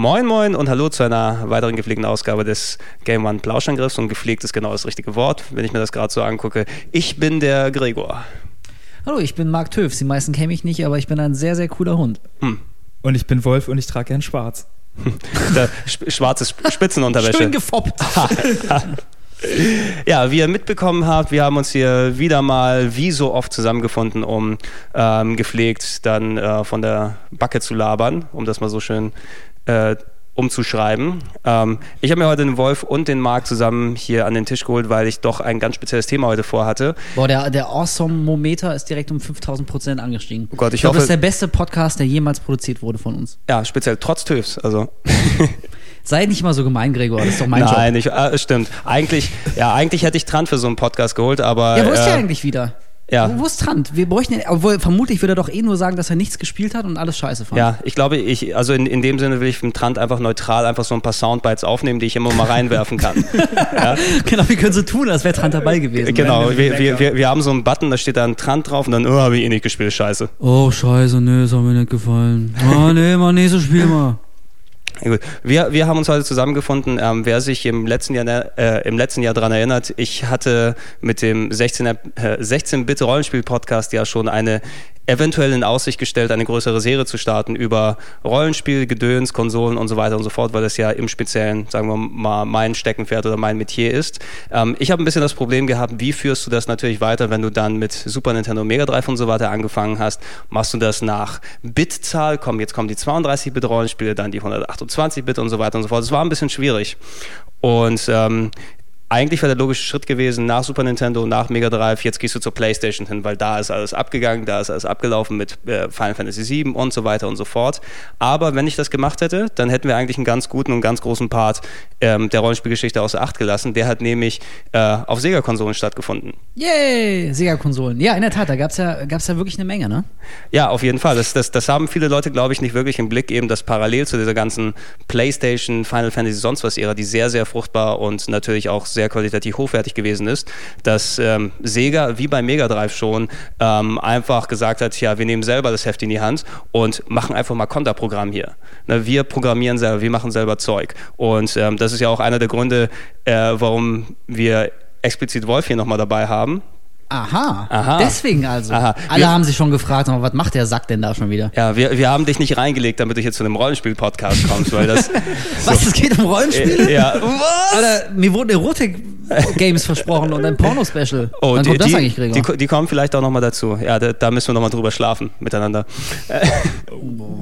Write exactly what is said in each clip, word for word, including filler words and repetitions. Moin Moin und hallo zu einer weiteren gepflegten Ausgabe des Game One Plauschangriffs, und gepflegt ist genau das richtige Wort, wenn ich mir das gerade so angucke. Ich bin der Gregor. Hallo, ich bin Marc Töfs. Die meisten kennen mich nicht, aber ich bin ein sehr, sehr cooler Hund. Hm. Und ich bin Wolf und ich trage gern schwarz. Schwarzes Spitzenunterwäsche. Schön gefoppt. Ja, wie ihr mitbekommen habt, wir haben uns hier wieder mal wie so oft zusammengefunden, um ähm, gepflegt dann äh, von der Backe zu labern, um das mal so schön äh, umzuschreiben. Ähm, ich habe mir heute den Wolf und den Marc zusammen hier an den Tisch geholt, weil ich doch ein ganz spezielles Thema heute vorhatte. Boah, der, der Awesome-Mometer ist direkt um fünftausend Prozent angestiegen. Oh Gott, ich, ich glaube, das ist der beste Podcast, der jemals produziert wurde von uns. Ja, speziell trotz TÜVs, also... Sei nicht mal so gemein, Gregor, das ist doch mein Job. Nein, ich, äh, stimmt. Eigentlich, ja, eigentlich hätte ich Trant für so einen Podcast geholt, aber... Ja, wo ist äh, der eigentlich wieder? Ja. Wo, wo ist Trant? Wir bräuchten, obwohl vermutlich würde er doch eh nur sagen, dass er nichts gespielt hat und alles scheiße fand. Ja, ich glaube, ich, also in, in dem Sinne will ich mit Trant einfach neutral einfach so ein paar Soundbites aufnehmen, die ich immer mal reinwerfen kann. Ja? Genau, wir können so tun, als wäre Trant dabei gewesen. Genau, wir, wir, wir, wir haben so einen Button, da steht dann Trant drauf und dann, oh, habe ich eh nicht gespielt, scheiße. Oh, scheiße, nee, das hat mir nicht gefallen. Ah, nee, mal nächstes Spiel mal. Gut. Wir, wir haben uns heute zusammengefunden. Ähm, wer sich im letzten Jahr äh, im letzten Jahr daran erinnert, ich hatte mit dem sechzehn-Bit-Rollenspiel-Podcast ja schon eine eventuell in Aussicht gestellt, eine größere Serie zu starten über Rollenspiel, Gedöns, Konsolen und so weiter und so fort, weil das ja im Speziellen, sagen wir mal, mein Steckenpferd oder mein Metier ist. Ähm, ich habe ein bisschen das Problem gehabt, wie führst du das natürlich weiter, wenn du dann mit Super Nintendo, Mega Drive und so weiter angefangen hast? Machst du das nach Bitzahl? Komm, jetzt kommen die zweiunddreißig-Bit-Rollenspiele, dann die hundertachtundzwanzig-Bit und so weiter und so fort. Das war ein bisschen schwierig. Und ähm, eigentlich wäre der logische Schritt gewesen, nach Super Nintendo, nach Mega Drive, jetzt gehst du zur PlayStation hin, weil da ist alles abgegangen, da ist alles abgelaufen mit äh, Final Fantasy sieben und so weiter und so fort. Aber wenn ich das gemacht hätte, dann hätten wir eigentlich einen ganz guten und ganz großen Part ähm, der Rollenspielgeschichte außer Acht gelassen. Der hat nämlich äh, auf Sega-Konsolen stattgefunden. Yay, Sega-Konsolen. Ja, in der Tat, da gab es ja, gab's ja wirklich eine Menge, ne? Ja, auf jeden Fall. Das, das, das haben viele Leute, glaube ich, nicht wirklich im Blick, eben das parallel zu dieser ganzen PlayStation, Final Fantasy, sonst was Ära, die sehr, sehr fruchtbar und natürlich auch sehr sehr qualitativ hochwertig gewesen ist, dass ähm, Sega, wie bei Mega Drive schon, ähm, einfach gesagt hat, ja, wir nehmen selber das Heft in die Hand und machen einfach mal Konterprogramm hier. Ne, wir programmieren selber, wir machen selber Zeug. Und ähm, das ist ja auch einer der Gründe, äh, warum wir explizit Wolf hier nochmal dabei haben. Aha. Aha, deswegen also. Aha. Alle wir haben sich schon gefragt, aber was macht der Sack denn da schon wieder? Ja, wir, wir haben dich nicht reingelegt, damit du hier zu einem Rollenspiel-Podcast kommst, weil das... Was, es so geht um Rollenspiele? Äh, ja. Was? Alter, mir wurden Erotik-Games versprochen und ein Porno-Special. Oh, Dann die, kommt das die, eigentlich, Gregor? Die, die kommen vielleicht auch nochmal dazu. Ja, da, da müssen wir nochmal drüber schlafen, miteinander. Oh,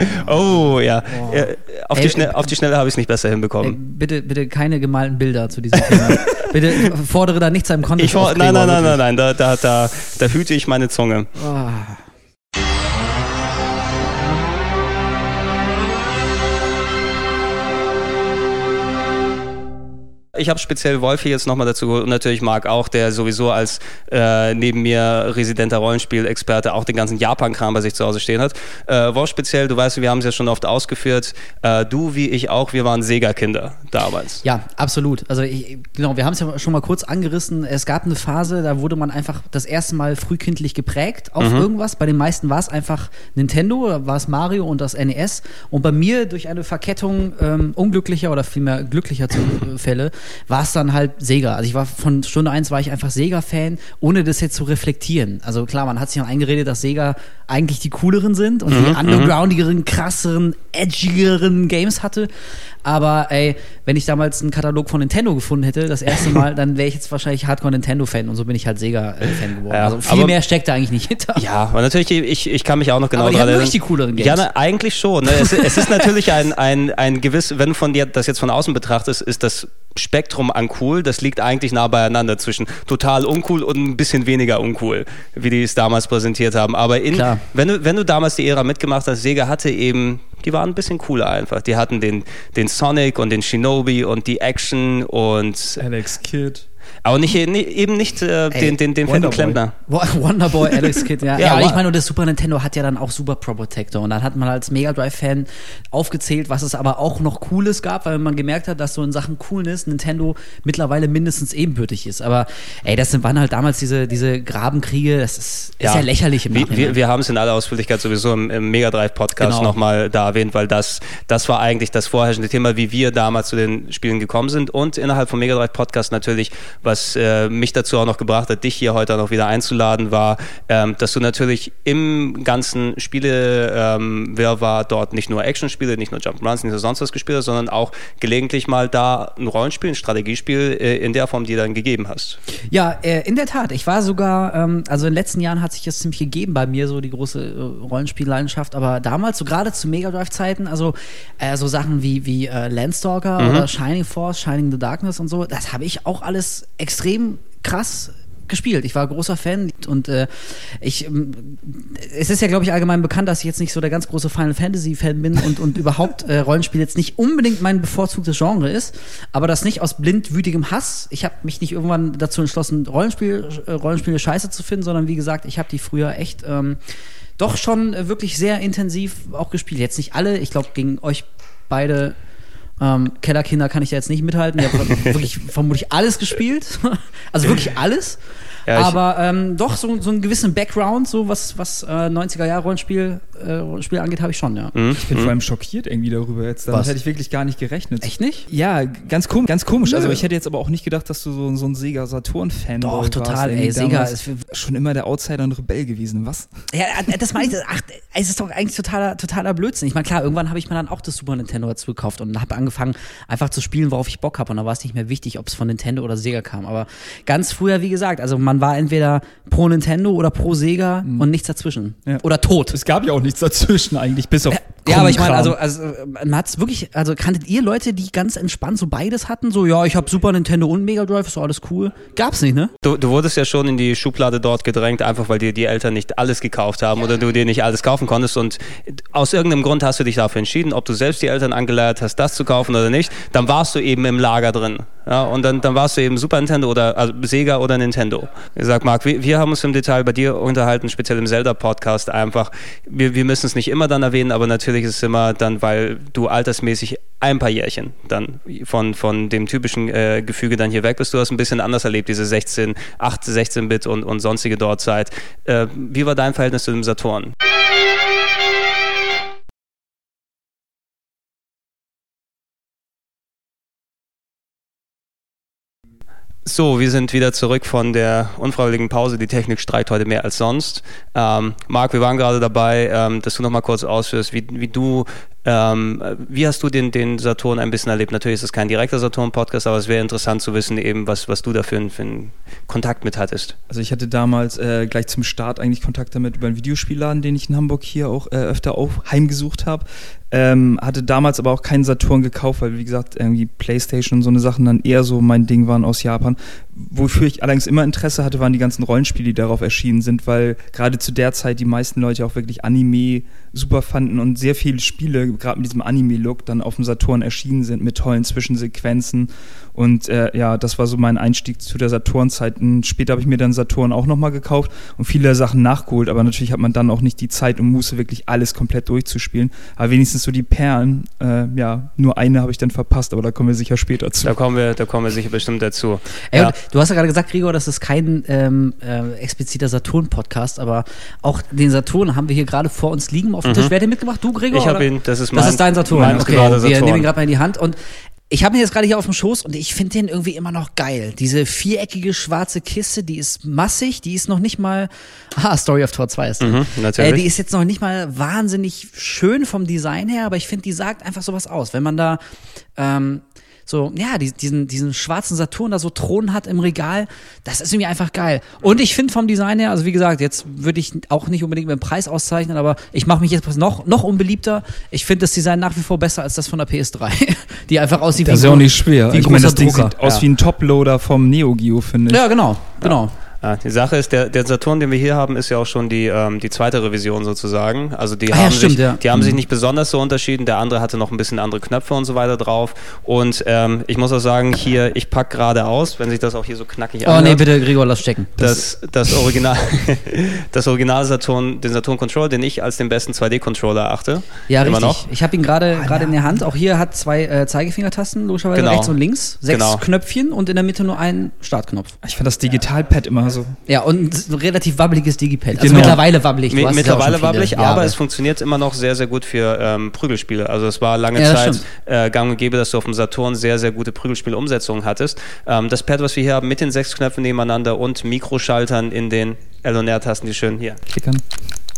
oh ja. Oh. ja auf, ey, die Schnelle, auf die Schnelle habe ich es nicht besser hinbekommen. Ey, bitte, bitte keine gemalten Bilder zu diesem Thema. Bitte fordere da nichts einem Kontext. Nein, nein, nein, nein, nein, nein, da, da Da, da hüte ich meine Zunge. Oh. Ich habe speziell Wolf hier jetzt nochmal dazu geholt und natürlich Marc auch, der sowieso als äh, neben mir residenter Rollenspielexperte auch den ganzen Japan-Kram bei sich zu Hause stehen hat. Äh, Wolf speziell, du weißt, wir haben es ja schon oft ausgeführt, äh, du wie ich auch, wir waren Sega-Kinder damals. Ja, absolut. Also ich, genau, wir haben es ja schon mal kurz angerissen. Es gab eine Phase, da wurde man einfach das erste Mal frühkindlich geprägt auf mhm. irgendwas. Bei den meisten war es einfach Nintendo, war es Mario und das N E S. Und bei mir durch eine Verkettung ähm, unglücklicher oder vielmehr glücklicher Zufälle war es dann halt Sega. Also ich war von Stunde eins war ich einfach Sega-Fan, ohne das jetzt zu reflektieren. Also klar, man hat sich dann eingeredet, dass Sega eigentlich die cooleren sind und mhm, die undergroundigeren, krasseren, edgigeren Games hatte. Aber ey, wenn ich damals einen Katalog von Nintendo gefunden hätte, das erste Mal, dann wäre ich jetzt wahrscheinlich Hardcore-Nintendo-Fan und so bin ich halt Sega-Fan geworden. Ja, also viel mehr steckt da eigentlich nicht hinter. Ja, aber natürlich, ich, ich kann mich auch noch genau daran erinnern. Die cooleren Games. Ja, na, eigentlich schon. Ne? Es, es ist natürlich ein, ein, ein gewiss, wenn von dir das jetzt von außen betrachtest, ist das Spektrum an cool, das liegt eigentlich nah beieinander zwischen total uncool und ein bisschen weniger uncool, wie die es damals präsentiert haben. Aber in, wenn du, wenn du damals die Ära mitgemacht hast, Sega hatte eben, die waren ein bisschen cooler einfach. Die hatten den, den Sonic und den Shinobi und die Action und Alex Kidd. Aber nicht, eben nicht äh, Ey, den, den, den Film Klempner. Wonderboy, Alex Kidd, ja. ja, ja ich meine, und das Super Nintendo hat ja dann auch Super Pro Protector. Und dann hat man als Mega Drive-Fan aufgezählt, was es aber auch noch Cooles gab, weil man gemerkt hat, dass so in Sachen Coolness Nintendo mittlerweile mindestens ebenbürtig ist. Aber ey, das waren halt damals diese, diese Grabenkriege, das ist, ist ja. ja lächerlich im Nachhinein. Wir, wir haben es in aller Ausführlichkeit sowieso im, im Mega Drive-Podcast genau. nochmal da erwähnt, weil das, das war eigentlich das vorherrschende Thema, wie wir damals zu den Spielen gekommen sind. Und innerhalb vom Mega Drive-Podcast natürlich, was äh, mich dazu auch noch gebracht hat, dich hier heute noch wieder einzuladen, war, ähm, dass du natürlich im ganzen Spiele, ähm, wer war dort nicht nur Actionspiele, nicht nur Jump'n'Runs, nicht nur sonst was gespielt hast, sondern auch gelegentlich mal da ein Rollenspiel, ein Strategiespiel äh, in der Form, die du dann gegeben hast. Ja, äh, in der Tat. Ich war sogar, ähm, also in den letzten Jahren hat sich das ziemlich gegeben bei mir, so die große äh, Rollenspielleidenschaft, aber damals, so gerade zu Mega Drive-Zeiten, also äh, so Sachen wie, wie äh, Landstalker mhm. oder Shining Force, Shining the Darkness und so, das habe ich auch alles extrem krass gespielt. Ich war großer Fan und äh, ich äh, es ist ja, glaube ich, allgemein bekannt, dass ich jetzt nicht so der ganz große Final Fantasy Fan bin und, und überhaupt äh, Rollenspiel jetzt nicht unbedingt mein bevorzugtes Genre ist, aber das nicht aus blindwütigem Hass. Ich habe mich nicht irgendwann dazu entschlossen, Rollenspiel, äh, Rollenspiele scheiße zu finden, sondern wie gesagt, ich habe die früher echt ähm, doch schon äh, wirklich sehr intensiv auch gespielt. Jetzt nicht alle, ich glaube, gegen euch beide Ähm, Kellerkinder kann ich da jetzt nicht mithalten. Ich habe wirklich vermutlich alles gespielt. Also wirklich alles. Ja, aber ähm, doch so, so einen gewissen Background, so was, was äh, neunziger-Jahre-Rollenspiel äh, angeht, habe ich schon, ja. Mhm. Ich bin mhm. vor allem schockiert irgendwie darüber jetzt. Damit was? Hätte ich wirklich gar nicht gerechnet. Echt nicht? Ja, ganz, kom- ganz komisch. Nö. Also ich hätte jetzt aber auch nicht gedacht, dass du so, so ein Sega-Saturn-Fan warst. Doch, total, warst, ey. Sega ist schon immer der Outsider und Rebell gewesen, was? Ja, das meine ich. Ach, es ist doch eigentlich totaler, totaler Blödsinn. Ich meine, klar, irgendwann habe ich mir dann auch das Super Nintendo dazu gekauft und habe angefangen, einfach zu spielen, worauf ich Bock habe. Und da war es nicht mehr wichtig, ob es von Nintendo oder Sega kam. Aber ganz früher, wie gesagt, also man war entweder pro Nintendo oder pro Sega mhm. und nichts dazwischen. Ja. Oder tot. Es gab ja auch nichts dazwischen eigentlich, bis auf äh, ja, aber ich meine, also, also man hat's wirklich, also kanntet ihr Leute, die ganz entspannt so beides hatten? So, ja, ich hab Super Nintendo und Mega Drive, ist so alles cool. Gab's nicht, ne? Du, du wurdest ja schon in die Schublade dort gedrängt, einfach weil dir die Eltern nicht alles gekauft haben ja. oder du dir nicht alles kaufen konntest und aus irgendeinem Grund hast du dich dafür entschieden, ob du selbst die Eltern angeleiert hast, das zu kaufen oder nicht, dann warst du eben im Lager drin. Ja, und dann, dann warst du eben Super Nintendo oder also Sega oder Nintendo. Ich sag, Marc, wir, wir haben uns im Detail bei dir unterhalten, speziell im Zelda-Podcast einfach. Wir, wir müssen es nicht immer dann erwähnen, aber natürlich ist es immer dann, weil du altersmäßig ein paar Jährchen dann von, von dem typischen äh, Gefüge dann hier weg bist. Du hast ein bisschen anders erlebt, diese sechzehn, acht, sechzehn Bit und, und sonstige dort Zeit. Äh, wie war dein Verhältnis zu dem Saturn? So, wir sind wieder zurück von der unfreiwilligen Pause. Die Technik streikt heute mehr als sonst. Ähm, Marc, wir waren gerade dabei, ähm, dass du noch mal kurz ausführst, wie, wie du, ähm, wie hast du den, den Saturn ein bisschen erlebt? Natürlich ist es kein direkter Saturn-Podcast, aber es wäre interessant zu wissen, eben was, was du da für einen Kontakt mit hattest. Also ich hatte damals äh, gleich zum Start eigentlich Kontakt damit über einen Videospielladen, den ich in Hamburg hier auch äh, öfter auch heimgesucht habe. Ähm, hatte damals aber auch keinen Saturn gekauft, weil wie gesagt, irgendwie Playstation und so eine Sachen dann eher so mein Ding waren aus Japan. Wofür ich allerdings immer Interesse hatte, waren die ganzen Rollenspiele, die darauf erschienen sind, weil gerade zu der Zeit die meisten Leute auch wirklich Anime super fanden und sehr viele Spiele, gerade mit diesem Anime-Look, dann auf dem Saturn erschienen sind mit tollen Zwischensequenzen und äh, ja, das war so mein Einstieg zu der Saturn-Zeit. Später habe ich mir dann Saturn auch nochmal gekauft und viele Sachen nachgeholt, aber natürlich hat man dann auch nicht die Zeit und Muße, wirklich alles komplett durchzuspielen, aber wenigstens so die Perlen, äh, ja, nur eine habe ich dann verpasst, aber da kommen wir sicher später zu. Da kommen wir, da kommen wir sicher bestimmt dazu. Ey, ja. Du hast ja gerade gesagt, Gregor, das ist kein ähm, äh, expliziter Saturn-Podcast, aber auch den Saturn haben wir hier gerade vor uns liegen auf dem mhm. Tisch. Wer hat den mitgebracht? Du, Gregor? Ich habe ihn, das ist mein. Das ist dein Saturn. Mein okay, okay. Saturn. Wir nehmen ihn gerade mal in die Hand und ich habe ihn jetzt gerade hier auf dem Schoß und ich finde den irgendwie immer noch geil. Diese viereckige schwarze Kiste, die ist massig, die ist noch nicht mal, ah, Story of Tor zwei ist die. Mhm, natürlich. Äh, die ist jetzt noch nicht mal wahnsinnig schön vom Design her, aber ich finde, die sagt einfach sowas aus. Wenn man da ähm, so, ja, die, diesen, diesen schwarzen Saturn da so Thron hat im Regal, das ist irgendwie einfach geil. Und ich finde vom Design her, also wie gesagt, jetzt würde ich auch nicht unbedingt mit dem Preis auszeichnen, aber ich mache mich jetzt noch, noch unbeliebter. Ich finde das Design nach wie vor besser als das von der P S drei. Die einfach aussieht wie ein großer Drucker. Das ist ja auch nicht schwer. Ich meine, das Ding sieht aus wie ein Toploader vom Neo Geo, finde ich. Ja, genau, genau. Die Sache ist, der, der Saturn, den wir hier haben, ist ja auch schon die, ähm, die zweite Revision sozusagen. Also die ah, haben, ja, stimmt, sich, ja. die haben mhm. sich nicht besonders so unterschieden. Der andere hatte noch ein bisschen andere Knöpfe und so weiter drauf. Und ähm, ich muss auch sagen, hier, ich packe gerade aus, wenn sich das auch hier so knackig anhört. Oh nee, bitte Gregor, lass checken. Das, das Original, das Original Saturn, den Saturn Controller, den ich als den besten zwei D Controller achte. Ja, immer richtig. Noch. Ich habe ihn gerade ah, ja. in der Hand. Auch hier hat zwei äh, Zeigefingertasten, logischerweise genau. rechts und links. Sechs genau. Knöpfchen und in der Mitte nur einen Startknopf. Ich fand das Digitalpad immer so. Ja, und ein relativ wabbeliges Digipad. Also genau. mittlerweile wabbelig. Du hast mittlerweile wabbelig, aber Jahre. es funktioniert immer noch sehr, sehr gut für ähm, Prügelspiele. Also es war lange ja, Zeit äh, gang und gäbe, dass du auf dem Saturn sehr, sehr gute Prügelspielumsetzungen hattest. Ähm, das Pad, was wir hier haben, mit den sechs Knöpfen nebeneinander und Mikroschaltern in den L- und R-Tasten, die schön hier klickern.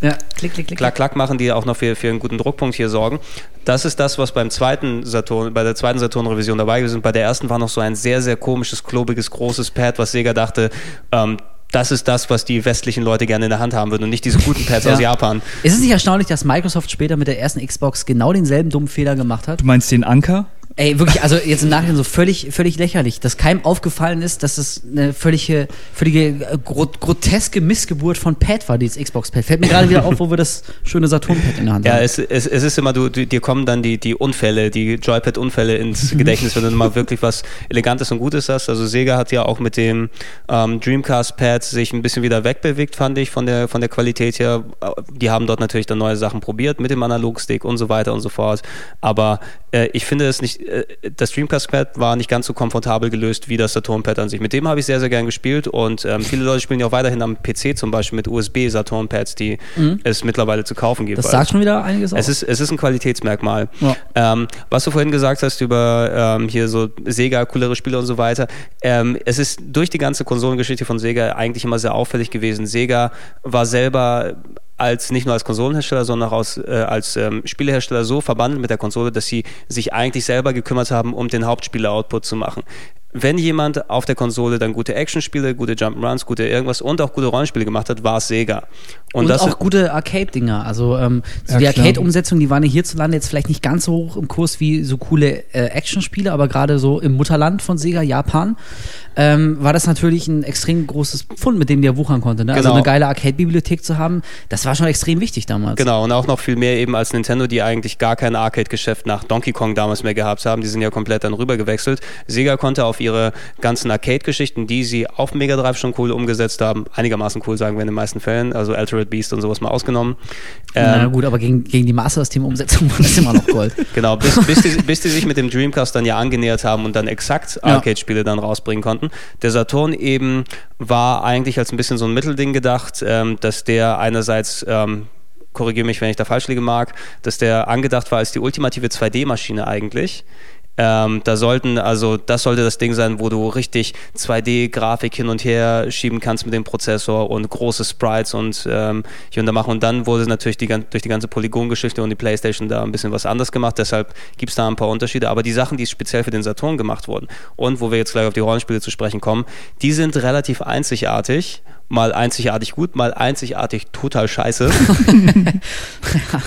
Ja, klick, klick, klick. Klack, klack machen, die auch noch für, für einen guten Druckpunkt hier sorgen. Das ist das, was beim zweiten Saturn, bei der zweiten Saturn-Revision dabei gewesen ist. Bei der ersten war noch so ein sehr, sehr komisches, klobiges, großes Pad, was Sega dachte, ähm, das ist das, was die westlichen Leute gerne in der Hand haben würden und nicht diese guten Pads ja. aus Japan. Ist es nicht erstaunlich, dass Microsoft später mit der ersten Xbox genau denselben dummen Fehler gemacht hat? Du meinst den Anker? Ey, wirklich, also jetzt im Nachhinein so völlig, völlig lächerlich, dass keinem aufgefallen ist, dass es eine völlige, völlige groteske Missgeburt von Pad war, dieses Xbox-Pad. Fällt mir gerade wieder auf, wo wir das schöne Saturn-Pad in der Hand ja, haben. Ja, es, es, es ist immer, du, du, dir kommen dann die, die Unfälle, die Joypad-Unfälle ins Gedächtnis, wenn du mal wirklich was Elegantes und Gutes hast. Also Sega hat ja auch mit dem ähm, Dreamcast-Pad sich ein bisschen wieder wegbewegt, fand ich, von der, von der Qualität her. Die haben dort natürlich dann neue Sachen probiert mit dem Analog-Stick und so weiter und so fort. Aber äh, ich finde es nicht, das Dreamcast-Pad war nicht ganz so komfortabel gelöst wie das Saturn-Pad an sich. Mit dem habe ich sehr, sehr gern gespielt und ähm, viele Leute spielen ja auch weiterhin am P C zum Beispiel mit U S B-Saturn-Pads, die mhm. es mittlerweile zu kaufen gibt. Das sagt schon wieder einiges aus. Es ist, es ist ein Qualitätsmerkmal. Ja. Ähm, was du vorhin gesagt hast über ähm, hier so Sega, coolere Spiele und so weiter, ähm, es ist durch die ganze Konsolengeschichte von Sega eigentlich immer sehr auffällig gewesen. Sega war selber als nicht nur als Konsolenhersteller, sondern auch als, äh, als ähm, Spielehersteller so verbandelt mit der Konsole, dass sie sich eigentlich selber gekümmert haben, um den Hauptspiele-Output zu machen. Wenn jemand auf der Konsole dann gute Actionspiele, gute Jump'n'Runs, gute irgendwas und auch gute Rollenspiele gemacht hat, war es Sega. Und, und das auch gute Arcade-Dinger. Also ähm, so ja, die Arcade-Umsetzung, die waren hierzulande jetzt vielleicht nicht ganz so hoch im Kurs wie so coole äh, Actionspiele, aber gerade so im Mutterland von Sega, Japan, ähm, war das natürlich ein extrem großes Pfund, mit dem der wuchern konnte. Ne? Also genau. eine geile Arcade-Bibliothek zu haben, das war schon extrem wichtig damals. Genau, und auch noch viel mehr eben als Nintendo, die eigentlich gar kein Arcade-Geschäft nach Donkey Kong damals mehr gehabt haben. Die sind ja komplett dann rüber gewechselt. Sega konnte auf ihre ganzen Arcade-Geschichten, die sie auf Mega Drive schon cool umgesetzt haben, einigermaßen cool, sagen wir in den meisten Fällen, also Altered Beast und sowas mal ausgenommen. Ähm, Na gut, aber gegen, gegen die Master System-Umsetzung war das immer noch Gold. Genau, bis, bis, die, bis die sich mit dem Dreamcast dann ja angenähert haben und dann exakt ja. Arcade-Spiele dann rausbringen konnten. Der Saturn eben war eigentlich als ein bisschen so ein Mittelding gedacht, ähm, dass der einerseits ähm, korrigiere mich, wenn ich da falsch liege, mag, dass der angedacht war als die ultimative zwei D Maschine eigentlich. Ähm, da sollten, also das sollte das Ding sein, wo du richtig zwei D Grafik hin und her schieben kannst mit dem Prozessor und große Sprites und ähm, hier und da machen. Und dann wurde natürlich die, durch die ganze Polygon-Geschichte und die PlayStation da ein bisschen was anders gemacht. Deshalb gibt es da ein paar Unterschiede. Aber die Sachen, die speziell für den Saturn gemacht wurden und wo wir jetzt gleich auf die Rollenspiele zu sprechen kommen, die sind relativ einzigartig. Mal einzigartig gut, mal einzigartig total scheiße. Ja.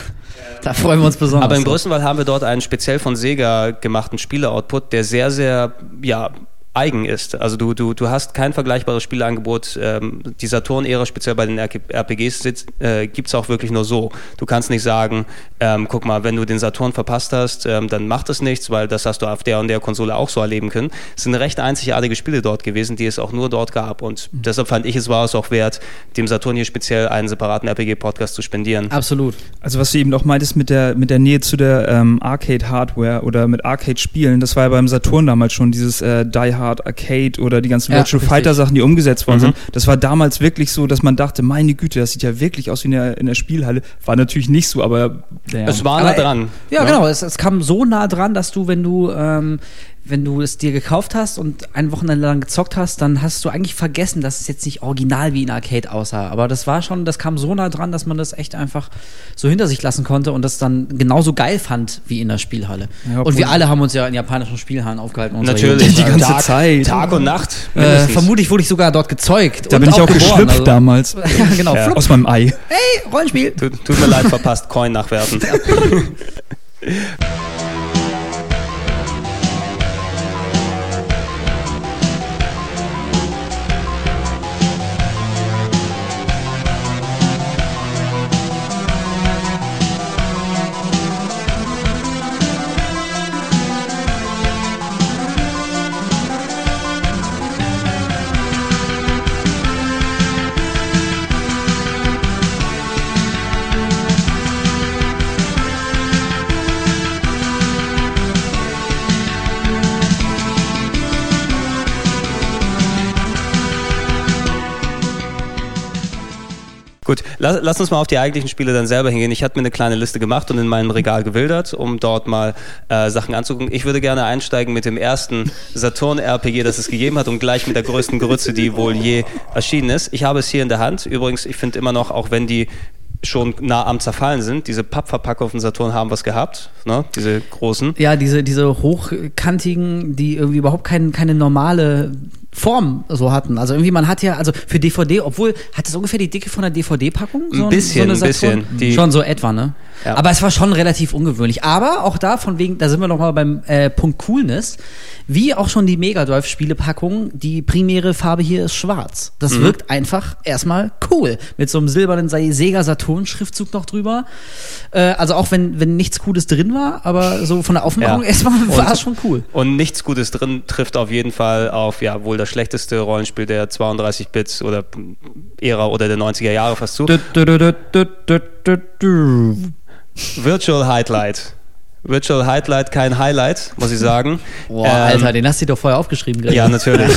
Da freuen wir uns besonders. Aber im größten Fall haben wir dort einen speziell von Sega gemachten Spiele-Output, der sehr, sehr, ja, eigen ist. Also du, du, du hast kein vergleichbares Spielangebot. Ähm, die Saturn-Ära, speziell bei den R P Gs, äh, gibt es auch wirklich nur so. Du kannst nicht sagen, ähm, guck mal, wenn du den Saturn verpasst hast, ähm, dann macht es nichts, weil das hast du auf der und der Konsole auch so erleben können. Es sind recht einzigartige Spiele dort gewesen, die es auch nur dort gab. Und mhm. deshalb fand ich, es war es auch wert, dem Saturn hier speziell einen separaten R P G-Podcast zu spendieren. Absolut. Also was du eben auch meintest mit der, mit der Nähe zu der ähm, Arcade-Hardware oder mit Arcade-Spielen, das war ja beim Saturn damals schon dieses äh, Die Hard Arcade oder die ganzen ja, Virtual Fighter Sachen, die umgesetzt worden mhm. sind. Das war damals wirklich so, dass man dachte, meine Güte, das sieht ja wirklich aus wie in der, in der Spielhalle. War natürlich nicht so, aber ja. es war nah aber, dran. Ja, ja. genau. Es, es kam so nah dran, dass du, wenn du ähm, wenn du es dir gekauft hast und ein Wochenende lang gezockt hast, dann hast du eigentlich vergessen, dass es jetzt nicht original wie in Arcade aussah. Aber das war schon, das kam so nah dran, dass man das echt einfach so hinter sich lassen konnte und das dann genauso geil fand wie in der Spielhalle. Ja, und wir alle haben uns ja in japanischen Spielhallen aufgehalten. Natürlich, die ganze Tag, Zeit. Tag und Nacht. Äh, vermutlich wurde ich sogar dort gezeugt. Da und bin ich auch geboren, geschlüpft also. damals. ja, genau. Ja. Aus meinem Ei. Hey, Rollenspiel. Tut, tut mir leid, verpasst. Coin nachwerfen. Lass, lass uns mal auf die eigentlichen Spiele dann selber hingehen. Ich hatte mir eine kleine Liste gemacht und in meinem Regal gewildert, um dort mal äh, Sachen anzugucken. Ich würde gerne einsteigen mit dem ersten Saturn-R P G, das es gegeben hat und gleich mit der größten Grütze, die wohl je erschienen ist. Ich habe es hier in der Hand. Übrigens, ich finde immer noch, auch wenn die schon nah am Zerfallen sind. Diese Pappverpackungen von Saturn haben was gehabt, ne? Diese großen. Ja, diese, diese hochkantigen, die irgendwie überhaupt kein, keine normale Form so hatten. Also irgendwie, man hat ja, also für D V D, obwohl, hat das ungefähr die Dicke von der D V D-Packung? So ein bisschen, ein so bisschen. Die schon so etwa, ne? Ja. Aber es war schon relativ ungewöhnlich. Aber auch da, von wegen, da sind wir nochmal beim äh, Punkt Coolness, wie auch schon die Mega Drive-Spielepackung, die primäre Farbe hier ist schwarz. Das mhm. wirkt einfach erstmal cool. Mit so einem silbernen Sega-Saturn-Schriftzug noch drüber. Äh, also auch wenn, wenn nichts Cooles drin war, aber so von der Aufmachung ja. erstmal war es schon cool. Und nichts Gutes drin trifft auf jeden Fall auf, ja, wohl das schlechteste Rollenspiel der zweiunddreißig Bits oder Ära oder der neunziger Jahre fast zu. Virtual Highlight. Virtual Highlight, kein Highlight, muss ich sagen. Boah, ähm, Alter, den hast du doch vorher aufgeschrieben, Greg. Ja, natürlich.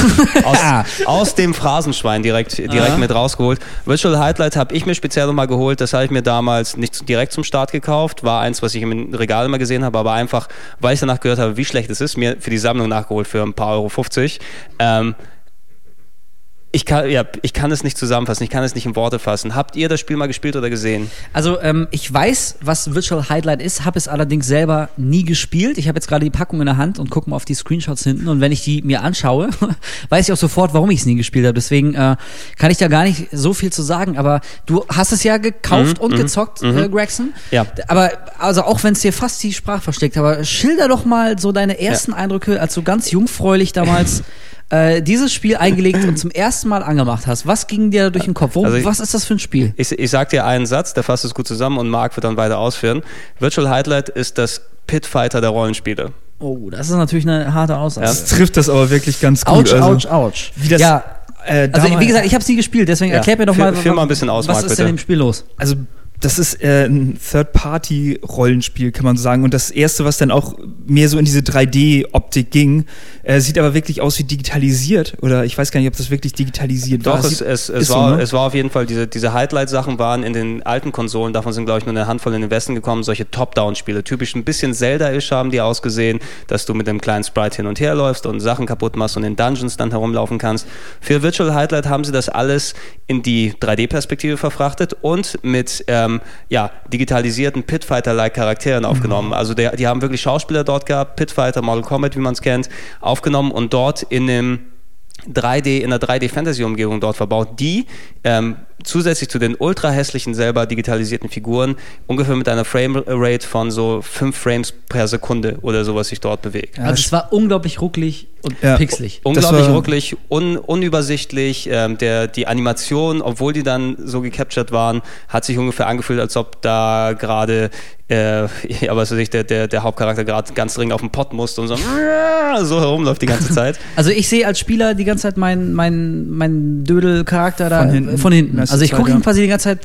Aus, aus dem Phrasenschwein direkt, direkt ah. mit rausgeholt. Virtual Highlight habe ich mir speziell nochmal geholt. Das habe ich mir damals nicht direkt zum Start gekauft. War eins, was ich im Regal immer gesehen habe, aber einfach, weil ich danach gehört habe, wie schlecht es ist, mir für die Sammlung nachgeholt für ein paar Euro fünfzig. Ähm, Ich kann, ja, ich kann es nicht zusammenfassen, ich kann es nicht in Worte fassen. Habt ihr das Spiel mal gespielt oder gesehen? Also ähm, ich weiß, was Virtual Highlight ist, habe es allerdings selber nie gespielt. Ich habe jetzt gerade die Packung in der Hand und gucke mal auf die Screenshots hinten und wenn ich die mir anschaue, weiß ich auch sofort, warum ich es nie gespielt habe. Deswegen äh, kann ich da gar nicht so viel zu sagen, aber du hast es ja gekauft mhm, und gezockt, mhm. äh, Gregson. Ja. Aber also auch wenn es dir fast die Sprache versteckt, aber schilder doch mal so deine ersten ja. Eindrücke, als du ganz jungfräulich damals Äh, dieses Spiel eingelegt und zum ersten Mal angemacht hast. Was ging dir da durch den Kopf? Worum, also ich, was ist das für ein Spiel? Ich, ich sag dir einen Satz, der fasst es gut zusammen und Marc wird dann weiter ausführen. Virtual Highlight ist das Pitfighter der Rollenspiele. Oh, das ist natürlich eine harte Aussage. Das trifft das aber wirklich ganz gut. Ouch, also, ouch, ouch. Wie das, ja, äh, also wie gesagt, ich habe es nie gespielt, deswegen ja, erklär mir doch mal, für, für mal ein bisschen aus, was Marc, ist bitte. Denn im Spiel los? Also das ist äh, ein Third-Party-Rollenspiel, kann man so sagen. Und das Erste, was dann auch mehr so in diese drei D-Optik ging, äh, sieht aber wirklich aus wie digitalisiert. Oder ich weiß gar nicht, ob das wirklich digitalisiert Doch, war. Doch, es, es, es, so, ne? Es war auf jeden Fall, diese, diese Highlight-Sachen waren in den alten Konsolen, davon sind, glaube ich, nur eine Handvoll in den Westen gekommen, solche Top-Down-Spiele. Typisch ein bisschen Zelda-isch haben die ausgesehen, dass du mit einem kleinen Sprite hin und her läufst und Sachen kaputt machst und in Dungeons dann herumlaufen kannst. Für Virtual Highlight haben sie das alles in die drei D-Perspektive verfrachtet und mit ähm, ja, digitalisierten Pitfighter-like Charakteren aufgenommen. Mhm. Also der, die haben wirklich Schauspieler dort gehabt, Pitfighter, Mortal Kombat, wie man es kennt, aufgenommen und dort in einem drei D, in einer drei D-Fantasy-Umgebung dort verbaut, die ähm, zusätzlich zu den ultra hässlichen selber digitalisierten Figuren ungefähr mit einer Frame-Rate von so fünf Frames per Sekunde oder sowas sich dort bewegt. Also es war unglaublich ruckelig und ja, pixelig. Unglaublich ruckelig, un- unübersichtlich. Ähm, der, die Animation, obwohl die dann so gecaptured waren, hat sich ungefähr angefühlt, als ob da gerade äh, ja, was weiß ich, der, der, der Hauptcharakter gerade ganz dringend auf den Pott musste und so, so herumläuft die ganze Zeit. Also ich sehe als Spieler die ganze Zeit meinen mein, mein Dödel-Charakter da von hinten. Von hinten. Also ich gucke ihm quasi die ganze Zeit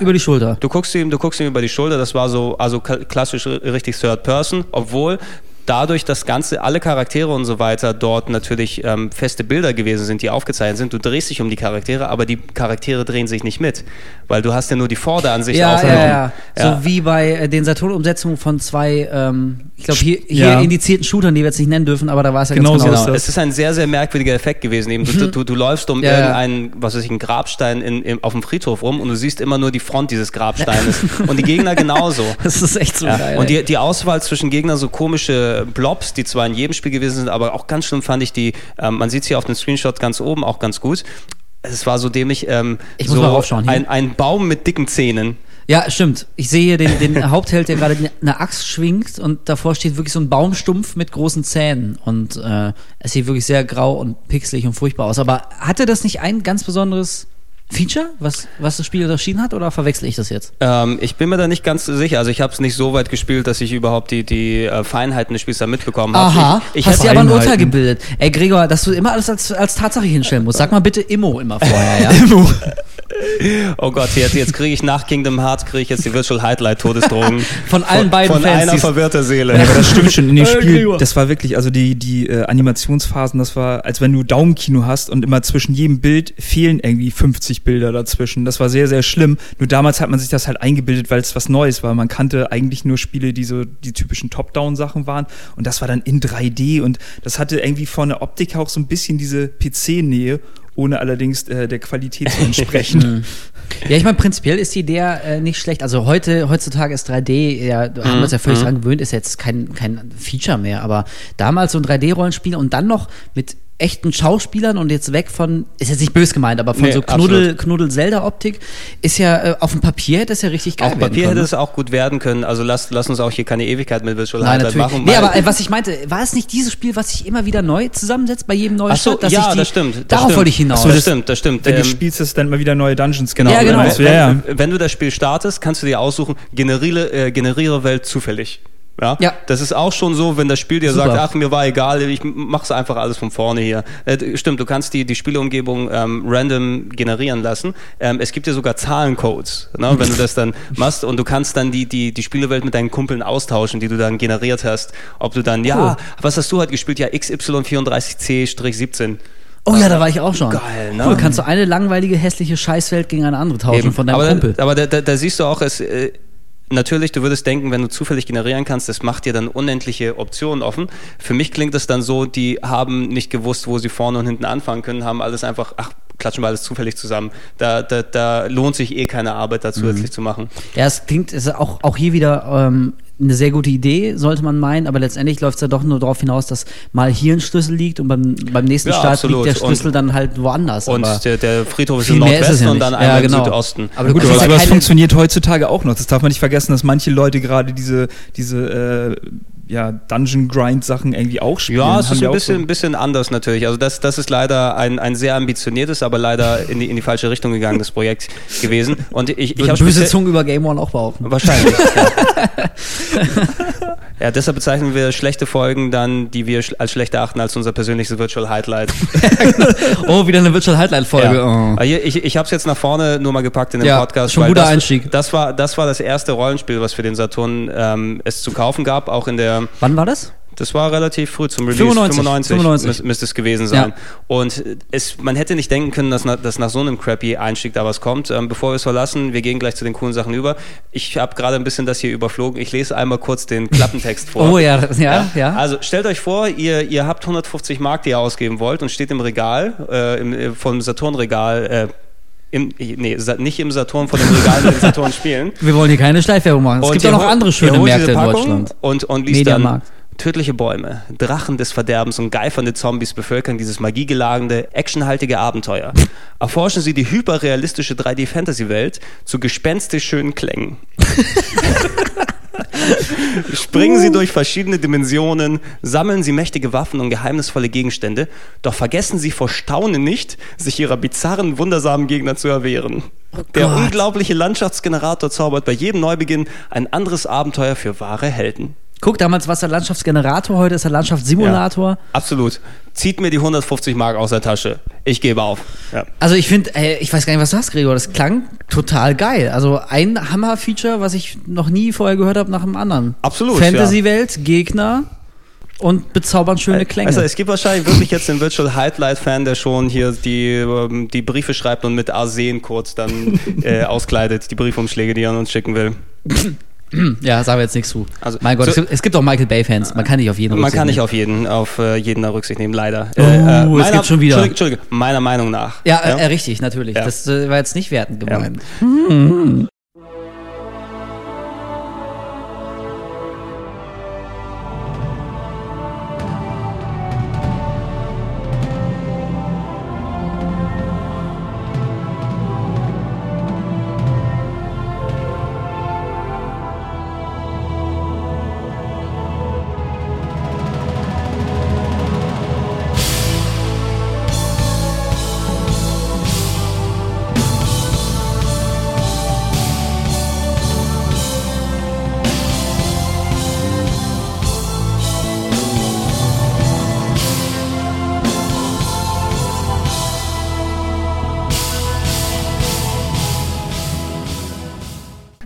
über die Schulter. Du guckst ihm, du guckst ihm über die Schulter, das war so also klassisch richtig Third Person, obwohl dadurch, dass ganze, alle Charaktere und so weiter dort natürlich ähm, feste Bilder gewesen sind, die aufgezeichnet sind. Du drehst dich um die Charaktere, aber die Charaktere drehen sich nicht mit, weil du hast ja nur die Vorderansicht ja, aufgenommen. Ja, ja, ja. So wie bei den Saturn-Umsetzungen von zwei, ähm, ich glaube, hier, hier ja. indizierten Shootern, die wir jetzt nicht nennen dürfen, aber da war es ja genau ganz genau. So genau. Ist es ist ein sehr, sehr merkwürdiger Effekt gewesen. Eben, du, mhm. du, du läufst um ja, irgendeinen, was weiß ich, einen Grabstein in, in, auf dem Friedhof rum und du siehst immer nur die Front dieses Grabsteines. Und die Gegner genauso. Das ist echt so ja. geil. Und die, die Auswahl zwischen Gegnern, so komische Blobs, die zwar in jedem Spiel gewesen sind, aber auch ganz schlimm fand ich die, ähm, man sieht es hier auf dem Screenshot ganz oben auch ganz gut, es war so dämlich, ähm, ich so muss mal ein, ein Baum mit dicken Zähnen. Ja, stimmt. Ich sehe hier den, den Hauptheld, der gerade eine Axt schwingt und davor steht wirklich so ein Baumstumpf mit großen Zähnen und äh, es sieht wirklich sehr grau und pixelig und furchtbar aus, aber hatte das nicht ein ganz besonderes Feature, was, was das Spiel unterschieden hat, oder verwechsel ich das jetzt? Ähm, ich bin mir da nicht ganz sicher. Also ich habe es nicht so weit gespielt, dass ich überhaupt die, die Feinheiten des Spiels da mitbekommen habe. Aha, ich, ich hast dir aber ein Urteil gebildet. Ey Gregor, dass du immer alles als, als Tatsache hinstellen musst. Sag mal bitte Immo immer vorher, ja? Immo. Oh Gott, jetzt, jetzt kriege ich nach Kingdom Hearts, kriege ich jetzt die Virtual Highlight Todesdrohung. Von allen von, beiden von Fans. Von einer verwirrter Seele. Ja, aber das stimmt schon. In dem Spiel, das war wirklich, also die, die äh, Animationsphasen, das war, als wenn du Daumenkino hast und immer zwischen jedem Bild fehlen irgendwie fünfzig Bilder dazwischen. Das war sehr, sehr schlimm. Nur damals hat man sich das halt eingebildet, weil es was Neues war. Man kannte eigentlich nur Spiele, die so die typischen Top-Down-Sachen waren. Und das war dann in drei D. Und das hatte irgendwie von der Optik auch so ein bisschen diese P C-Nähe, ohne allerdings äh, der Qualität zu entsprechen. Ja, ich meine, prinzipiell ist die Idee äh, nicht schlecht. Also heute, heutzutage ist drei D, ja, da haben wir uns ja völlig mhm. dran gewöhnt, ist jetzt kein, kein Feature mehr, aber damals so ein drei D-Rollenspiel und dann noch mit echten Schauspielern und jetzt weg von, ist jetzt nicht böse gemeint, aber von nee, so Knuddel, Knuddel-Zelda-Optik, ist ja, äh, auf dem Papier hätte es ja richtig geil auf werden können. Auf Papier hätte es auch gut werden können, also lass, lass uns auch hier keine Ewigkeit mit Virtual Highlight machen. Nee, aber äh, was ich meinte, war es nicht dieses Spiel, was sich immer wieder neu zusammensetzt, bei jedem neuen Schritt? Ach so, ja, die, das stimmt. Darauf das wollte ich hinaus. Ach so, das, das stimmt, das stimmt. Wenn ähm, du spielst, ist dann mal wieder neue Dungeons. Genau. Ja, genau. Wenn, wenn, wenn du das Spiel startest, kannst du dir aussuchen, generiere, äh, generiere Welt zufällig. Ja? Ja, das ist auch schon so, wenn das Spiel dir Super. sagt, ach, mir war egal, ich mach's einfach alles von vorne hier. Äh, stimmt, du kannst die, die Spielumgebung ähm, random generieren lassen. Ähm, es gibt ja sogar Zahlencodes, ne, wenn du das dann machst und du kannst dann die, die, die Spielewelt mit deinen Kumpeln austauschen, die du dann generiert hast. Ob du dann, cool. ja, was hast du halt gespielt? Ja, X Y drei vier C siebzehn. Oh ja, da war ich auch schon. Geil, ne? Cool, kannst du eine langweilige, hässliche Scheißwelt gegen eine andere tauschen Eben. von deinem aber, Kumpel. Aber da, da, da siehst du auch, es... Äh, Natürlich, du würdest denken, wenn du zufällig generieren kannst, das macht dir dann unendliche Optionen offen. Für mich klingt das dann so, die haben nicht gewusst, wo sie vorne und hinten anfangen können, haben alles einfach, ach, klatschen wir alles zufällig zusammen. Da, da, da lohnt sich eh keine Arbeit da zusätzlich mhm. zu machen. Ja, es klingt, es ist auch, auch hier wieder... Ähm eine sehr gute Idee, sollte man meinen, aber letztendlich läuft es ja doch nur darauf hinaus, dass mal hier ein Schlüssel liegt und beim, beim nächsten ja, Start absolut. liegt der Schlüssel und, dann halt woanders. Und aber der, der Friedhof ist im Nordwesten ja und dann einmal ja, genau. im Südosten. Aber, gut, aber, aber ja das funktioniert heutzutage auch noch. Das darf man nicht vergessen, dass manche Leute gerade diese, diese äh, ja, Dungeon-Grind-Sachen irgendwie auch spielen. Ja, es ist ein bisschen, so. ein bisschen anders natürlich. Also das, das ist leider ein, ein sehr ambitioniertes, aber leider in die, in die falsche Richtung gegangenes Projekt gewesen. Und ich, ich habe böse Zungen über Game One auch behaupten. Wahrscheinlich. Ja. Ja, deshalb bezeichnen wir schlechte Folgen dann, die wir als schlechter achten, als unser persönliches Virtual Highlight. Oh, wieder eine Virtual Highlight-Folge. Ja. Oh. Ich, ich habe es jetzt nach vorne nur mal gepackt in den ja, Podcast. Schon ein guter das, Einstieg. Das war, das war das erste Rollenspiel, was für den Saturn ähm, es zu kaufen gab, auch in der... Wann war das? Das war relativ früh zum Release. fünfundneunzig müsste es gewesen sein. Ja. Und es, man hätte nicht denken können, dass, na, dass nach so einem crappy Einstieg da was kommt. Ähm, bevor wir es verlassen, wir gehen gleich zu den coolen Sachen über. Ich habe gerade ein bisschen das hier überflogen. Ich lese einmal kurz den Klappentext vor. Oh ja, ja, ja, ja. Also stellt euch vor, ihr, ihr habt hundertfünfzig Mark, die ihr ausgeben wollt und steht im Regal, äh, im, vom Saturn-Regal, äh, Im, nee, nicht im Saturn, von dem Regal mit dem Saturn spielen. Wir wollen hier keine Schleifwerbung machen. Es und gibt ja noch andere schöne Märkte in Deutschland. Und, und liest Mediamarkt. Dann... Tödliche Bäume, Drachen des Verderbens und geifernde Zombies bevölkern dieses magiegeladene, actionhaltige Abenteuer. Erforschen Sie die hyperrealistische drei D-Fantasy-Welt zu gespenstisch schönen Klängen. Springen Sie durch verschiedene Dimensionen, sammeln Sie mächtige Waffen und geheimnisvolle Gegenstände, doch vergessen Sie vor Staunen nicht, sich Ihrer bizarren, wundersamen Gegner zu erwehren. Oh Der Gott. unglaubliche Landschaftsgenerator zaubert bei jedem Neubeginn ein anderes Abenteuer für wahre Helden. Guck, damals war es der Landschaftsgenerator, heute ist der Landschaftssimulator. Ja, absolut. Zieht mir die hundertfünfzig Mark aus der Tasche. Ich gebe auf. Ja. Also ich finde, ich weiß gar nicht, was du hast, Gregor. Das klang total geil. Also ein Hammer-Feature, was ich noch nie vorher gehört habe nach dem anderen. Absolut, Fantasy-Welt, ja. Gegner... Und bezaubern schöne Klänge. Also es gibt wahrscheinlich wirklich jetzt den Virtual Highlight-Fan, der schon hier die, die Briefe schreibt und mit Arsen kurz dann äh, auskleidet, die Briefumschläge, die er an uns schicken will. Ja, sagen wir jetzt nichts zu. Also, mein Gott, so, es gibt auch Michael Bay-Fans. Man kann nicht auf jeden Rücksicht nehmen. Man kann nicht auf jeden, auf äh, jeden Rücksicht nehmen, leider. Oh, äh, äh, meiner, es gibt schon wieder. Entschuldigung, Entschuldigung, meiner Meinung nach. Ja, ja? Äh, richtig, natürlich. Ja. Das äh, war jetzt nicht wertend gemeint. Ja. Mhm.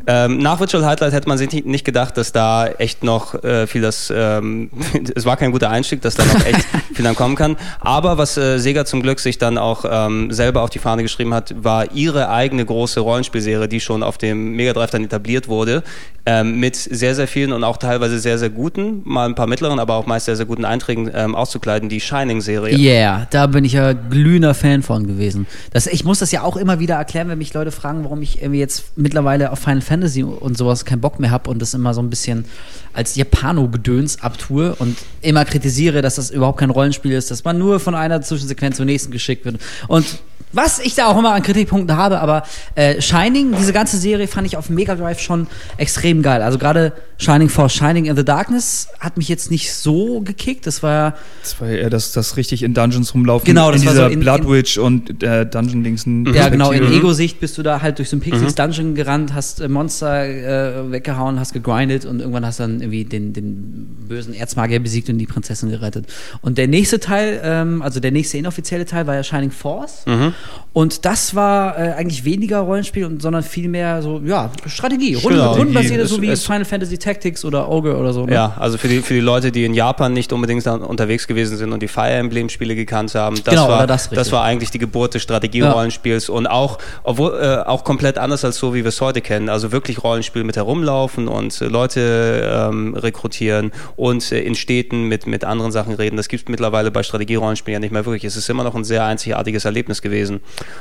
Ähm, nach Virtual Highlight hätte man sich nicht gedacht, dass da echt noch äh, viel das, ähm, es war kein guter Einstieg, dass da noch echt viel dann kommen kann. Aber was äh, Sega zum Glück sich dann auch ähm, selber auf die Fahne geschrieben hat, war ihre eigene große Rollenspielserie, die schon auf dem Mega Drive dann etabliert wurde, ähm, mit sehr, sehr vielen und auch teilweise sehr, sehr guten, mal ein paar mittleren, aber auch meist sehr, sehr guten Einträgen ähm, auszukleiden, die Shining-Serie. Yeah, da bin ich ja glühender Fan von gewesen. Das, ich muss das ja auch immer wieder erklären, wenn mich Leute fragen, warum ich irgendwie jetzt mittlerweile auf Final Fantasy und sowas keinen Bock mehr habe und das immer so ein bisschen als Japano-Gedöns abtue und immer kritisiere, dass das überhaupt kein Rollenspiel ist, dass man nur von einer Zwischensequenz zur nächsten geschickt wird. Und was ich da auch immer an Kritikpunkten habe, aber äh, Shining, diese ganze Serie fand ich auf Mega Drive schon extrem geil. Also gerade Shining Force, Shining in the Darkness hat mich jetzt nicht so gekickt. Das war das war eher das, das richtig in Dungeons rumlaufen. Genau, das in war dieser so in, Blood Witch und äh, Dungeon-Dings. Ja, genau, in Ego-Sicht bist du da halt durch so ein Pixies-Dungeon gerannt, hast äh, Monster äh, weggehauen, hast gegrindet und irgendwann hast dann irgendwie den, den bösen Erzmagier besiegt und die Prinzessin gerettet. Und der nächste Teil, ähm, also der nächste inoffizielle Teil war ja Shining Force. Mhm. Und das war äh, eigentlich weniger Rollenspiel, und, sondern vielmehr so, ja, Strategie. Rundenbasierte, Rundenbasierte, so wie Final Fantasy Tactics oder Ogre oder so. Ne? Ja, also für die, für die Leute, die in Japan nicht unbedingt dann unterwegs gewesen sind und die Fire Emblem-Spiele gekannt haben, das, genau, war, das, das war eigentlich die Geburt des Strategie-Rollenspiels, ja. Und auch, obwohl, äh, auch komplett anders als so, wie wir es heute kennen. Also wirklich Rollenspiel mit herumlaufen und äh, Leute ähm, rekrutieren und äh, in Städten mit, mit anderen Sachen reden. Das gibt es mittlerweile bei Strategie-Rollenspielen ja nicht mehr wirklich. Es ist immer noch ein sehr einzigartiges Erlebnis gewesen. Und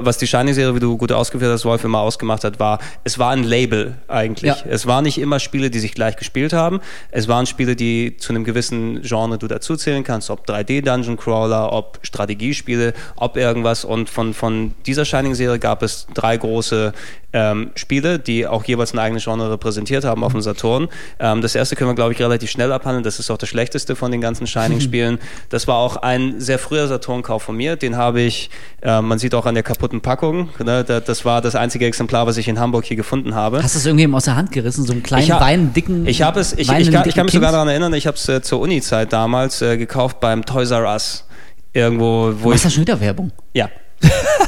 was die Shining-Serie, wie du gut ausgeführt hast, Wolf, immer ausgemacht hat, war, es war ein Label eigentlich. Ja. Es waren nicht immer Spiele, die sich gleich gespielt haben. Es waren Spiele, die zu einem gewissen Genre du dazuzählen kannst, ob drei D-Dungeon-Crawler, ob Strategiespiele, ob irgendwas. Und von, von dieser Shining-Serie gab es drei große ähm, Spiele, die auch jeweils ein eigenes Genre repräsentiert haben auf dem Saturn. Ähm, das erste können wir, glaube ich, relativ schnell abhandeln. Das ist auch das schlechteste von den ganzen Shining-Spielen. Das war auch ein sehr früher Saturn-Kauf von mir. Den habe ich... Ähm, Man sieht auch an der kaputten Packung, ne? Das war das einzige Exemplar, was ich in Hamburg hier gefunden habe. Hast du es irgendjemandem aus der Hand gerissen? So einen kleinen, ha- weinen, dicken Ich habe es. Ich, weinen, ich, kann, ich kann mich Kind. sogar daran erinnern, ich habe es äh, zur Uni-Zeit damals äh, gekauft beim Toys R Us. Irgendwo, wo du machst ich, da schon wieder Werbung? Ja.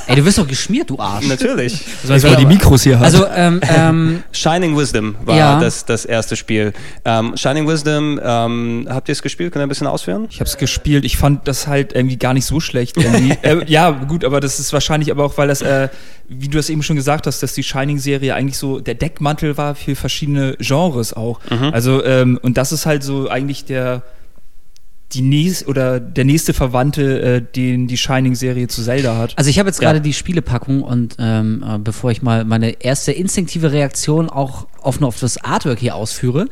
Ey, du wirst doch geschmiert, du Arsch. Natürlich. Das heißt, weil die Mikros hier haben. Also, ähm, ähm, Shining Wisdom war ja. das, das erste Spiel. Ähm, Shining Wisdom, ähm, habt ihr es gespielt? Könnt ihr ein bisschen ausführen? Ich hab's gespielt. Ich fand das halt irgendwie gar nicht so schlecht. äh, ja, gut, aber das ist wahrscheinlich aber auch, weil das, äh, wie du das eben schon gesagt hast, dass die Shining-Serie eigentlich so der Deckmantel war für verschiedene Genres auch. Mhm. Also, ähm, und das ist halt so eigentlich der... die nächste oder der nächste Verwandte, äh, den die Shining-Serie zu Zelda hat. Also ich habe jetzt gerade ja. die Spielepackung und ähm, äh, bevor ich mal meine erste instinktive Reaktion auch offen auf das Artwork hier ausführe,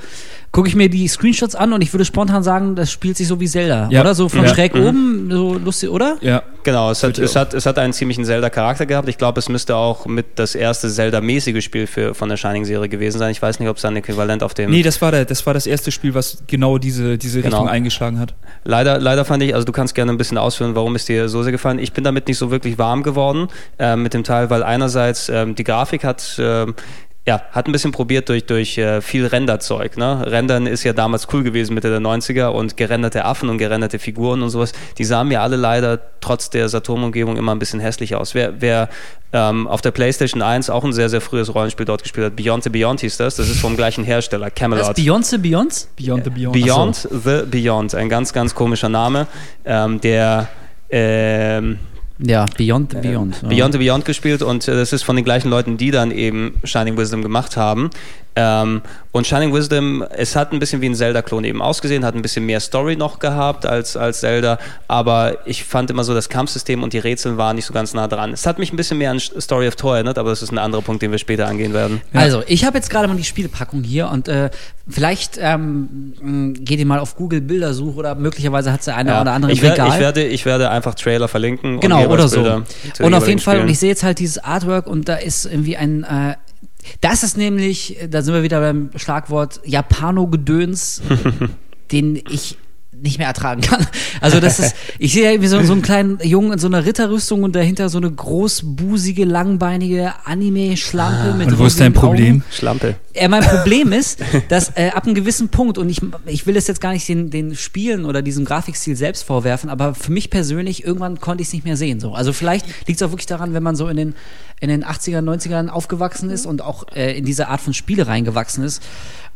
gucke ich mir die Screenshots an und ich würde spontan sagen, das spielt sich so wie Zelda, ja. oder? So von ja. schräg mhm. oben, so lustig, oder? Ja, genau. Es hat, es hat, es hat einen ziemlichen Zelda-Charakter gehabt. Ich glaube, es müsste auch mit das erste Zelda-mäßige Spiel für, von der Shining-Serie gewesen sein. Ich weiß nicht, ob es ein Äquivalent auf dem... Nee, das war, der, das war das erste Spiel, was genau diese, diese genau. Richtung eingeschlagen hat. Leider, leider fand ich, also du kannst gerne ein bisschen ausführen, warum es dir so sehr gefallen. Ich bin damit nicht so wirklich warm geworden äh, mit dem Teil, weil einerseits äh, die Grafik hat... Äh, Ja, hat ein bisschen probiert durch, durch äh, viel Renderzeug. Ne? Rendern ist ja damals cool gewesen, Mitte der neunziger, und gerenderte Affen und gerenderte Figuren und sowas, die sahen ja alle leider trotz der Saturn-Umgebung immer ein bisschen hässlich aus. Wer, wer ähm, auf der PlayStation eins auch ein sehr, sehr frühes Rollenspiel dort gespielt hat, Beyond the Beyond hieß das, das ist vom gleichen Hersteller, Camelot. Das ist Beyond the Beyond? Beyond the Beyond. Beyond so. the Beyond, ein ganz, ganz komischer Name, ähm, der... Ähm, Ja, Beyond the Beyond. Äh, Beyond the Beyond gespielt, und äh, das ist von den gleichen Leuten, die dann eben Shining Wisdom gemacht haben. Ähm, und Shining Wisdom, es hat ein bisschen wie ein Zelda-Klon eben ausgesehen, hat ein bisschen mehr Story noch gehabt als, als Zelda, aber ich fand immer so, das Kampfsystem und die Rätsel waren nicht so ganz nah dran. Es hat mich ein bisschen mehr an Story of Thor erinnert, aber das ist ein anderer Punkt, den wir später angehen werden. Ja. Also, ich habe jetzt gerade mal die Spielepackung hier und äh, vielleicht ähm, geht ihr mal auf Google Bildersuche oder möglicherweise hat es ja eine ja. oder andere ich, wer, Regal. Ich werde, ich werde einfach Trailer verlinken. Genau, und oder Bilder so. Und auf jeden Fall, Spielen. Und ich sehe jetzt halt dieses Artwork und da ist irgendwie ein... Äh, Das ist nämlich, da sind wir wieder beim Schlagwort Japano-Gedöns, den ich nicht mehr ertragen kann. Also das ist, ich sehe ja irgendwie so, so einen kleinen Jungen in so einer Ritterrüstung und dahinter so eine großbusige, langbeinige Anime-Schlampe ah, mit. Und wo ist dein Problem? Augen. Schlampe. Äh, mein Problem ist, dass äh, ab einem gewissen Punkt, und ich, ich will es jetzt gar nicht den, den Spielen oder diesem Grafikstil selbst vorwerfen, aber für mich persönlich, irgendwann konnte ich es nicht mehr sehen. So. Also vielleicht liegt es auch wirklich daran, wenn man so in den, in den achtzigern, neunzigern aufgewachsen ist und auch äh, in diese Art von Spiele reingewachsen ist.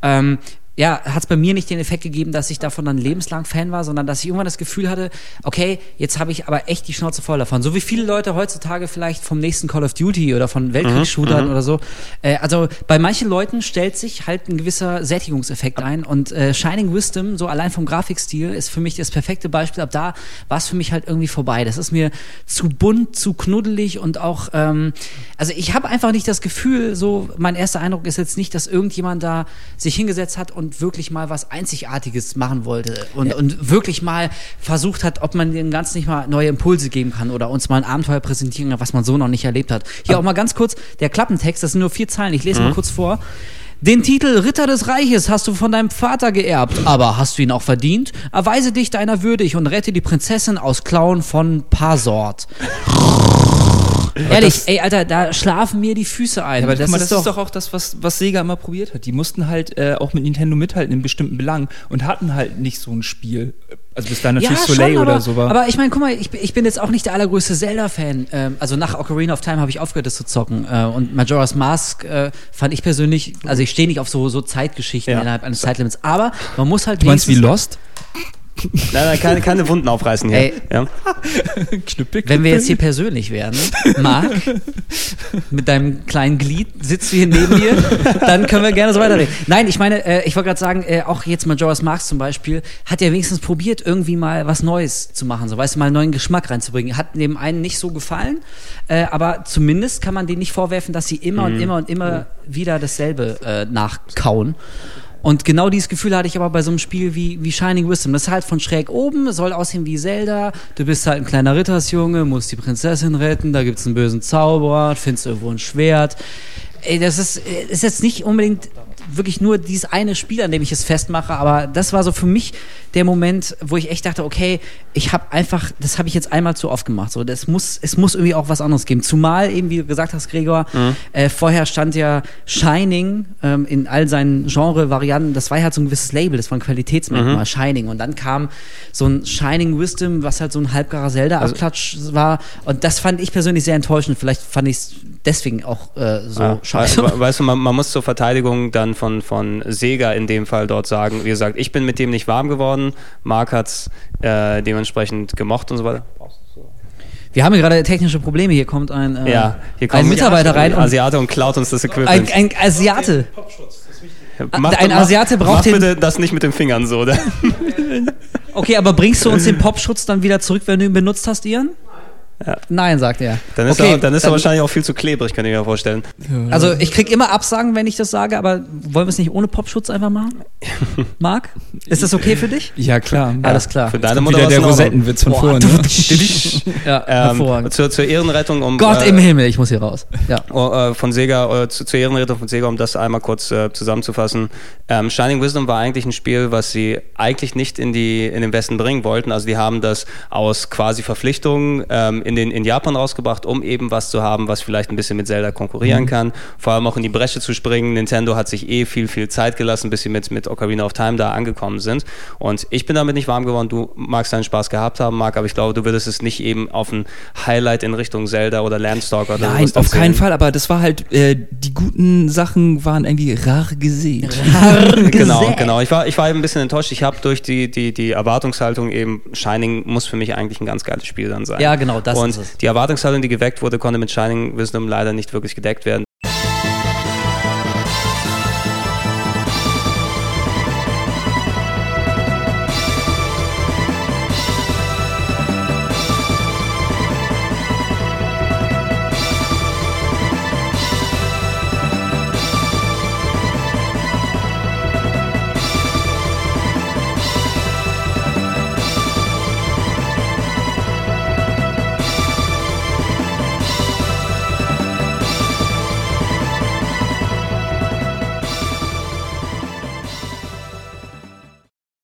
Ähm, ja, hat es bei mir nicht den Effekt gegeben, dass ich davon dann lebenslang Fan war, sondern dass ich irgendwann das Gefühl hatte, okay, jetzt habe ich aber echt die Schnauze voll davon. So wie viele Leute heutzutage vielleicht vom nächsten Call of Duty oder von Weltkriegs-Shootern mhm, oder so. Äh, also bei manchen Leuten stellt sich halt ein gewisser Sättigungseffekt ein und äh, Shining Wisdom, so allein vom Grafikstil, ist für mich das perfekte Beispiel. Ab da war es für mich halt irgendwie vorbei. Das ist mir zu bunt, zu knuddelig und auch, ähm, also ich habe einfach nicht das Gefühl, so mein erster Eindruck ist jetzt nicht, dass irgendjemand da sich hingesetzt hat und und wirklich mal was Einzigartiges machen wollte und, ja. und wirklich mal versucht hat, ob man dem Ganzen nicht mal neue Impulse geben kann oder uns mal ein Abenteuer präsentieren kann, was man so noch nicht erlebt hat. Hier auch mal ganz kurz, der Klappentext, das sind nur vier Zeilen, ich lese mhm. mal kurz vor. Den Titel Ritter des Reiches hast du von deinem Vater geerbt, aber hast du ihn auch verdient? Erweise dich deiner würdig und rette die Prinzessin aus Klauen von Pasort. Ehrlich, das, ey, Alter, da schlafen mir die Füße ein. Ja, aber das, mal, das ist, doch ist doch auch das, was, was Sega immer probiert hat. Die mussten halt äh, auch mit Nintendo mithalten in bestimmten Belangen und hatten halt nicht so ein Spiel. Also bis dann natürlich ja, Soleil oder so war. Aber ich meine, guck mal, ich, ich bin jetzt auch nicht der allergrößte Zelda-Fan. Ähm, also nach Ocarina of Time habe ich aufgehört, das zu zocken. Äh, und Majora's Mask äh, fand ich persönlich, also ich stehe nicht auf so, so Zeitgeschichten ja. innerhalb eines Zeitlimits. Aber man muss halt... Du meinst wie Lost? Nein, nein, keine, keine Wunden aufreißen hier. Ja. Knüppel, knüppel. Wenn wir jetzt hier persönlich werden, Marc, mit deinem kleinen Glied sitzt du hier neben mir, dann können wir gerne so weiterreden. Nein, ich meine, äh, ich wollte gerade sagen, äh, auch jetzt Majora's Mask zum Beispiel, hat ja wenigstens probiert, irgendwie mal was Neues zu machen, so, weißt du, mal einen neuen Geschmack reinzubringen. Hat dem einen nicht so gefallen, äh, aber zumindest kann man denen nicht vorwerfen, dass sie immer mhm. und immer und immer wieder dasselbe äh, nachkauen. Und genau dieses Gefühl hatte ich aber bei so einem Spiel wie, wie Shining Wisdom. Das ist halt von schräg oben, soll aussehen wie Zelda. Du bist halt ein kleiner Rittersjunge, musst die Prinzessin retten, da gibt's einen bösen Zauberer, findest irgendwo ein Schwert. Ey, das ist, ist jetzt nicht unbedingt wirklich nur dieses eine Spiel, an dem ich es festmache, aber das war so für mich der Moment, wo ich echt dachte, okay, ich habe einfach, das habe ich jetzt einmal zu oft gemacht. So, das muss, es muss irgendwie auch was anderes geben. Zumal eben, wie du gesagt hast, Gregor, mhm. äh, vorher stand ja Shining ähm, in all seinen Genre-Varianten. Das war ja halt so ein gewisses Label, das war ein Qualitätsmerkmal, mhm. Shining. Und dann kam so ein Shining Wisdom, was halt so ein halbgarer Zelda-Abklatsch also, war. Und das fand ich persönlich sehr enttäuschend. Vielleicht fand ich es deswegen auch äh, so ah. Weißt du, man, man muss zur Verteidigung dann von, von Sega in dem Fall dort sagen, wie gesagt, ich bin mit dem nicht warm geworden, Marc hat es äh, dementsprechend gemocht und so weiter. Wir haben hier gerade technische Probleme, hier kommt ein, äh, ja, hier kommt ein Mitarbeiter Asiate rein. Ein Asiate und klaut uns das Equipment. Ein, ein Asiate. Mach, ein Asiate braucht mach den bitte das nicht mit den Fingern so. Oder? Okay, aber bringst du uns den Popschutz dann wieder zurück, wenn du ihn benutzt hast, Ian? Ja. Nein, sagt er. Dann ist, okay, er, dann ist dann, er wahrscheinlich auch viel zu klebrig, kann ich mir vorstellen. Also ich krieg immer Absagen, wenn ich das sage, aber wollen wir es nicht ohne Popschutz einfach machen? Marc, ist das okay für dich? Ja, klar. Ja, alles klar. Für deine Mutter wieder der Rosettenwitz von vorhin. Ne? Ja, ähm, hervorragend. Zur, zur Ehrenrettung um... Gott äh, im Himmel, ich muss hier raus. Ja. Äh, von Sega, äh, zu, zur Ehrenrettung von Sega, um das einmal kurz äh, zusammenzufassen. Ähm, Shining Wisdom war eigentlich ein Spiel, was sie eigentlich nicht in, die, in den Westen bringen wollten. Also die haben das aus quasi Verpflichtungen ähm, in, den, in Japan rausgebracht, um eben was zu haben, was vielleicht ein bisschen mit Zelda konkurrieren mhm. kann. Vor allem auch in die Bresche zu springen. Nintendo hat sich eh viel, viel Zeit gelassen, bis sie mit, mit Ocarina of Time da angekommen sind. Und ich bin damit nicht warm geworden. Du magst deinen Spaß gehabt haben, Marc, aber ich glaube, du würdest es nicht eben auf ein Highlight in Richtung Zelda oder Landstalker oder so. Nein, auf keinen Fall, aber das war halt, äh, die guten Sachen waren irgendwie rar gesät. Rar gesät. Genau, genau. Ich war, ich war eben ein bisschen enttäuscht. Ich habe durch die, die, die Erwartungshaltung eben, Shining muss für mich eigentlich ein ganz geiles Spiel dann sein. Ja, genau. Das und die Erwartungshaltung, die geweckt wurde, konnte mit Shining Wisdom leider nicht wirklich gedeckt werden.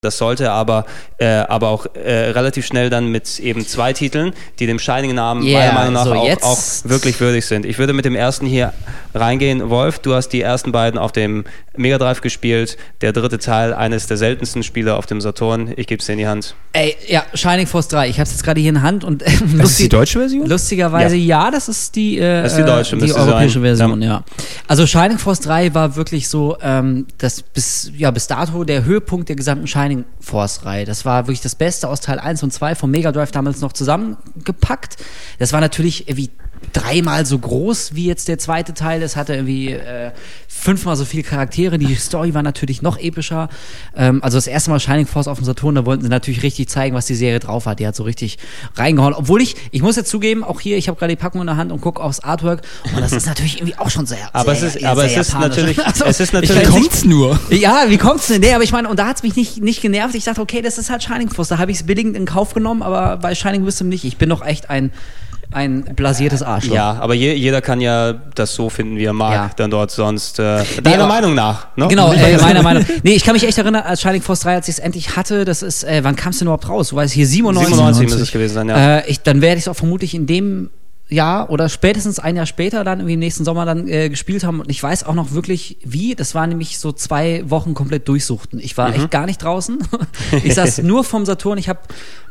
Das sollte aber, äh, aber auch äh, relativ schnell dann mit eben zwei Titeln, die dem Shining Namen yeah, meiner Meinung nach so auch, auch wirklich würdig sind. Ich würde mit dem ersten hier reingehen. Wolf, du hast die ersten beiden auf dem Mega Drive gespielt. Der dritte Teil, eines der seltensten Spiele auf dem Saturn. Ich gebe es dir in die Hand. Ey, ja, Shining Force drei. Ich habe es jetzt gerade hier in der Hand. Und, äh, lustig, das ist die deutsche Version? Lustigerweise, ja, ja das ist die, äh, das ist die, deutsche, die europäische sein. Version. Ja. Ja. Also Shining Force drei war wirklich so, ähm, das bis, ja, bis dato der Höhepunkt der gesamten Shining Force-Reihe. Das war wirklich das Beste aus Teil eins und zwei vom Mega Drive damals noch zusammengepackt. Das war natürlich irgendwie dreimal so groß wie jetzt der zweite Teil. Es hatte irgendwie äh, fünfmal so viele Charaktere. Die Story war natürlich noch epischer. Ähm, also das erste Mal Shining Force auf dem Saturn, da wollten sie natürlich richtig zeigen, was die Serie drauf hat. Die hat so richtig reingehauen. Obwohl ich, ich muss jetzt zugeben, auch hier, ich habe gerade die Packung in der Hand und gucke aufs Artwork und das ist natürlich irgendwie auch schon sehr, sehr, aber es ist, aber es ist natürlich, also, es ist natürlich, wie kommt's nur? Ja, wie kommt's denn? Nee, aber ich meine, und da hat's mich nicht, nicht genervt. Ich dachte, okay, das ist halt Shining Force. Da habe ich es billigend in Kauf genommen, aber bei Shining Wisdom nicht. Ich bin noch echt ein Ein blasiertes Arschloch. Ja, aber je, jeder kann ja das so finden, wie er mag, ja. Dann dort sonst. Äh, deiner nee, Meinung nach, ne? Genau, äh, meiner Meinung nach. Nee, ich kann mich echt erinnern, als Shining Force drei, als ich es endlich hatte, das ist, äh, wann kam es denn überhaupt raus? Du weißt, hier siebenundneunzig muss es gewesen sein, ja. Äh, ich, dann werde ich es auch vermutlich in dem Jahr oder spätestens ein Jahr später dann irgendwie im nächsten Sommer dann äh, gespielt haben. Und ich weiß auch noch wirklich, wie. Das war nämlich so zwei Wochen komplett durchsuchten. Ich war mhm. echt gar nicht draußen. Ich saß nur vom Saturn. Ich habe,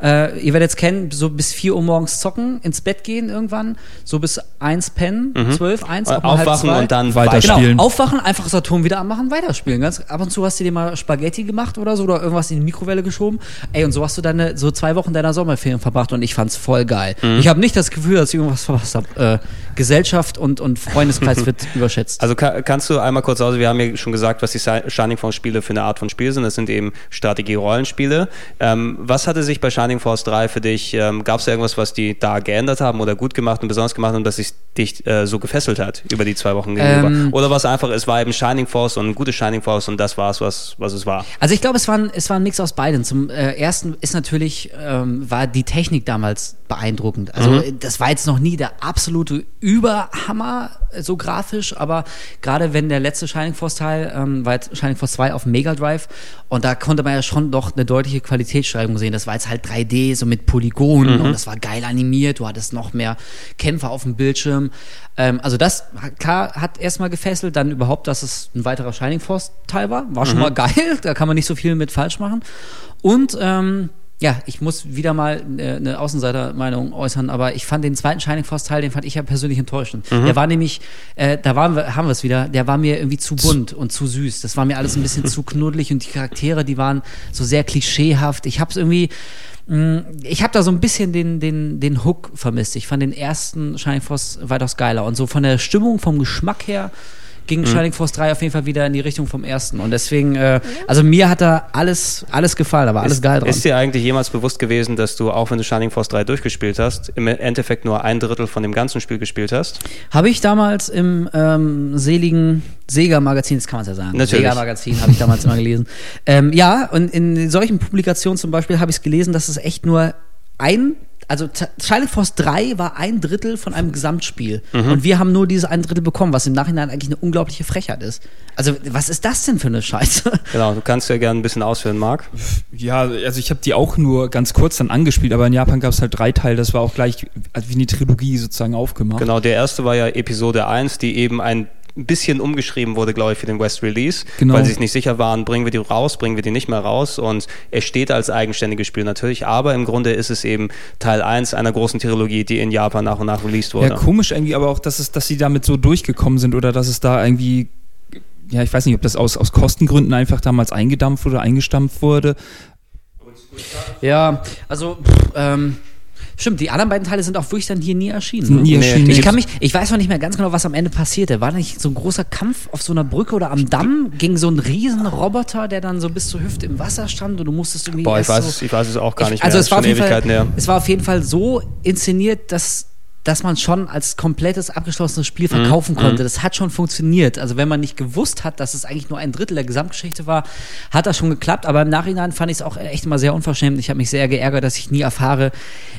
äh, ihr werdet es kennen, so bis vier Uhr morgens zocken, ins Bett gehen irgendwann, so bis eins pennen, mhm. zwölf, eins, auch mal aufwachen halb und dann weiterspielen. Genau, aufwachen, einfach Saturn wieder anmachen, weiterspielen. Ganz ab und zu hast du dir mal Spaghetti gemacht oder so oder irgendwas in die Mikrowelle geschoben. Ey, und so hast du deine, so zwei Wochen deiner Sommerferien verbracht und ich fand's voll geil. Mhm. Ich habe nicht das Gefühl, dass ich irgendwas was hab, äh, Gesellschaft und, und Freundeskreis wird überschätzt. Also ka- kannst du einmal kurz aus, wir haben ja schon gesagt, was die Shining Force Spiele für eine Art von Spiel sind. Das sind eben Strategie-Rollenspiele. Ähm, was hatte sich bei Shining Force drei für dich, ähm, gab es da irgendwas, was die da geändert haben oder gut gemacht und besonders gemacht haben, dass es dich äh, so gefesselt hat über die zwei Wochen gegenüber? Ähm, oder was einfach, es war eben Shining Force und ein gutes Shining Force und das war es, was, was es war? Also ich glaube, es war ein, es war ein Mix aus beiden. Zum äh, ersten ist natürlich, ähm, war die Technik damals beeindruckend. Also mhm. das war jetzt noch nie der absolute Überhammer, so grafisch, aber gerade wenn der letzte Shining Force Teil, ähm, war jetzt Shining Force zwei auf dem Mega Drive und da konnte man ja schon doch eine deutliche Qualitätssteigerung sehen. Das war jetzt halt drei D, so mit Polygonen mhm. und das war geil animiert, du hattest noch mehr Kämpfer auf dem Bildschirm. Ähm, also das, klar, hat erstmal gefesselt, dann überhaupt, dass es ein weiterer Shining Force Teil war, war schon mhm. mal geil, da kann man nicht so viel mit falsch machen. Und, ähm, ja, ich muss wieder mal äh, eine Außenseitermeinung äußern, aber ich fand den zweiten Shining Force Teil, den fand ich ja persönlich enttäuschend. Mhm. Der war nämlich, äh, da waren wir, haben wir es wieder, der war mir irgendwie zu bunt und zu süß. Das war mir alles ein bisschen zu knuddelig und die Charaktere, die waren so sehr klischeehaft. Ich hab's irgendwie... Ich habe da so ein bisschen den, den, den Hook vermisst. Ich fand den ersten Shining Force weitaus geiler. Und so von der Stimmung, vom Geschmack her ging mhm. Shining Force drei auf jeden Fall wieder in die Richtung vom ersten. Und deswegen, äh, also mir hat da alles, alles gefallen, da war alles ist, geil dran. Ist dir eigentlich jemals bewusst gewesen, dass du, auch wenn du Shining Force drei durchgespielt hast, im Endeffekt nur ein Drittel von dem ganzen Spiel gespielt hast? Habe ich damals im ähm, seligen Sega-Magazin, das kann man es ja sagen. Natürlich. Sega-Magazin habe ich damals immer gelesen. Ähm, ja, und in solchen Publikationen zum Beispiel habe ich es gelesen, dass es echt nur ein, also T- Shining Force drei war ein Drittel von einem Gesamtspiel. Mhm. Und wir haben nur dieses ein Drittel bekommen, was im Nachhinein eigentlich eine unglaubliche Frechheit ist. Also was ist das denn für eine Scheiße? Genau, du kannst ja gerne ein bisschen ausführen, Marc. Ja, also ich habe die auch nur ganz kurz dann angespielt, aber in Japan gab es halt drei Teile, das war auch gleich wie eine Trilogie sozusagen aufgemacht. Genau, der erste war ja Episode eins, die eben ein ein bisschen umgeschrieben wurde, glaube ich, für den West Release, genau. Weil sie sich nicht sicher waren, bringen wir die raus, bringen wir die nicht mehr raus und es steht als eigenständiges Spiel natürlich, aber im Grunde ist es eben Teil eins einer großen Trilogie, die in Japan nach und nach released wurde. Ja, komisch irgendwie, aber auch, dass es, dass sie damit so durchgekommen sind oder dass es da irgendwie, ja, ich weiß nicht, ob das aus, aus Kostengründen einfach damals eingedampft oder eingestampft wurde. Ja, also, pff, ähm, stimmt, die anderen beiden Teile sind auch wirklich dann hier nie erschienen. Nie erschienen. Ich kann mich, ich weiß noch nicht mehr ganz genau, was am Ende passierte. War da nicht so ein großer Kampf auf so einer Brücke oder am Damm gegen so einen riesen Roboter, der dann so bis zur Hüfte im Wasser stand und du musstest irgendwie... Boah, ich weiß, so, ich weiß es auch gar nicht ich, mehr. Also es war, auf jeden Fall, ja. es war auf jeden Fall so inszeniert, dass... dass man schon als komplettes, abgeschlossenes Spiel verkaufen mhm. konnte. Das hat schon funktioniert. Also wenn man nicht gewusst hat, dass es eigentlich nur ein Drittel der Gesamtgeschichte war, hat das schon geklappt. Aber im Nachhinein fand ich es auch echt mal sehr unverschämt. Ich habe mich sehr geärgert, dass ich nie erfahre,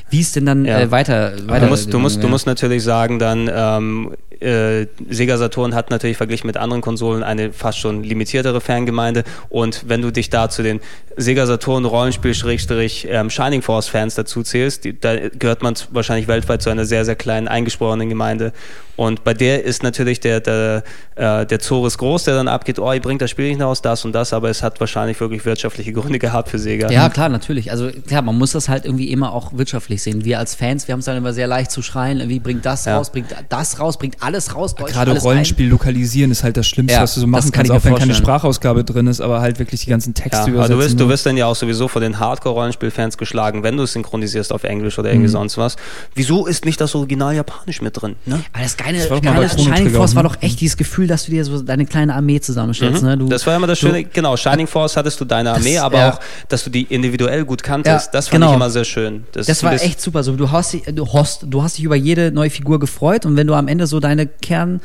wie es denn dann ja. äh, weiter, weiter... Du musst, du musst, du musst natürlich sagen, dann ähm, äh, Sega Saturn hat natürlich verglichen mit anderen Konsolen eine fast schon limitiertere Fangemeinde, und wenn du dich da zu den Sega Saturn Rollenspiel Schrägstrich Shining Force Fans dazu zählst, die, da gehört man wahrscheinlich weltweit zu einer sehr, sehr kleinen, eingeschworenen Gemeinde, und bei der ist natürlich der, der, äh, der Zorus groß, der dann abgeht, oh, ihr bringt das Spiel nicht raus, das und das, aber es hat wahrscheinlich wirklich wirtschaftliche Gründe gehabt für Sega. Ja, klar, natürlich. Also klar, man muss das halt irgendwie immer auch wirtschaftlich sehen. Wir als Fans, wir haben es dann immer sehr leicht zu schreien, irgendwie bringt das ja. raus, bringt das raus, bringt alles raus. Deutsch, gerade alles Rollenspiel rein. Lokalisieren ist halt das Schlimmste, ja, was du so machen kann kannst, auch wenn keine Sprachausgabe drin ist, aber halt wirklich die ganzen Texte ja, übersetzen. Du wirst, du wirst dann ja auch sowieso von den Hardcore-Rollenspiel-Fans geschlagen, wenn du es synchronisierst auf Englisch oder irgendwie mhm. sonst was. Wieso ist nicht das Original Japanisch mit drin? Ne? Aber das geile, das war geile Shining Force war doch echt dieses Gefühl, dass du dir so deine kleine Armee zusammenstellst. Mhm. Ne? Du, das war immer das Schöne, du, genau, Shining Force hattest du deine Armee, das, aber ja. auch, dass du die individuell gut kanntest, ja, das fand genau. ich immer sehr schön. Das, das war echt super, so, du, hast, du, hast, du hast dich über jede neue Figur gefreut, und wenn du am Ende so deine Kern...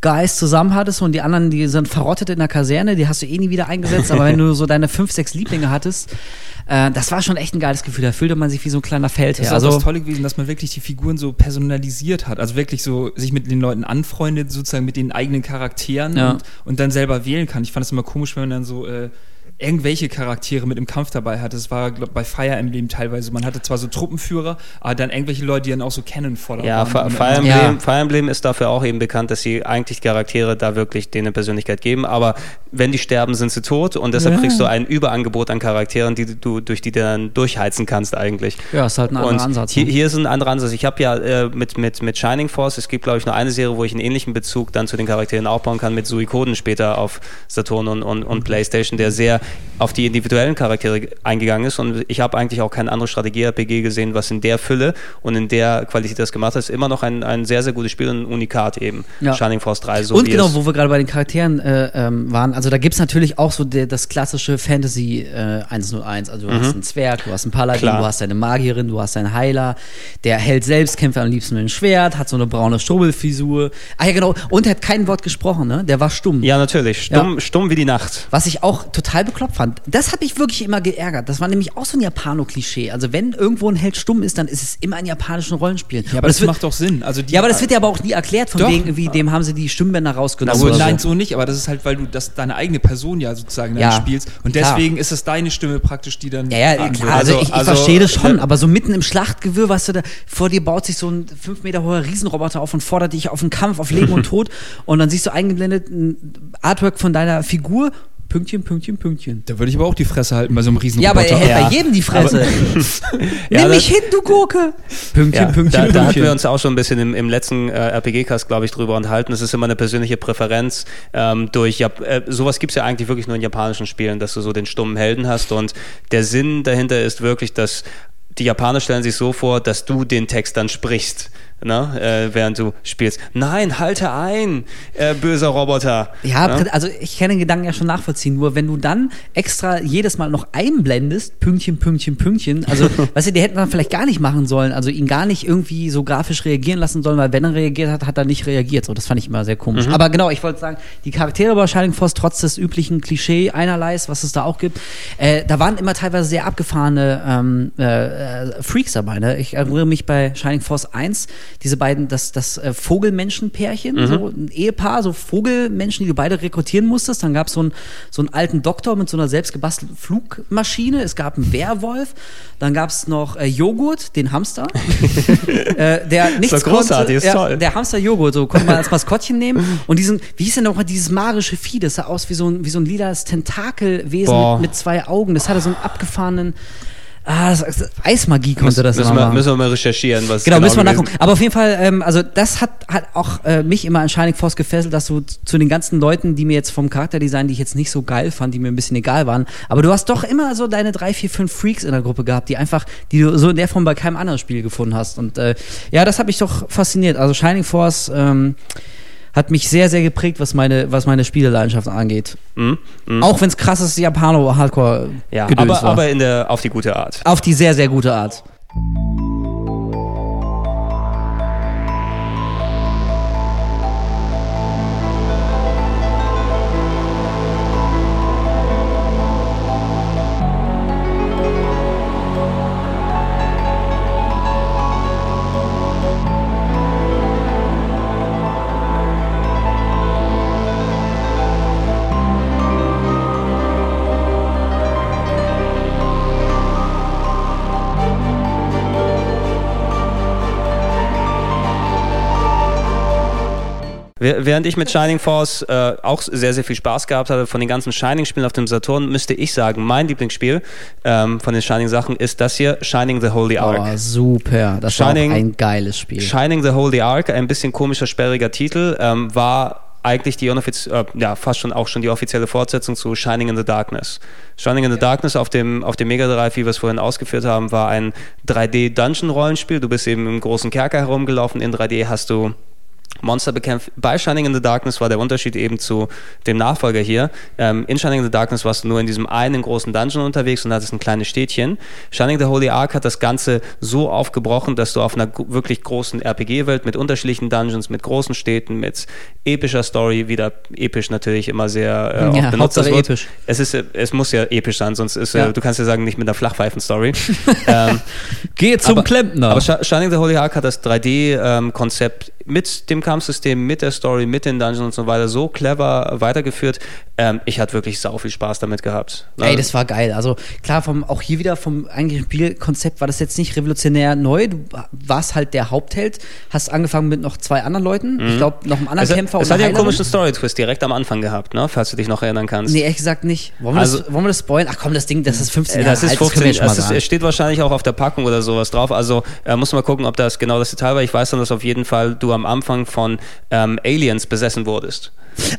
Guys zusammen hattest und die anderen, die sind verrottet in der Kaserne, die hast du eh nie wieder eingesetzt, aber wenn du so deine fünf, sechs Lieblinge hattest, äh, das war schon echt ein geiles Gefühl, da fühlte man sich wie so ein kleiner Feldherr. Das ist also das Tolle gewesen, dass man wirklich die Figuren so personalisiert hat, also wirklich so sich mit den Leuten anfreundet, sozusagen mit den eigenen Charakteren ja. und, und dann selber wählen kann. Ich fand es immer komisch, wenn man dann so... Äh, irgendwelche Charaktere mit im Kampf dabei hatte. Das war, glaube ich, bei Fire Emblem teilweise. Man hatte zwar so Truppenführer, aber dann irgendwelche Leute, die dann auch so Cannon fordern. Ja, Fire Emblem, ja. Fire Emblem ist dafür auch eben bekannt, dass sie eigentlich Charaktere da wirklich denen eine Persönlichkeit geben, aber wenn die sterben, sind sie tot, und deshalb ja. kriegst du ein Überangebot an Charakteren, die du, durch die du dann durchheizen kannst eigentlich. Ja, ist halt ein anderer und Ansatz. Ne? Hier, hier ist ein anderer Ansatz. Ich habe ja äh, mit, mit, mit Shining Force, es gibt, glaube ich, nur eine Serie, wo ich einen ähnlichen Bezug dann zu den Charakteren aufbauen kann, mit Suikoden später auf Saturn und, und, und Playstation, der sehr auf die individuellen Charaktere eingegangen ist, und ich habe eigentlich auch kein anderes Strategie-R P G gesehen, was in der Fülle und in der Qualität das gemacht hat. Ist immer noch ein, ein sehr, sehr gutes Spiel und ein Unikat eben. Ja. Shining Force drei, so. Und genau, wo wir gerade bei den Charakteren äh, ähm, waren, also da gibt es natürlich auch so der, das klassische Fantasy äh, eins null eins, also du mhm. hast einen Zwerg, du hast einen Paladin, Klar. du hast deine Magierin, du hast einen Heiler, der hält selbst, kämpft am liebsten mit dem Schwert, hat so eine braune Strubbelfrisur. Ah ja, genau, und hat kein Wort gesprochen, ne? Der war stumm. Ja, natürlich, stumm, ja. stumm wie die Nacht. Was ich auch total bekloppt fand. Das hat mich wirklich immer geärgert. Das war nämlich auch so ein Japano-Klischee. Also wenn irgendwo ein Held stumm ist, dann ist es immer ein japanischen Rollenspiel. Ja, aber das, das wird, macht doch Sinn. Also die, ja, aber das wird ja aber auch nie erklärt, von doch. wegen, wie dem haben sie die Stimmbänder rausgenommen. Also, nein, so nicht, aber das ist halt, weil du das, deine eigene Person ja sozusagen ja. dann spielst, und deswegen klar. ist es deine Stimme praktisch, die dann... Ja, ja, klar, also, also ich, ich also, verstehe das schon, aber so mitten im Schlachtgewirr, weißt du, da, vor dir baut sich so ein fünf Meter hoher Riesenroboter auf und fordert dich auf einen Kampf, auf Leben und Tod, und dann siehst du eingeblendet ein Artwork von deiner Figur, Pünktchen, Pünktchen, Pünktchen. Da würde ich aber auch die Fresse halten bei so einem Riesenroboter. Ja, aber er hält ja. bei jedem die Fresse. Nimm ja, mich hin, du Gurke. Pünktchen, ja, Pünktchen, da, Pünktchen. Da hatten wir uns auch schon ein bisschen im, im letzten äh, R P G-Cast, glaube ich, drüber unterhalten. Das ist immer eine persönliche Präferenz. Ähm, durch Jap- äh, sowas gibt es ja eigentlich wirklich nur in japanischen Spielen, dass du so den stummen Helden hast. Und der Sinn dahinter ist wirklich, dass die Japaner stellen sich so vor, dass du den Text dann sprichst. Na, äh, während du spielst. Nein, halte ein, äh, böser Roboter. Ja, Na? also ich kann den Gedanken ja schon nachvollziehen, nur wenn du dann extra jedes Mal noch einblendest, Pünktchen, Pünktchen, Pünktchen, also, weißt du, die hätten dann vielleicht gar nicht machen sollen, also ihn gar nicht irgendwie so grafisch reagieren lassen sollen, weil wenn er reagiert hat, hat er nicht reagiert. So, das fand ich immer sehr komisch. Mhm. Aber genau, ich wollte sagen, die Charaktere bei Shining Force, trotz des üblichen Klischee einerleis, was es da auch gibt, äh, da waren immer teilweise sehr abgefahrene ähm, äh, Freaks dabei, ne? Ich erinnere mich bei Shining Force eins, diese beiden, das, das äh, Vogelmenschen-Pärchen, mhm. so ein Ehepaar, so Vogelmenschen, die du beide rekrutieren musstest. Dann gab es so einen, so einen alten Doktor mit so einer selbstgebastelten Flugmaschine. Es gab einen Werwolf. Dann gab es noch äh, Joghurt, den Hamster. äh, der nichts das war großartig, konnte, ist toll. Ja, der Hamster-Joghurt, so konnte man als Maskottchen nehmen. Und diesen, wie hieß denn nochmal dieses magische Vieh? Das sah aus wie so ein, wie so ein lilas Tentakelwesen mit, mit zwei Augen. Das hatte so einen abgefahrenen... Ah, das, das Eismagie konnte Muss, das müssen wir, müssen wir mal recherchieren, was Genau, genau müssen wir nachgucken. Aber auf jeden Fall, ähm, also das hat, hat auch äh, mich immer an Shining Force gefesselt, dass du zu den ganzen Leuten, die mir jetzt vom Charakterdesign, die ich jetzt nicht so geil fand, die mir ein bisschen egal waren, aber du hast doch immer so deine drei, vier, fünf Freaks in der Gruppe gehabt, die einfach, die du so in der Form bei keinem anderen Spiel gefunden hast. Und äh, ja, das hat mich doch fasziniert. Also Shining Force... Ähm, hat mich sehr, sehr geprägt, was meine, was meine Spieleleidenschaft angeht. Mm, mm. Auch wenn es krasses Japano-Hardcore-Gedöns ja, aber, war. Aber in der, auf die gute Art. Auf die sehr, sehr gute Art. Während ich mit Shining Force äh, auch sehr, sehr viel Spaß gehabt hatte, von den ganzen Shining-Spielen auf dem Saturn, müsste ich sagen, mein Lieblingsspiel ähm, von den Shining-Sachen ist das hier, Shining the Holy Ark. Oh, super. Das Shining, war ein geiles Spiel. Shining the Holy Ark, ein bisschen komischer, sperriger Titel, ähm, war eigentlich die unoffiz- äh, ja, fast schon auch schon die offizielle Fortsetzung zu Shining in the Darkness. Shining in the Darkness auf dem, auf dem Mega Drive, wie wir es vorhin ausgeführt haben, war ein drei D-Dungeon-Rollenspiel. Du bist eben im großen Kerker herumgelaufen. In drei D hast du Monster bekämpft. Bei Shining in the Darkness war der Unterschied eben zu dem Nachfolger hier. Ähm, in Shining in the Darkness warst du nur in diesem einen großen Dungeon unterwegs und hattest ein kleines Städtchen. Shining the Holy Ark hat das Ganze so aufgebrochen, dass du auf einer g- wirklich großen R P G-Welt mit unterschiedlichen Dungeons, mit großen Städten, mit epischer Story, wieder episch natürlich immer sehr äh, ja, benutzt das Wort. Episch. Es, ist, es muss ja episch sein, sonst ist, ja. äh, du kannst ja sagen, nicht mit einer Flachpfeifen-Story. ähm, Geh zum aber, Klempner! Aber Sh- Shining the Holy Ark hat das drei D-Konzept ähm, mit dem Kampfsystem, mit der Story, mit den Dungeons und so weiter so clever weitergeführt. Ähm, ich hatte wirklich sau viel Spaß damit gehabt. Ey, das war geil. Also klar, vom, auch hier wieder vom eigentlichen Spielkonzept war das jetzt nicht revolutionär neu. Du warst halt der Hauptheld, hast angefangen mit noch zwei anderen Leuten. Mhm. Ich glaube, noch einem anderen es, Kämpfer. Es hat ja einen komischen Story-Twist direkt am Anfang gehabt, ne? Falls du dich noch erinnern kannst. Nee, ehrlich gesagt nicht. Wollen wir, also, das, wollen wir das spoilen? Ach komm, das Ding, das ist fünfzehn äh, das Jahre ist alt. fünfzehn, das, das, das ist, steht wahrscheinlich auch auf der Packung oder sowas drauf. Also äh, muss man gucken, ob das genau das Detail war. Ich weiß dann, dass auf jeden Fall du am Anfang von ähm, Aliens besessen wurdest.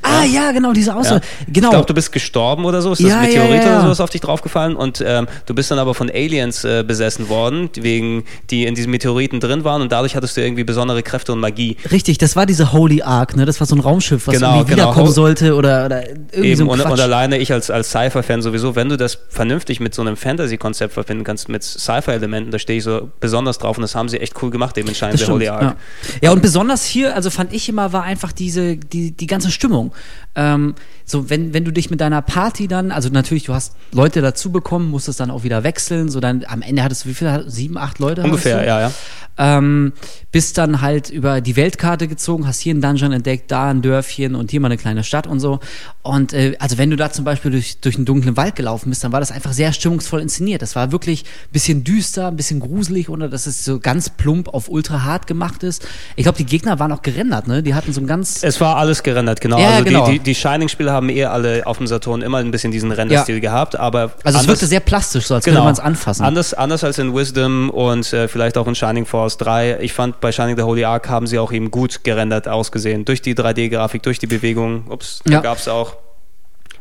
Ah ja, ja genau, diese Aussage. Ja. Genau. Ich glaube, du bist gestorben oder so, ist das ja, ein Meteorit ja, ja. oder sowas auf dich draufgefallen und ähm, du bist dann aber von Aliens äh, besessen worden, wegen die in diesen Meteoriten drin waren und dadurch hattest du irgendwie besondere Kräfte und Magie. Richtig, das war diese Holy Ark, ne? Das war so ein Raumschiff, was genau, irgendwie genau. wiederkommen sollte oder, oder irgendwie eben, so ein Quatsch. Und alleine ich als, als Sci-Fi-Fan sowieso, wenn du das vernünftig mit so einem Fantasy-Konzept verbinden kannst, mit Sci-Fi-Elementen, da stehe ich so besonders drauf und das haben sie echt cool gemacht, eben in Shining the Holy Ark. Ja. ja, und besonders hier, also fand ich immer, war einfach diese, die, die ganze Stimme Stimmung. Ähm, so, wenn, wenn du dich mit deiner Party dann, also natürlich, du hast Leute dazu bekommen, musstest dann auch wieder wechseln, so dann am Ende hattest du wie viel? Sieben, acht Leute? Ungefähr, ja, ja. Ähm, bist dann halt über die Weltkarte gezogen, hast hier einen Dungeon entdeckt, da ein Dörfchen und hier mal eine kleine Stadt und so. Und äh, also wenn du da zum Beispiel durch, durch einen dunklen Wald gelaufen bist, dann war das einfach sehr stimmungsvoll inszeniert. Das war wirklich ein bisschen düster, ein bisschen gruselig, ohne dass es so ganz plump auf ultra hart gemacht ist. Ich glaube, die Gegner waren auch gerendert, ne? Die hatten so ein ganz... Es war alles gerendert, genau. Ja, also genau. die, die, die Shining-Spiele haben eh alle auf dem Saturn immer ein bisschen diesen Renderstil ja. gehabt, aber... Also es wirkte sehr plastisch, so als genau. könnte man es anfassen. Anders, anders als in Wisdom und äh, vielleicht auch in Shining Force drei. Ich fand, bei Shining the Holy Ark haben sie auch eben gut gerendert ausgesehen. Durch die drei D-Grafik, durch die Bewegung. Ups, da ja. gab's auch...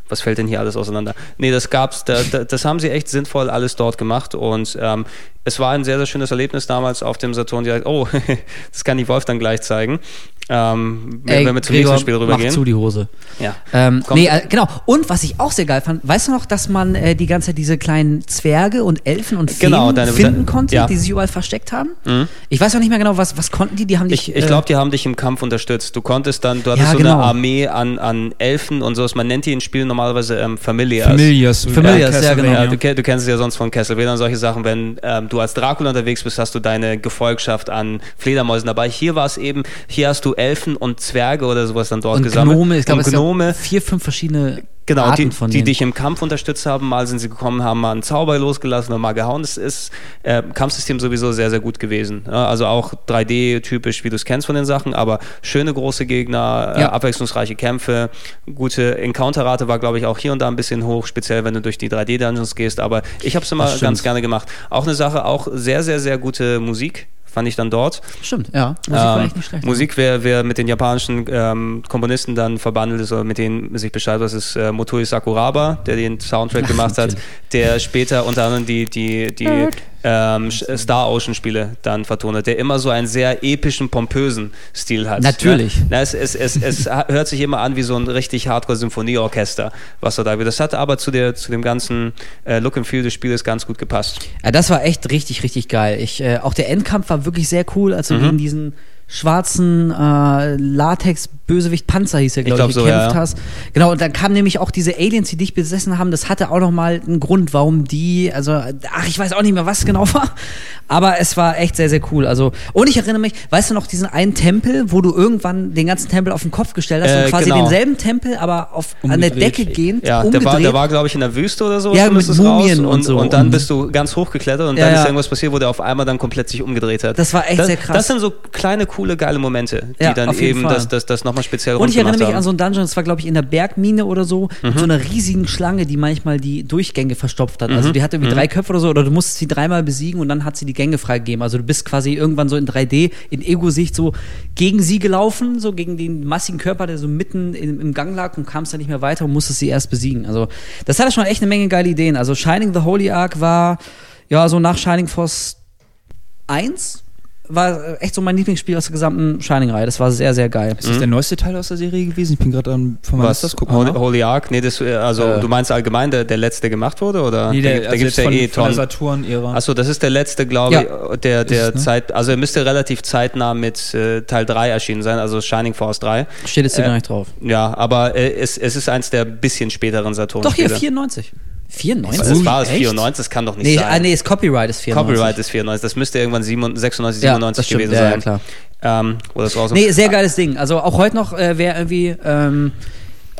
Was fällt denn hier alles auseinander? Nee, das gab's, da, da, das haben sie echt sinnvoll alles dort gemacht und ähm, es war ein sehr, sehr schönes Erlebnis damals auf dem Saturn. Die sagt, oh, das kann die Wolf dann gleich zeigen. Ähm, wenn, Ey, wenn wir zum Gregor, nächsten Spiel rübergehen. Mach zu die Hose. Ja. Ähm, nee, äh, genau. Und was ich auch sehr geil fand, weißt du noch, dass man äh, die ganze Zeit diese kleinen Zwerge und Elfen und Feen genau, deine, finden konnte, ja. die sich überall versteckt haben? Mhm. Ich weiß auch nicht mehr genau, was, was konnten die? Die haben dich. Ich, ich glaube, die haben dich im Kampf unterstützt. Du konntest dann, du hattest ja, so genau. eine Armee an, an Elfen und sowas. Man nennt die in Spielen normalerweise ähm, Familias. Familias. Familias, ja, ja genau. Ja. Du, du kennst es ja sonst von Castlevania und solche Sachen. Wenn ähm, du als Dracula unterwegs bist, hast du deine Gefolgschaft an Fledermäusen dabei. Hier war es eben, hier hast du Elfen und Zwerge oder sowas dann dort und gesammelt. Gnome, ich glaube, und es Gnome. Gab vier, fünf verschiedene genau, Arten die, von denen. Die dich im Kampf unterstützt haben. Mal sind sie gekommen, haben mal einen Zauber losgelassen und mal gehauen. Das ist äh, Kampfsystem sowieso sehr, sehr gut gewesen. Ja, also auch drei D-typisch, wie du es kennst von den Sachen, aber schöne große Gegner, äh, ja. abwechslungsreiche Kämpfe, gute Encounterrate war, glaube ich, auch hier und da ein bisschen hoch, speziell wenn du durch die drei D-Dungeons gehst, aber ich habe es immer ganz gerne gemacht. Auch eine Sache, auch sehr, sehr, sehr gute Musik. Fand ich dann dort. Stimmt, ja. Musik ähm, war echt nicht schlecht. Musik, wer, wer mit den japanischen ähm, Komponisten dann verbandelt ist oder mit denen sich Bescheid weiß, ist äh, Motoi Sakuraba, der den Soundtrack gemacht hat, der später unter anderem die, die, die ähm, Star Ocean-Spiele dann vertont hat, der immer so einen sehr epischen, pompösen Stil hat. Natürlich. Ne? Na, es es, es, es hört sich immer an wie so ein richtig Hardcore-Symphonieorchester, was er da will. Das hat aber zu, der, zu dem ganzen äh, Look and Feel des Spieles ganz gut gepasst. Ja, das war echt richtig, richtig geil. Ich, äh, auch der Endkampf war wirklich sehr cool, als wir gegen mhm. diesen schwarzen äh, Latex-Bösewicht-Panzer hieß er, glaube ich, glaub, ich so, gekämpft ja, ja. hast. Genau, und dann kamen nämlich auch diese Aliens, die dich besessen haben, das hatte auch nochmal einen Grund, warum die, also, ach, ich weiß auch nicht mehr, was genau war, aber es war echt sehr, sehr cool, also, und ich erinnere mich, weißt du noch, diesen einen Tempel, wo du irgendwann den ganzen Tempel auf den Kopf gestellt hast äh, und quasi genau. denselben Tempel, aber auf, an der Decke gehend, ja, umgedreht. Der war, der war, glaube ich, in der Wüste oder so. Ja, mit Mumien und, und so. Und dann bist du ganz hochgeklettert und ja, dann ist ja. irgendwas passiert, wo der auf einmal dann komplett sich umgedreht hat. Das war echt das, sehr krass. Das sind so kleine, coole, geile Momente, die ja, dann eben das, das, das noch nochmal speziell rund gemacht haben. Und ich erinnere mich an so ein Dungeon, das war glaube ich in der Bergmine oder so, mhm. mit so einer riesigen Schlange, die manchmal die Durchgänge verstopft hat. Mhm. Also die hatte irgendwie mhm. drei Köpfe oder so, oder du musstest sie dreimal besiegen und dann hat sie die Gänge freigegeben. Also du bist quasi irgendwann so in drei D, in Ego-Sicht so gegen sie gelaufen, so gegen den massigen Körper, der so mitten im, im Gang lag und kamst dann nicht mehr weiter und musstest sie erst besiegen. Also das hatte schon echt eine Menge geile Ideen. Also Shining the Holy Ark war, ja, so nach Shining Force eins war echt so mein Lieblingsspiel aus der gesamten Shining-Reihe. Das war sehr, sehr geil. Ist das mhm. der neueste Teil aus der Serie gewesen? Ich bin gerade an... Was? Das? Holy, Holy Ark? Nee, das, also äh. du meinst allgemein, der, der letzte gemacht wurde? Oder? Nee, der, da, also da gibt's ja von, eh von der Saturn-Ära. Achso, das ist der letzte, glaube ich, ja. der, der es, ne? Zeit... Also er müsste relativ zeitnah mit äh, Teil drei erschienen sein, also Shining Force drei. Steht jetzt hier äh, gar nicht drauf. Ja, aber äh, es, es ist eins der bisschen späteren Saturn-Spiele. Doch, hier, vierundneunzig. vierundneunzig? Also das war es vierundneunzig, das kann doch nicht nee, sein. Ah, nee, das Copyright ist vierundneunzig. Copyright ist vierundneunzig, das müsste irgendwann sechsundneunzig, siebenundneunzig ja, gewesen ja, sein. Ja, klar. Ähm, oder das war so. Nee, sehr geiles Ding. Also auch heute noch, äh, wer irgendwie, ähm,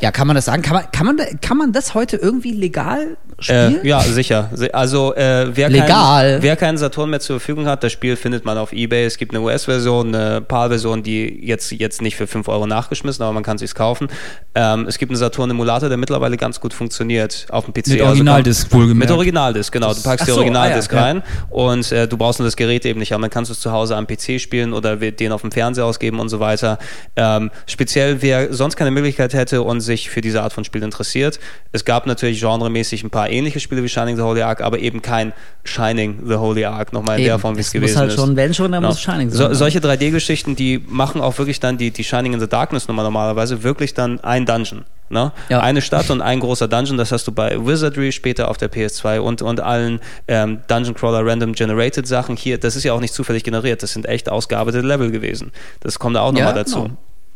ja, kann man das sagen? Kann man, kann man, kann man das heute irgendwie legal spielen? Äh, ja, sicher. Also äh, wer, legal. Kein, wer keinen Saturn mehr zur Verfügung hat, das Spiel findet man auf eBay. Es gibt eine U S-Version, eine PAL-Version, die jetzt, jetzt nicht für fünf Euro nachgeschmissen, aber man kann es sich kaufen. Ähm, es gibt einen Saturn-Emulator, der mittlerweile ganz gut funktioniert auf dem P C. Mit Originaldisk also, wohlgemerkt. Mit Originaldisk, genau. Du packst so, die Originaldisk ah, ja, rein ja. und äh, du brauchst nur das Gerät eben nicht haben. Dann kannst du es zu Hause am P C spielen oder den auf dem Fernseher ausgeben und so weiter. Ähm, speziell, wer sonst keine Möglichkeit hätte und sich für diese Art von Spiel interessiert. Es gab natürlich genremäßig ein paar ähnliche Spiele wie Shining the Holy Ark, aber eben kein Shining the Holy Ark, nochmal in eben. Der Form, wie es gewesen halt ist. Schon, wenn schon, dann genau. muss Shining sein. So, solche drei D-Geschichten, die machen auch wirklich dann die, die Shining in the Darkness Nummer normalerweise wirklich dann ein Dungeon. Ne? Ja. Eine Stadt und ein großer Dungeon, das hast du bei Wizardry später auf der P S zwei und, und allen ähm, Dungeon Crawler Random Generated Sachen hier, das ist ja auch nicht zufällig generiert, das sind echt ausgearbeitete Level gewesen. Das kommt da auch nochmal ja, dazu. Genau.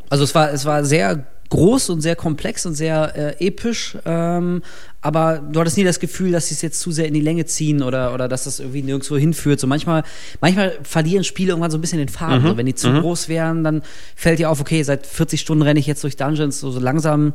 Also es war, es war sehr groß und sehr komplex und sehr äh, episch, ähm, aber du hattest nie das Gefühl, dass sie es jetzt zu sehr in die Länge ziehen oder, oder dass das irgendwie nirgendwo hinführt. So manchmal, manchmal verlieren Spiele irgendwann so ein bisschen den Faden. Mhm. So, wenn die zu mhm. groß wären, dann fällt dir auf, okay, seit vierzig Stunden renne ich jetzt durch Dungeons, so, so langsam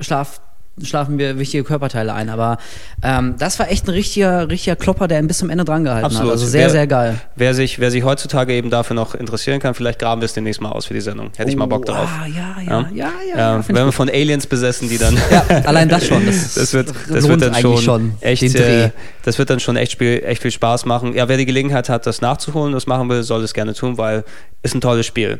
schlaf, schlafen wir wichtige Körperteile ein. Aber ähm, das war echt ein richtiger, richtiger Klopper, der ihn bis zum Ende dran gehalten Absolut. Hat. Also sehr, wer, sehr geil. Wer sich, wer sich heutzutage eben dafür noch interessieren kann, vielleicht graben wir es demnächst mal aus für die Sendung. Hätte oh, ich mal Bock drauf. Ah, ja, ja, ja, ja. ja, ja, ja wenn wir von Aliens besessen, die dann... ja, allein das schon. Das, das wird, das wird dann schon, schon echt... Äh, das wird dann schon echt, Spiel, echt viel Spaß machen. Ja, wer die Gelegenheit hat, das nachzuholen, das machen will, soll es gerne tun, weil ist ein tolles Spiel.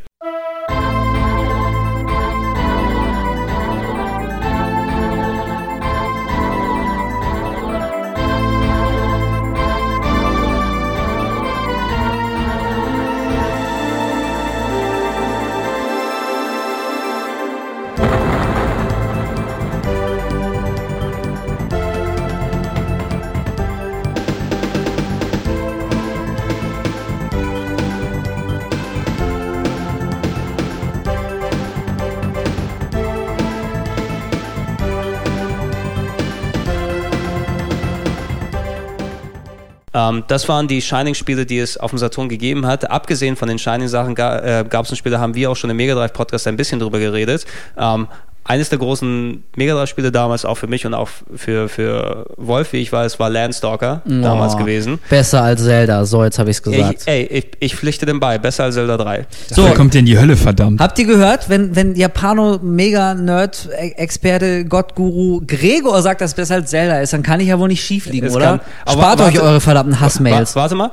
Das waren die Shining-Spiele, die es auf dem Saturn gegeben hat. Abgesehen von den Shining-Sachen gab es ein Spiel, da haben wir auch schon im Mega Drive-Podcast ein bisschen drüber geredet. Ähm, eines der großen Mega Drive-Spiele damals, auch für mich und auch für, für Wolf, wie ich weiß, war Landstalker oh, damals gewesen. Besser als Zelda, so jetzt habe ich es gesagt. Ich, ey, ich, ich pflichte dem bei, besser als Zelda drei. So, kommt ihr in die Hölle, verdammt. Habt ihr gehört, wenn, wenn Japano-Mega-Nerd-Experte, Gott-Guru Gregor sagt, dass es besser als Zelda ist, dann kann ich ja wohl nicht schief liegen, es oder? Kann, Spart warte, euch eure verdammten Hassmails. Warte, warte mal,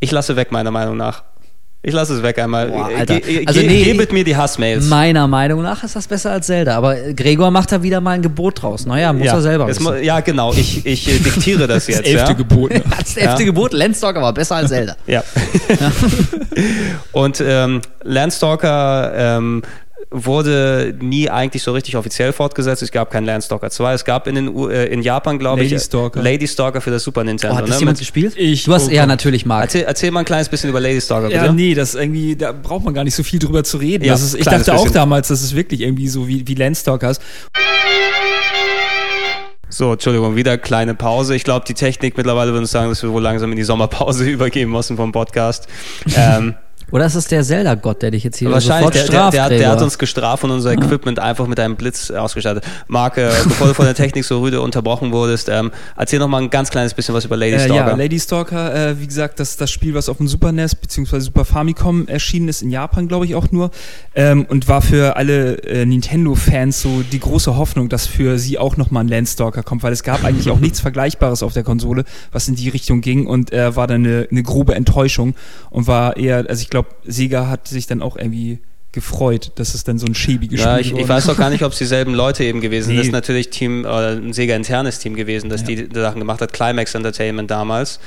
ich lasse weg, meiner Meinung nach. Ich lasse es weg einmal. Boah, Alter. Ge- also ge- nee, gebet mir die Hassmails. Meiner Meinung nach ist das besser als Zelda. Aber Gregor macht da wieder mal ein Gebot draus. Naja, muss ja, er selber wissen. Mu- ja, genau. Ich, ich äh, diktiere das jetzt. Das elfte ja? Gebot. Ne? Das elfte ja. Gebot. Landstalker war besser als Zelda. Ja. ja. Und ähm, Landstalker... Ähm, wurde nie eigentlich so richtig offiziell fortgesetzt. Es gab keinen Landstalker zwei. Es gab in, den U- äh, in Japan, glaube ich, Stalker. Lady Stalker für das Super Nintendo. Oh, hat das ne? jemand Mit gespielt? Ich du hast oh, ja natürlich, Marc. Erzähl, erzähl mal ein kleines bisschen über Lady Stalker, bitte. Ja, nee, das irgendwie, da braucht man gar nicht so viel drüber zu reden. Ja, das ist, ich dachte bisschen. auch damals, das ist wirklich irgendwie so wie, wie Landstalker ist. So, Entschuldigung, wieder kleine Pause. Ich glaube, die Technik mittlerweile würde uns sagen, dass wir wohl langsam in die Sommerpause übergehen müssen vom Podcast. ähm, Oder ist es der Zelda-Gott, der dich jetzt hier sofort straft? Der, der, der hat uns gestraft und unser Equipment einfach mit einem Blitz ausgestattet. Marc, äh, bevor du von der Technik so rüde unterbrochen wurdest, ähm, erzähl noch mal ein ganz kleines bisschen was über Lady Stalker. Äh, ja, Lady Stalker, äh, wie gesagt, das ist das Spiel, was auf dem Super N E S bzw. Super Famicom erschienen ist, in Japan, glaube ich, auch nur. Ähm, und war für alle äh, Nintendo-Fans so die große Hoffnung, dass für sie auch nochmal ein Landstalker kommt, weil es gab eigentlich auch nichts Vergleichbares auf der Konsole, was in die Richtung ging, und äh, war dann eine, eine grobe Enttäuschung und war eher, also ich glaube, Sega hat sich dann auch irgendwie gefreut, dass es dann so ein schäbiges ja, Spiel ich, wurde. Ich weiß doch gar nicht, ob es dieselben Leute eben gewesen nee. Das ist natürlich Team, oder ein Sega-internes Team gewesen, das ja. die Sachen gemacht hat, Climax Entertainment damals.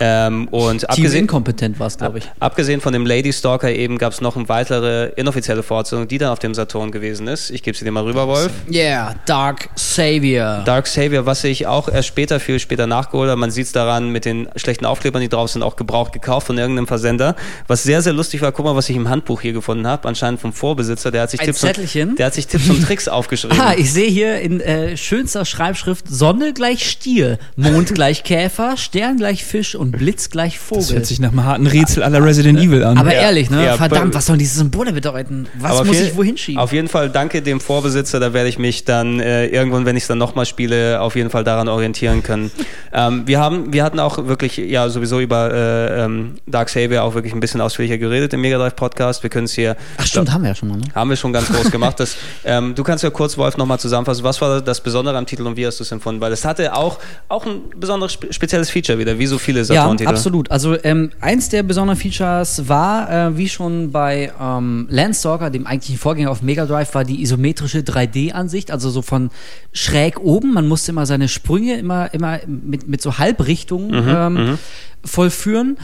Ähm, und Team abgesehen, inkompetent war es, glaube ich. Abgesehen von dem Lady Stalker eben gab es noch eine weitere inoffizielle Fortsetzung, die dann auf dem Saturn gewesen ist. Ich gebe sie dir mal rüber, Wolf. Yeah, Dark Savior. Dark Savior, was ich auch erst später, viel später nachgeholt habe. Man sieht es daran mit den schlechten Aufklebern, die drauf sind, auch gebraucht, gekauft von irgendeinem Versender. Was sehr, sehr lustig war, guck mal, was ich im Handbuch hier gefunden habe, anscheinend vom Vorbesitzer. Der hat sich, Tipps und, der hat sich Tipps und Tricks aufgeschrieben. Ah, ich sehe hier in äh, schönster Schreibschrift: Sonne gleich Stier, Mond gleich Käfer, Stern gleich Fisch und Und Blitz gleich Vogel. Das hört sich nach einem harten Rätsel aller Resident Evil an. Aber ja. ehrlich, ne? Ja, verdammt, was sollen diese Symbole bedeuten? Was muss viel, ich wohin schieben? Auf jeden Fall danke dem Vorbesitzer, da werde ich mich dann äh, irgendwann, wenn ich es dann nochmal spiele, auf jeden Fall daran orientieren können. ähm, wir, haben, wir hatten auch wirklich, ja, sowieso über äh, ähm, Dark Savior auch wirklich ein bisschen ausführlicher geredet im Mega Drive Podcast. Wir können es hier. Ach, stimmt, glaub, haben wir ja schon mal, ne? Haben wir schon ganz groß gemacht. Das, ähm, du kannst ja kurz, Wolf, nochmal zusammenfassen. Was war das Besondere am Titel und wie hast du es empfunden? Weil es hatte auch, auch ein besonderes spe- spezielles Feature wieder, wie so viele Saturn- ja, absolut. Also ähm, eins der besonderen Features war, äh, wie schon bei ähm, Landstalker, dem eigentlichen Vorgänger auf Mega Drive, war die isometrische drei D-Ansicht, also so von schräg oben. Man musste immer seine Sprünge immer, immer mit, mit so Halbrichtungen mhm, ähm, mhm. vollführen.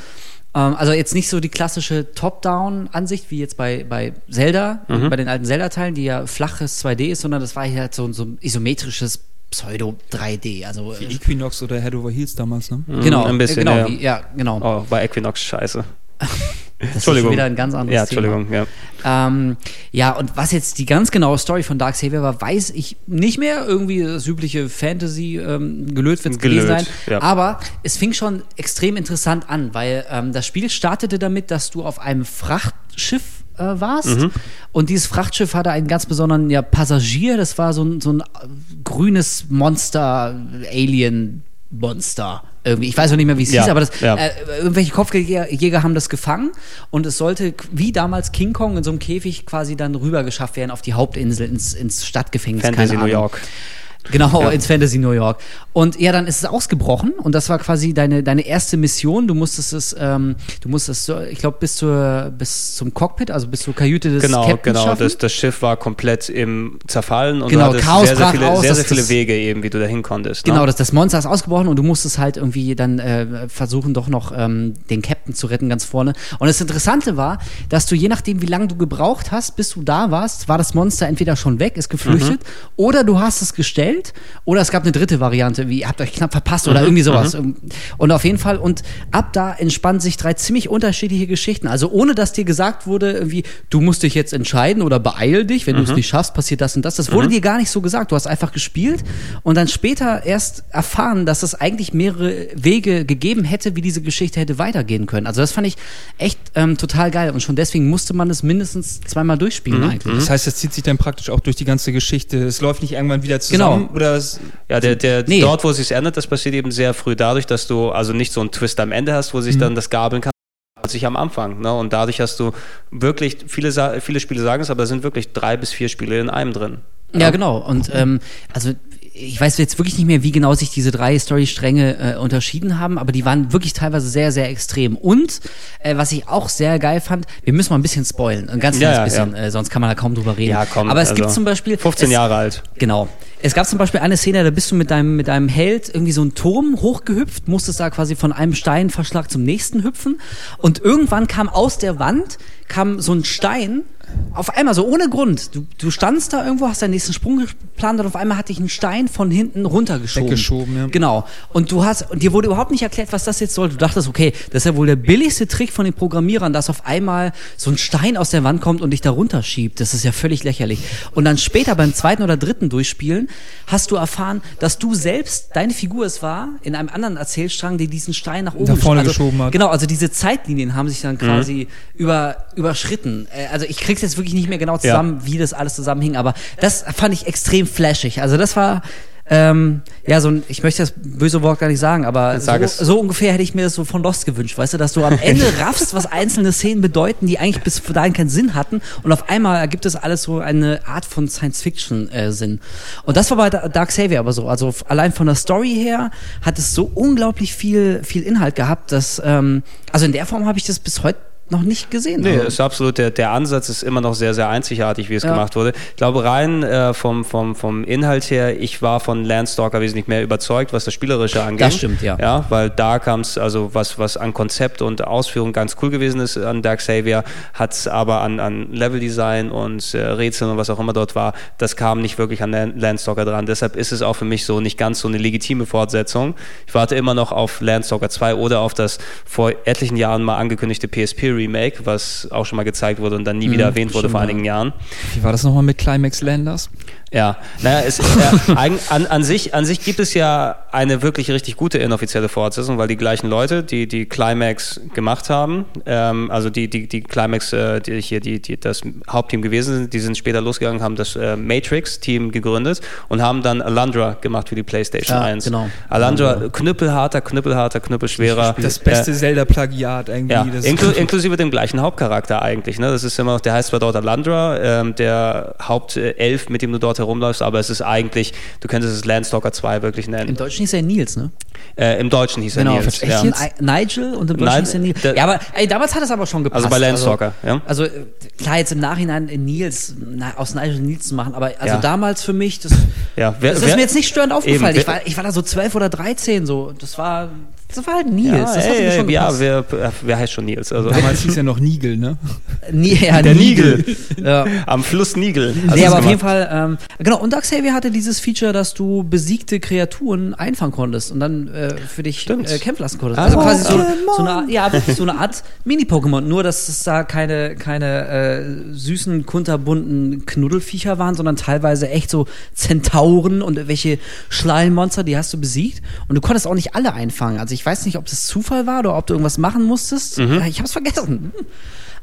Ähm, also jetzt nicht so die klassische Top-Down-Ansicht, wie jetzt bei, bei Zelda, mhm. bei den alten Zelda-Teilen, die ja flaches zwei D ist, sondern das war hier halt so, so ein isometrisches Pseudo drei D, also wie Equinox oder Head Over Heels damals, ne? Mhm, genau, ein bisschen, genau, ja. Wie, ja, genau. Oh, bei Equinox scheiße. Das Entschuldigung. Ist wieder ein ganz anderes ja, Entschuldigung, Thema. Ja. Ähm, ja, und was jetzt die ganz genaue Story von Dark Savior war, weiß ich nicht mehr. Irgendwie das übliche Fantasy, ähm, gelöt wird es gewesen sein. Ja. Aber es fing schon extrem interessant an, weil ähm, das Spiel startete damit, dass du auf einem Frachtschiff warst. Mhm. Und dieses Frachtschiff hatte einen ganz besonderen ja, Passagier. Das war so ein, so ein grünes Monster, Alien-Monster. Irgendwie. Ich weiß noch nicht mehr, wie es ja, hieß, aber das, ja. äh, irgendwelche Kopfjäger haben das gefangen und es sollte wie damals King Kong in so einem Käfig quasi dann rübergeschafft werden auf die Hauptinsel, ins, ins Stadtgefängnis. Fantasy New York. Genau, ja. Ins Fantasy New York. Und ja, dann ist es ausgebrochen und das war quasi deine, deine erste Mission. Du musstest es, ähm, du musstest, ich glaube, bis zur bis zum Cockpit, also bis zur Kajüte des Captains schaffen. Genau, genau. Das, das Schiff war komplett im Zerfallen und genau, du hattest sehr, sehr viele, aus, sehr, sehr viele das, Wege eben, wie du da hinkonntest. Ne? Genau, das, das Monster ist ausgebrochen und du musstest halt irgendwie dann äh, versuchen, doch noch ähm, den Captain zu retten ganz vorne. Und das Interessante war, dass du je nachdem, wie lange du gebraucht hast, bis du da warst, war das Monster entweder schon weg, ist geflüchtet, mhm. oder du hast es gestellt. Oder es gab eine dritte Variante, wie ihr habt euch knapp verpasst oder mhm, irgendwie sowas. Mhm. Und auf jeden Fall, und ab da entspannen sich drei ziemlich unterschiedliche Geschichten. Also ohne, dass dir gesagt wurde, irgendwie, du musst dich jetzt entscheiden oder beeil dich, wenn mhm. du es nicht schaffst, passiert das und das. Das wurde mhm. dir gar nicht so gesagt. Du hast einfach gespielt und dann später erst erfahren, dass es eigentlich mehrere Wege gegeben hätte, wie diese Geschichte hätte weitergehen können. Also das fand ich echt ähm, total geil. Und schon deswegen musste man es mindestens zweimal durchspielen mhm. eigentlich. Das heißt, das zieht sich dann praktisch auch durch die ganze Geschichte. Es läuft nicht irgendwann wieder zusammen. Genau. Oder es, ja, der, der nee. Dort, wo es sich ändert, das passiert eben sehr früh dadurch, dass du also nicht so einen Twist am Ende hast, wo sich mhm. dann das gabeln kann, als sich am Anfang. Ne? Und dadurch hast du wirklich, viele, viele Spiele sagen es, aber da sind wirklich drei bis vier Spiele in einem drin. Ja, ja genau. Und ähm, also ich weiß jetzt wirklich nicht mehr, wie genau sich diese drei Story-Stränge äh, unterschieden haben, aber die waren wirklich teilweise sehr, sehr extrem. Und, äh, was ich auch sehr geil fand, wir müssen mal ein bisschen spoilen, ein ganz kleines ja, ja, bisschen, ja. Äh, sonst kann man da kaum drüber reden. Ja, komm, aber es also gibt zum Beispiel... fünfzehn Jahre es, alt. Genau. Es gab zum Beispiel eine Szene, da bist du mit deinem, mit deinem Held irgendwie so einen Turm hochgehüpft, musstest da quasi von einem Steinverschlag zum nächsten hüpfen und irgendwann kam aus der Wand kam so ein Stein, auf einmal so ohne Grund. Du, du standst da irgendwo, hast deinen nächsten Sprung geplant und auf einmal hat dich ein Stein von hinten runtergeschoben. Weggeschoben, ja. Genau. Und du hast, und dir wurde überhaupt nicht erklärt, was das jetzt soll. Du dachtest, okay, das ist ja wohl der billigste Trick von den Programmierern, dass auf einmal so ein Stein aus der Wand kommt und dich da runterschiebt. Das ist ja völlig lächerlich. Und dann später beim zweiten oder dritten Durchspielen hast du erfahren, dass du selbst, deine Figur es war, in einem anderen Erzählstrang, die diesen Stein nach oben da vorne also, geschoben hat. Genau, also diese Zeitlinien haben sich dann quasi mhm. über, überschritten. Also ich krieg's jetzt wirklich nicht mehr genau zusammen, ja. wie das alles zusammenhing, aber das fand ich extrem flashig. Also das war, ähm, ja, so ein, ich möchte das böse Wort gar nicht sagen, aber so, so ungefähr hätte ich mir das so von Lost gewünscht, weißt du, dass du am Ende raffst, was einzelne Szenen bedeuten, die eigentlich bis dahin keinen Sinn hatten und auf einmal ergibt es alles so eine Art von Science-Fiction-Sinn. Äh, und das war bei Dark Savior aber so, also allein von der Story her hat es so unglaublich viel, viel Inhalt gehabt, dass, ähm, also in der Form habe ich das bis heute noch nicht gesehen. Nee, ist absolut, der, der Ansatz ist immer noch sehr, sehr einzigartig, wie es ja. gemacht wurde. Ich glaube, rein äh, vom, vom, vom Inhalt her, ich war von Landstalker wesentlich mehr überzeugt, was das Spielerische angeht. Das stimmt, ja. ja weil da kam es, also was, was an Konzept und Ausführung ganz cool gewesen ist an Dark Savior, hat es aber an, an Leveldesign und äh, Rätseln und was auch immer dort war, das kam nicht wirklich an Landstalker dran. Deshalb ist es auch für mich so nicht ganz so eine legitime Fortsetzung. Ich warte immer noch auf Landstalker zwei oder auf das vor etlichen Jahren mal angekündigte P S P Remake, was auch schon mal gezeigt wurde und dann nie mhm, wieder erwähnt wurde vor einigen Jahren. Wie war das nochmal mit Climax Landers? Ja, naja, es, äh, an, an, sich, an sich gibt es ja eine wirklich richtig gute inoffizielle Fortsetzung, weil die gleichen Leute, die die Climax gemacht haben, ähm, also die, die, die Climax, äh, die hier die, die das Hauptteam gewesen sind, die sind später losgegangen, haben das äh, Matrix-Team gegründet und haben dann Alundra gemacht für die PlayStation ja, eins. Genau. Alundra, genau. knüppelharter, knüppelharter, knüppelschwerer. Das beste äh, Zelda-Plagiat irgendwie. Ja, das inkl- inklusive dem gleichen Hauptcharakter eigentlich. Ne? Das ist immer noch, der heißt zwar dort Alundra, ähm, der Hauptelf, mit dem du dort herumläufst, aber es ist eigentlich, du könntest es Landstalker zwei wirklich nennen. Im Deutschen hieß er Nils, ne? Äh, Im Deutschen hieß genau, er Nils. Echt ja. jetzt? Nigel und im Deutschen Neil, hieß er Nils. Ja, aber ey, damals hat es aber schon gepasst. Also bei Landstalker, also, ja. Also klar, jetzt im Nachhinein Nils, na, aus Nigel Nils zu machen, aber also ja. damals für mich, das, ja. wer, das ist wer, mir jetzt nicht störend aufgefallen. Eben, ich, war, ich war da so zwölf oder dreizehn, so. Das war... Das war halt Nils. Ja, das ey, ey, schon ja wer, wer heißt schon Nils? Also. Damals hieß ja noch Nigel, ne? Nie, ja, der Nigel. Ja. Am Fluss Nigel. Also nee, aber auf jeden Fall, ähm, genau, und Dark Savior hatte dieses Feature, dass du besiegte Kreaturen einfangen konntest und dann äh, für dich äh, kämpfen lassen konntest. Also, also quasi so, so, eine, ja, so eine Art Mini-Pokémon, nur dass es da keine, keine äh, süßen, kunterbunten Knuddelfiecher waren, sondern teilweise echt so Zentauren und welche Schleimmonster, die hast du besiegt und du konntest auch nicht alle einfangen. Also ich Ich weiß nicht, ob das Zufall war oder ob du irgendwas machen musstest. Mhm. Ich hab's vergessen.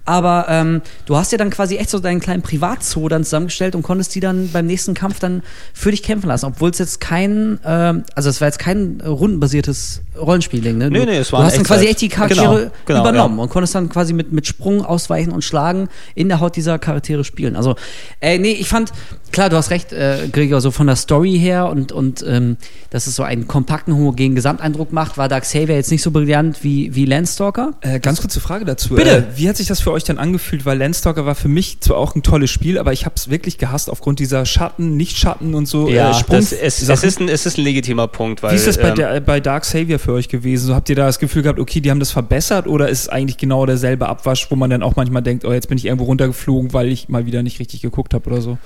Aber ähm, du hast ja dann quasi echt so deinen kleinen Privatzoo dann zusammengestellt und konntest die dann beim nächsten Kampf dann für dich kämpfen lassen. Obwohl es jetzt kein, ähm, also es war jetzt kein rundenbasiertes Rollenspielding, ne? Du, nee, nee, es war du hast dann quasi echt die Charaktere genau, genau, übernommen ja. und konntest dann quasi mit, mit Sprung, Ausweichen und Schlagen in der Haut dieser Charaktere spielen. Also, äh, nee, ich fand, klar, du hast recht, äh, Gregor, so von der Story her und, und ähm, dass es so einen kompakten, homogenen Gesamteindruck macht, war Dark Savior jetzt nicht so brillant wie, wie Landstalker. Äh, ganz kurze Frage dazu. Bitte! Äh, wie hat sich das für euch dann angefühlt, weil Landstalker war für mich zwar auch ein tolles Spiel, aber ich habe es wirklich gehasst aufgrund dieser Schatten, Nicht-Schatten und so. Ja, äh, Sprung- das, es, es, ist ein, es ist ein legitimer Punkt. Weil, wie ist das bei, ähm, der, bei Dark Savior für euch gewesen? So, habt ihr da das Gefühl gehabt, okay, die haben das verbessert oder ist es eigentlich genau derselbe Abwasch, wo man dann auch manchmal denkt, oh, jetzt bin ich irgendwo runtergeflogen, weil ich mal wieder nicht richtig geguckt habe oder so?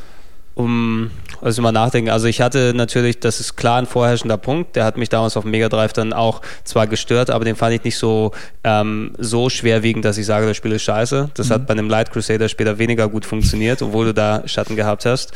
Um, also mal nachdenken. Also ich hatte natürlich, das ist klar ein vorherrschender Punkt, der hat mich damals auf dem Mega Drive dann auch zwar gestört, aber den fand ich nicht so, ähm, so schwerwiegend, dass ich sage, das Spiel ist scheiße. Das mhm. hat bei einem Light Crusader später weniger gut funktioniert, obwohl du da Schatten gehabt hast.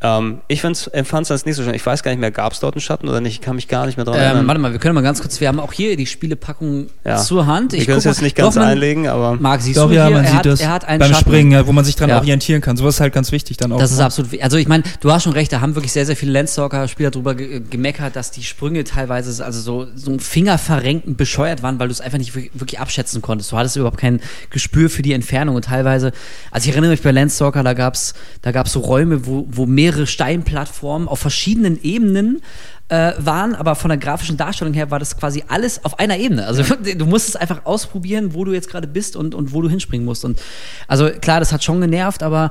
Ähm, ich empfand es als nicht so schön. Ich weiß gar nicht mehr, gab es dort einen Schatten oder nicht? Ich kann mich gar nicht mehr dran ähm, erinnern. Warte mal, wir können mal ganz kurz, wir haben auch hier die Spielepackung ja. zur Hand. Ich kann es jetzt nicht ganz doch, man, einlegen, aber... Marc, siehst doch, du ja, man sieht hat, das er hat einen beim Schatten. Springen, wo man sich dran ja. orientieren kann. Sowas ist halt ganz wichtig dann auch. Das ist absolut... Also ich meine, du hast schon recht, da haben wirklich sehr, sehr viele Landstalker-Spieler drüber ge- gemeckert, dass die Sprünge teilweise also so, so ein Fingerverrenken bescheuert waren, weil du es einfach nicht wirklich abschätzen konntest. Du hattest überhaupt kein Gespür für die Entfernung und teilweise... Also ich erinnere mich bei Landstalker, da gab es da gab's so Räume, wo, wo mehrere Steinplattformen auf verschiedenen Ebenen äh, waren, aber von der grafischen Darstellung her war das quasi alles auf einer Ebene. Also du musst es einfach ausprobieren, wo du jetzt gerade bist und, und wo du hinspringen musst. Und also klar, das hat schon genervt, aber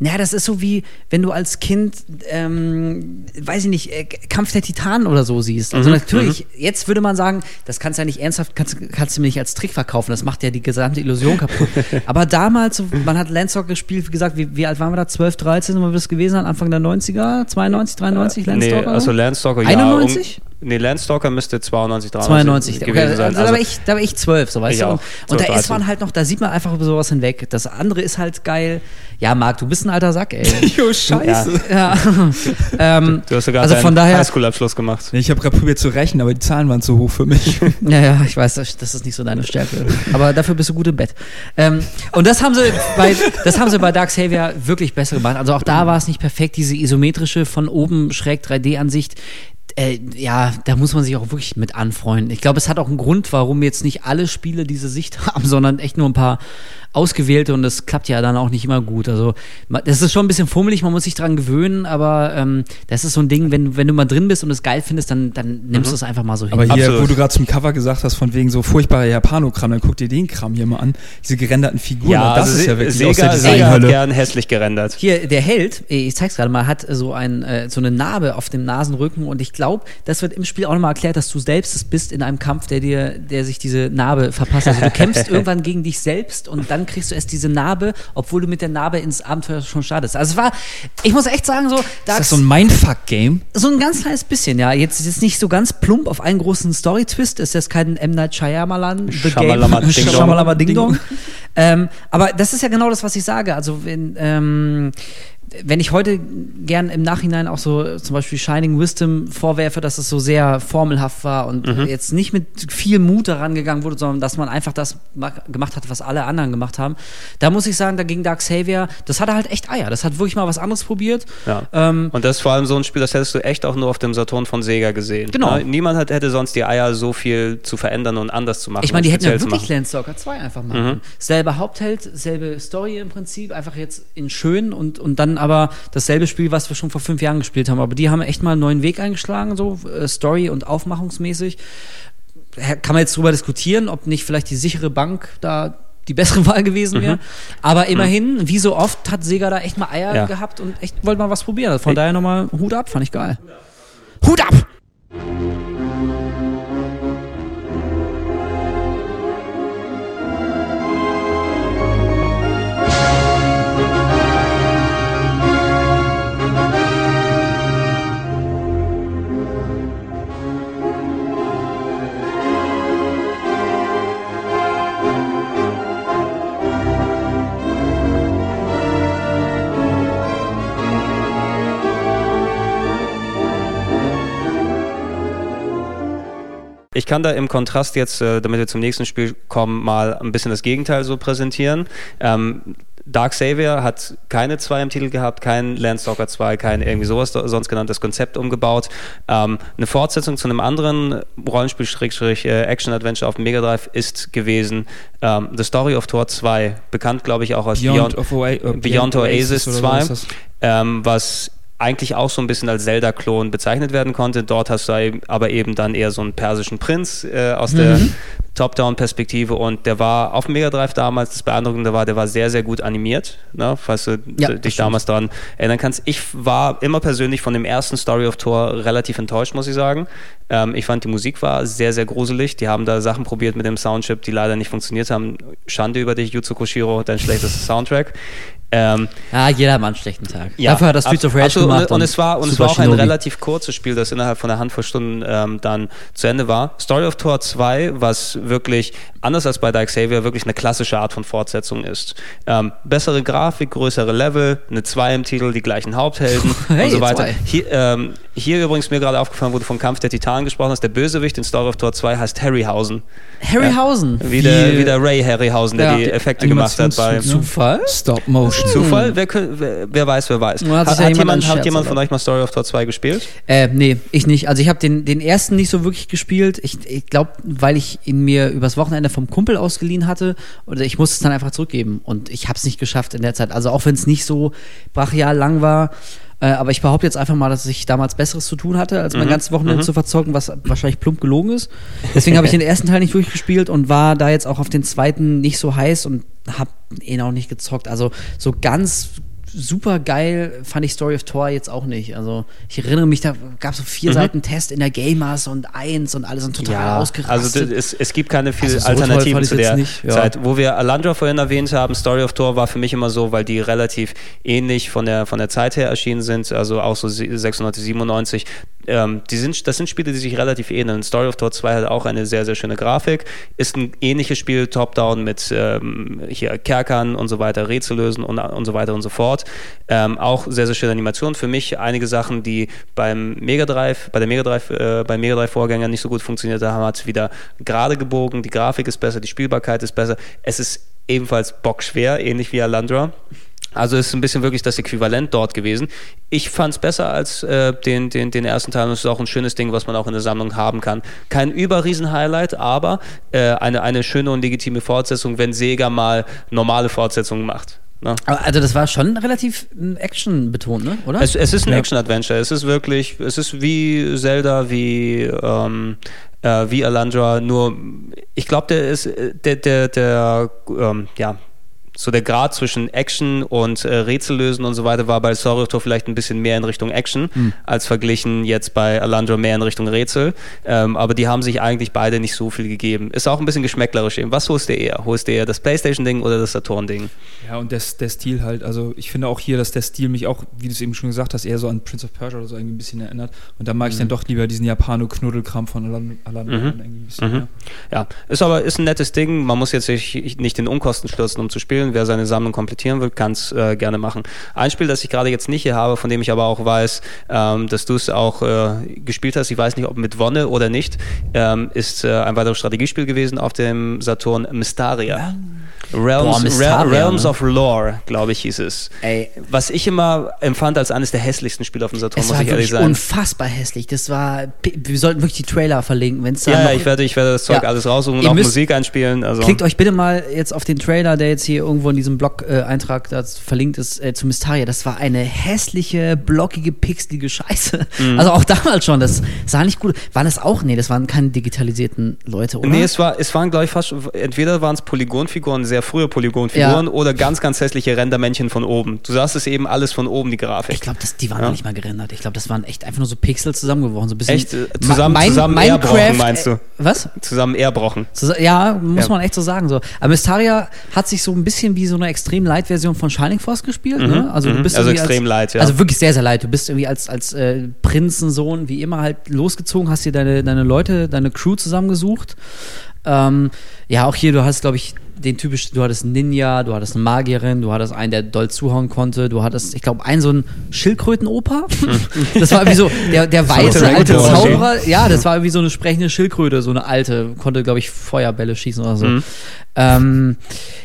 naja, das ist so wie, wenn du als Kind, ähm, weiß ich nicht, äh, Kampf der Titanen oder so siehst. Also mhm, natürlich, m- jetzt würde man sagen, das kannst du ja nicht ernsthaft, kannst, kannst du mir nicht als Trick verkaufen, das macht ja die gesamte Illusion kaputt. Aber damals, man hat Landstock gespielt, wie gesagt, wie, wie alt waren wir da? zwölf, dreizehn, sind wir das gewesen, Anfang der neunziger, zweiundneunzig, dreiundneunzig, Landstalker? Nee, also Landstalker, ja. einundneunzig? Um, nee, Landstalker müsste zweiundneunzig, dreiundneunzig gewesen okay, sein. Also, da, war ich, da war ich zwölf, so weißt du. Und, und da ist man halt noch, da sieht man einfach über sowas hinweg. Das andere ist halt geil. Ja, Marc, du bist ein alter Sack, ey. Jo, scheiße. Ja. Ja. ähm, du hast sogar also deinen Highschool-Abschluss gemacht. Ich habe gerade probiert zu rechnen, aber die Zahlen waren zu hoch für mich. Ja, ja, ich weiß, das, das ist nicht so deine Stärke. Aber dafür bist du gut im Bett. Ähm, und das haben sie bei, das haben sie bei Dark Savior wirklich besser gemacht. Also auch da war es nicht perfekt, diese isometrische von oben schräg drei D-Ansicht. Äh, ja, da muss man sich auch wirklich mit anfreunden. Ich glaube, es hat auch einen Grund, warum jetzt nicht alle Spiele diese Sicht haben, sondern echt nur ein paar ausgewählte, und das klappt ja dann auch nicht immer gut. Also das ist schon ein bisschen fummelig, man muss sich dran gewöhnen, aber ähm, das ist so ein Ding, wenn, wenn du mal drin bist und es geil findest, dann, dann nimmst mhm. du es einfach mal so hin. Aber hier, Absolut. Wo du gerade zum Cover gesagt hast, von wegen so furchtbarer Japanokram, dann guck dir den Kram hier mal an, diese gerenderten Figuren, ja, das also ist ja wirklich Sega, aus der Designhölle. Sega hat gern hässlich gerendert. Hier, der Held, ich zeig's gerade mal, hat so, ein, äh, so eine Narbe auf dem Nasenrücken, und ich glaube, Ich glaube, das wird im Spiel auch nochmal erklärt, dass du selbst es bist in einem Kampf, der dir, der sich diese Narbe verpasst. Also du kämpfst irgendwann gegen dich selbst und dann kriegst du erst diese Narbe, obwohl du mit der Narbe ins Abenteuer schon startest. Also es war, ich muss echt sagen, so... Dark, ist das so ein Mindfuck-Game? So ein ganz kleines bisschen, ja. Jetzt ist es nicht so ganz plump auf einen großen Story-Twist. Ist jetzt kein M. Night Shyamalan. Schamalama Ding Dong. Ähm, aber das ist ja genau das, was ich sage. Also wenn... Ähm, Wenn ich heute gern im Nachhinein auch so zum Beispiel Shining Wisdom vorwerfe, dass es so sehr formelhaft war und mhm. jetzt nicht mit viel Mut daran gegangen wurde, sondern dass man einfach das gemacht hat, was alle anderen gemacht haben, da muss ich sagen, da ging Dark Savior, das hatte halt echt Eier, das hat wirklich mal was anderes probiert. Ja. Ähm, und das ist vor allem so ein Spiel, das hättest du echt auch nur auf dem Saturn von Sega gesehen. Genau. Ne? Niemand hat, hätte sonst die Eier, so viel zu verändern und anders zu machen. Ich meine, die hätten ja wirklich Landstalker zwei einfach machen. Mhm. Selber Hauptheld, selbe Story im Prinzip, einfach jetzt in schön und, und dann aber dasselbe Spiel, was wir schon vor fünf Jahren gespielt haben. Aber die haben echt mal einen neuen Weg eingeschlagen, so Story- und aufmachungsmäßig. Kann man jetzt drüber diskutieren, ob nicht vielleicht die sichere Bank da die bessere Wahl gewesen wäre. Mhm. Aber immerhin, mhm. wie so oft, hat Sega da echt mal Eier ja. gehabt und echt wollte mal was probieren. Von daher nochmal Hut ab, fand ich geil. Hut ab! Ich kann da im Kontrast jetzt, damit wir zum nächsten Spiel kommen, mal ein bisschen das Gegenteil so präsentieren. Ähm, Dark Savior hat keine zwei im Titel gehabt, kein Landstalker zwei, kein irgendwie sowas sonst genanntes Konzept umgebaut. Ähm, eine Fortsetzung zu einem anderen Rollenspiel-Action-Adventure auf dem Mega Drive ist gewesen ähm, The Story of Tor zwei, bekannt glaube ich auch als Beyond, Beyond, Oa- Beyond, Beyond Oasis, Oasis zwei, was, ähm, was eigentlich auch so ein bisschen als Zelda-Klon bezeichnet werden konnte. Dort hast du aber eben dann eher so einen persischen Prinz äh, aus mhm. der Top-Down-Perspektive, und der war auf dem Mega Drive damals, das Beeindruckende war, der war sehr, sehr gut animiert, ne? Falls du ja, d- dich damals daran erinnern kannst. Ich war immer persönlich von dem ersten Story of Tor relativ enttäuscht, muss ich sagen. Ähm, ich fand, die Musik war sehr, sehr gruselig. Die haben da Sachen probiert mit dem Soundchip, die leider nicht funktioniert haben. Schande über dich, Yuzo Koshiro, dein schlechtes Soundtrack. Ähm, ah, jeder hat mal einen schlechten Tag. Ja, dafür hat das Streets of Rage absolut, gemacht. Und, und es war, und es war auch ein relativ kurzes Spiel, das innerhalb von einer Handvoll Stunden ähm, dann zu Ende war. Story of Tor zwei, was wirklich, anders als bei Dark Savior, wirklich eine klassische Art von Fortsetzung ist. Ähm, bessere Grafik, größere Level, eine zwei im Titel, die gleichen Haupthelden hey, und so weiter. Hier, ähm, hier übrigens mir gerade aufgefallen, wo du vom Kampf der Titanen gesprochen hast, der Bösewicht in Story of Tor zwei heißt Harryhausen. Harryhausen? Ja, wie, der, wie der Ray Harryhausen, der ja, die Effekte gemacht hat. Bei Zufall? Stop Motion. Zufall? Wer, wer, wer weiß, wer weiß. Hat, hat, ja jemand, hat jemand von euch mal Story of Tor zwei gespielt? Äh, nee, ich nicht. Also ich habe den, den ersten nicht so wirklich gespielt. Ich, ich glaube, weil ich ihn mir übers Wochenende vom Kumpel ausgeliehen hatte, oder ich musste es dann einfach zurückgeben und ich habe es nicht geschafft in der Zeit. Also auch wenn es nicht so brachial lang war, äh, aber ich behaupte jetzt einfach mal, dass ich damals Besseres zu tun hatte, als mein mhm. ganzes Wochenende mhm. zu verzocken, was wahrscheinlich plump gelogen ist. Deswegen habe ich den ersten Teil nicht durchgespielt und war da jetzt auch auf den zweiten nicht so heiß und habe ihn auch nicht gezockt. Also so ganz super geil fand ich Story of Thor jetzt auch nicht. Also ich erinnere mich, da gab es so vier mhm. Seiten Test in der Gamers und eins und alles und total ja, ausgerastet. Also es, es gibt keine viele also so Alternativen zu der nicht, ja. Zeit. Wo wir Alundra vorhin erwähnt haben, Story of Thor war für mich immer so, weil die relativ ähnlich von der, von der Zeit her erschienen sind, also auch so sechsundneunzig, siebenundneunzig. Ähm, die sind, das sind Spiele, die sich relativ ähneln. Story of Thor zwei hat auch eine sehr, sehr schöne Grafik. Ist ein ähnliches Spiel, Top-Down mit ähm, hier Kerkern und so weiter, Rätsel lösen und, und so weiter und so fort. Ähm, auch sehr, sehr schöne Animationen. Für mich einige Sachen, die beim Mega Drive, bei der Mega Drive, äh, beim Mega Drive-Vorgänger nicht so gut funktioniert haben, hat es wieder gerade gebogen. Die Grafik ist besser, die Spielbarkeit ist besser. Es ist ebenfalls bockschwer, ähnlich wie Alundra. Also ist ein bisschen wirklich das Äquivalent dort gewesen. Ich fand es besser als äh, den, den, den ersten Teil und es ist auch ein schönes Ding, was man auch in der Sammlung haben kann. Kein Überriesen-Highlight, aber äh, eine, eine schöne und legitime Fortsetzung, wenn Sega mal normale Fortsetzungen macht. Ja. Also das war schon relativ Action betont, ne? Oder? Es, es ist ein ja. Action-Adventure. Es ist wirklich, es ist wie Zelda, wie ähm, äh, wie Alundra. Nur, ich glaube, der ist der der der ähm, ja. So der Grad zwischen Action und äh, Rätsellösen und so weiter war bei Story of Thor vielleicht ein bisschen mehr in Richtung Action, mhm. als verglichen jetzt bei Alundra mehr in Richtung Rätsel. Ähm, aber die haben sich eigentlich beide nicht so viel gegeben. Ist auch ein bisschen geschmäcklerisch eben. Was holst du eher? Holst du eher das PlayStation-Ding oder das Saturn-Ding? Ja, und das, der Stil halt. Also ich finde auch hier, dass der Stil mich auch, wie du es eben schon gesagt hast, eher so an Prince of Persia oder so irgendwie ein bisschen erinnert. Und da mag mhm. ich dann doch lieber diesen Japano-Knuddelkram von Alan, Alan mhm. irgendwie ein bisschen. Mhm. Ja. ja, ist aber ist ein nettes Ding. Man muss jetzt nicht in Unkosten stürzen, um zu spielen. Wer seine Sammlung komplettieren will, kann es äh, gerne machen. Ein Spiel, das ich gerade jetzt nicht hier habe, von dem ich aber auch weiß, ähm, dass du es auch äh, gespielt hast, ich weiß nicht, ob mit Wonne oder nicht, ähm, ist äh, ein weiteres Strategiespiel gewesen auf dem Saturn, Mystaria. Ja. Realms, Boah, Mystaria, Realms ne? of Lore, glaube ich, hieß es. Ey. Was ich immer empfand als eines der hässlichsten Spiele auf dem Saturn, es muss ich ehrlich sagen. Es war unfassbar hässlich. Das war, wir sollten wirklich die Trailer verlinken, wenn es da Ja, ich werde, ich werde das Zeug ja. alles raussuchen und Ihr auch müsst, Musik einspielen. Also. Klickt euch bitte mal jetzt auf den Trailer, der jetzt hier irgendwo in diesem Blog-Eintrag äh, verlinkt ist, äh, zu Mystaria. Das war eine hässliche, blockige, pixelige Scheiße. Mhm. Also auch damals schon. Das sah nicht gut. Waren das auch? Nee, das waren keine digitalisierten Leute, oder? Nee, es, war, es waren, glaube ich, fast, entweder waren es Polygonfiguren, sehr frühe Polygonfiguren, ja. oder ganz, ganz hässliche Rendermännchen von oben. Du sahst es eben alles von oben, die Grafik. Ich glaube, die waren ja. nicht mal gerendert. Ich glaube, das waren echt einfach nur so Pixel zusammengeworfen. So ein bisschen echt? Zusammen, Ma- zusammen erbrochen, meinst du? Äh, was? Zusammen erbrochen. Zus- ja, muss ja. man echt so sagen. So. Aber Mystaria hat sich so ein bisschen wie so eine extrem Light-Version von Shining Force gespielt. Mhm, ne? Also, du bist also extrem als, light, ja. Also wirklich sehr, sehr light. Du bist irgendwie als, als äh, Prinzensohn, wie immer, halt losgezogen, hast dir deine, deine Leute, deine Crew zusammengesucht. Ähm, ja, auch hier, du hast, glaube ich, den typischen, du hattest einen Ninja, du hattest eine Magierin, du hattest einen, der doll zuhauen konnte, du hattest, ich glaube, einen so einen Schildkrötenopa. Das war irgendwie so, der, der weiße alte Zauberer. Ja, das war irgendwie so eine sprechende Schildkröte, so eine alte, konnte, glaube ich, Feuerbälle schießen oder so. Mhm. Ähm,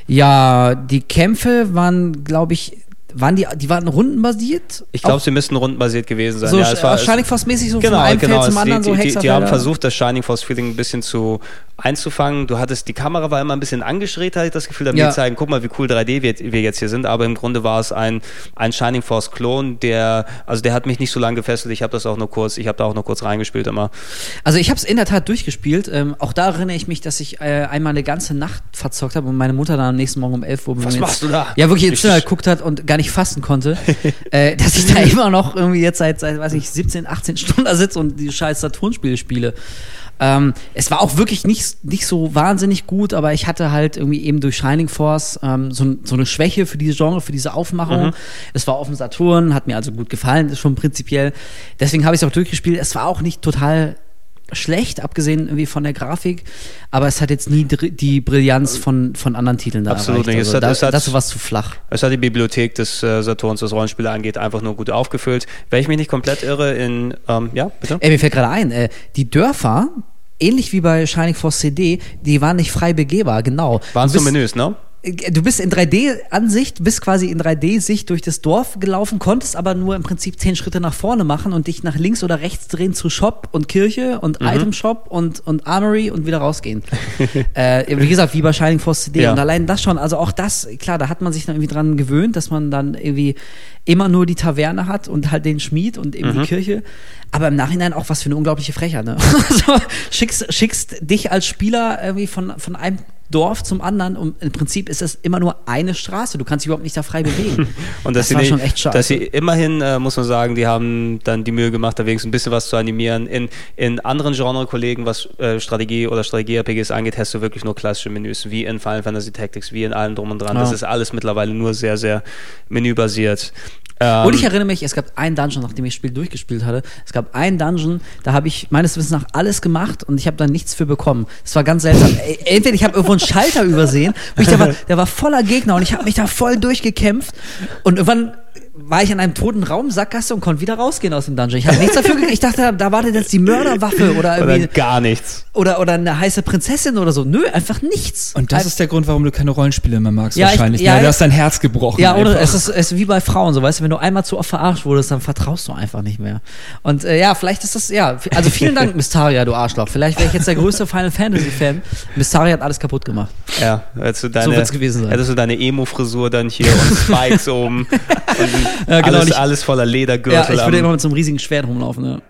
ja, die Kämpfe waren, glaube ich, Waren die, die waren rundenbasiert? Ich glaube, sie müssten rundenbasiert gewesen sein. So, ja, es war, Shining Force-mäßig, so genau, von einem genau, Feld zum die, anderen, die, so Hexerfelder. Die haben versucht, das Shining Force-Feeling ein bisschen zu einzufangen. Du hattest, die Kamera war immer ein bisschen angeschrägt, hatte ich das Gefühl, damit ja. die zeigen, guck mal, wie cool drei D wir, wir jetzt hier sind. Aber im Grunde war es ein, ein Shining Force-Klon, der, also der hat mich nicht so lange gefesselt. Ich habe das auch nur kurz, ich habe da auch nur kurz reingespielt immer. Also ich habe es in der Tat durchgespielt. Ähm, auch da erinnere ich mich, dass ich äh, einmal eine ganze Nacht verzockt habe und meine Mutter dann am nächsten Morgen um elf Uhr Was jetzt, machst du da? Ja, wirklich ins Zimmer geguckt hat und gar nicht fassen konnte, äh, dass ich da immer noch irgendwie jetzt seit, seit weiß ich, siebzehn, achtzehn Stunden da sitze und die scheiß Saturn-Spiele spiele. Ähm, es war auch wirklich nicht, nicht so wahnsinnig gut, aber ich hatte halt irgendwie eben durch Shining Force ähm, so, so eine Schwäche für diese Genre, für diese Aufmachung. Mhm. Es war auf dem Saturn, hat mir also gut gefallen, schon prinzipiell. Deswegen habe ich es auch durchgespielt. Es war auch nicht total schlecht, abgesehen irgendwie von der Grafik, aber es hat jetzt nie dr- die Brillanz von, von anderen Titeln da Absolut erreicht. Absolut nicht. Also, da, das ist was zu flach. Es hat die Bibliothek des äh, Saturns, was Rollenspiele angeht, einfach nur gut aufgefüllt. Wenn ich mich nicht komplett irre in... Ähm, ja, bitte? Ey, mir fällt gerade ein, äh, die Dörfer, ähnlich wie bei Shining Force C D, die waren nicht frei begehbar, genau. Waren so Menüs, ne? Du bist in drei D-Ansicht, bist quasi in drei D-Sicht durch das Dorf gelaufen, konntest aber nur im Prinzip zehn Schritte nach vorne machen und dich nach links oder rechts drehen zu Shop und Kirche und mhm. Item Shop und, und Armory und wieder rausgehen. äh, wie gesagt, wie bei Shining Force C D. Ja. Und allein das schon, also auch das, klar, da hat man sich dann irgendwie dran gewöhnt, dass man dann irgendwie immer nur die Taverne hat und halt den Schmied und eben mhm. die Kirche. Aber im Nachhinein auch was für eine unglaubliche Frechheit, ne? so, schickst, schickst dich als Spieler irgendwie von, von einem Dorf zum anderen und im Prinzip ist es immer nur eine Straße. Du kannst dich überhaupt nicht da frei bewegen. und das, das war nicht, schon echt schade. Dass sie immerhin, äh, muss man sagen, die haben dann die Mühe gemacht, da wenigstens ein bisschen was zu animieren. In, in anderen Genre-Kollegen, was äh, Strategie oder Strategie-R P Gs angeht, hast du wirklich nur klassische Menüs, wie in Final Fantasy Tactics, wie in allem drum und dran. Ja. Das ist alles mittlerweile nur sehr, sehr menübasiert. Ähm, und ich erinnere mich, es gab einen Dungeon, nachdem ich das Spiel durchgespielt hatte, es gab einen Dungeon, da habe ich meines Wissens nach alles gemacht und ich habe dann nichts für bekommen. Das war ganz seltsam. Entweder ich habe irgendwo einen Schalter übersehen, da war, der war voller Gegner und ich habe mich da voll durchgekämpft und irgendwann war ich in einem toten Raum, Sackgasse und konnte wieder rausgehen aus dem Dungeon. Ich habe nichts dafür gekriegt. Ich dachte, da wartet jetzt die Mörderwaffe oder irgendwie. Oder gar nichts. Oder, oder eine heiße Prinzessin oder so. Nö, einfach nichts. Und das also, ist der Grund, warum du keine Rollenspiele mehr magst, ja, wahrscheinlich. Ich, ja, du hast dein Herz gebrochen. Ja, oder es ist, es ist wie bei Frauen, so weißt du, wenn du einmal zu oft verarscht wurdest, dann vertraust du einfach nicht mehr. Und äh, ja, vielleicht ist das, ja, also vielen Dank, Mystaria, du Arschloch. Vielleicht wäre ich jetzt der größte Final Fantasy-Fan. Mystaria hat alles kaputt gemacht. Ja, hättest du deine, so wird's gewesen sein. Hättest du deine Emo-Frisur dann hier und Spikes oben. Und ja, genau, alles, ich, alles voller Ledergürtel. Ja, ich würde immer mit so einem riesigen Schwert rumlaufen. Ne?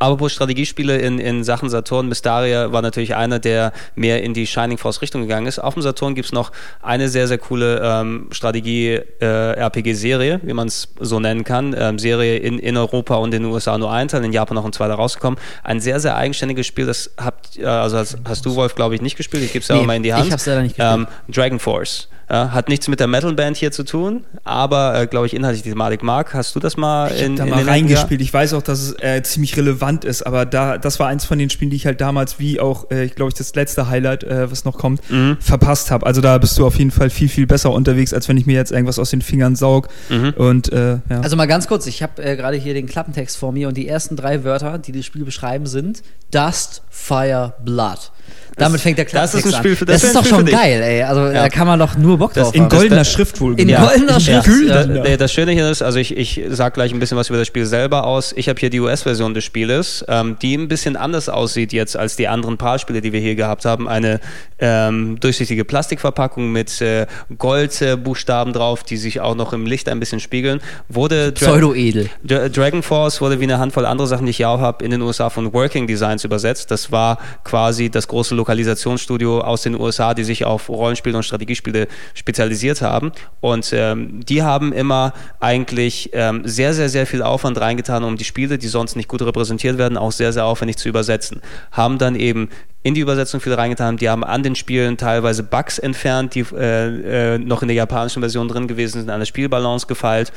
Apropos Strategiespiele in, in Sachen Saturn, Mystaria war natürlich einer, der mehr in die Shining Force Richtung gegangen ist. Auf dem Saturn gibt es noch eine sehr, sehr coole ähm, Strategie-R P G-Serie, äh, wie man es so nennen kann. Ähm, Serie in, in Europa und in den U S A nur ein Teil, in Japan noch ein zweiter rausgekommen. Ein sehr, sehr eigenständiges Spiel, das habt, äh, also hast, hast du, Wolf, glaube ich, nicht gespielt. Ich gebe es ja nee, auch mal in die Hand. Ich habe es leider nicht gespielt. Ähm, Dragon Force. Ja, hat nichts mit der Metal-Band hier zu tun, aber, äh, glaube ich, inhaltlich die Thematik mag. Hast du das mal in, ich hab da in mal den reingespielt? Ich weiß auch, dass es äh, ziemlich relevant ist, aber da, das war eins von den Spielen, die ich halt damals, wie auch, äh, glaube ich, das letzte Highlight, äh, was noch kommt, mhm. verpasst habe. Also da bist du auf jeden Fall viel, viel besser unterwegs, als wenn ich mir jetzt irgendwas aus den Fingern saug. Mhm. Und, äh, ja. Also mal ganz kurz, ich habe äh, gerade hier den Klappentext vor mir und die ersten drei Wörter, die das Spiel beschreiben, sind Dust, Fire, Blood. Damit fängt der Klappentext an. Das ist ein Spiel für das. Das ist doch schon geil, ey. Also ja. da kann man doch nur Bock drauf haben. In goldener Schrift wohl. In ja. goldener Schrift. Ja. Das, das Schöne hier ist, also ich, ich sag gleich ein bisschen was über das Spiel selber aus. Ich habe hier die U S-Version des Spieles, ähm, die ein bisschen anders aussieht jetzt als die anderen paar Spiele, die wir hier gehabt haben. Eine ähm, durchsichtige Plastikverpackung mit äh, Goldbuchstaben drauf, die sich auch noch im Licht ein bisschen spiegeln. Wurde Dra- Pseudo-edel. Dra- Dragon Force wurde wie eine Handvoll andere Sachen, die ich ja auch habe, in den U S A von Working Designs übersetzt. Das war quasi das große Lokal Lokalisationsstudio aus den U S A, die sich auf Rollenspiele und Strategiespiele spezialisiert haben. Und ähm, die haben immer eigentlich ähm, sehr, sehr, sehr viel Aufwand reingetan, um die Spiele, die sonst nicht gut repräsentiert werden, auch sehr, sehr aufwendig zu übersetzen. Haben dann eben in die Übersetzung viel reingetan. Die haben an den Spielen teilweise Bugs entfernt, die äh, äh, noch in der japanischen Version drin gewesen sind, an der Spielbalance gefeilt.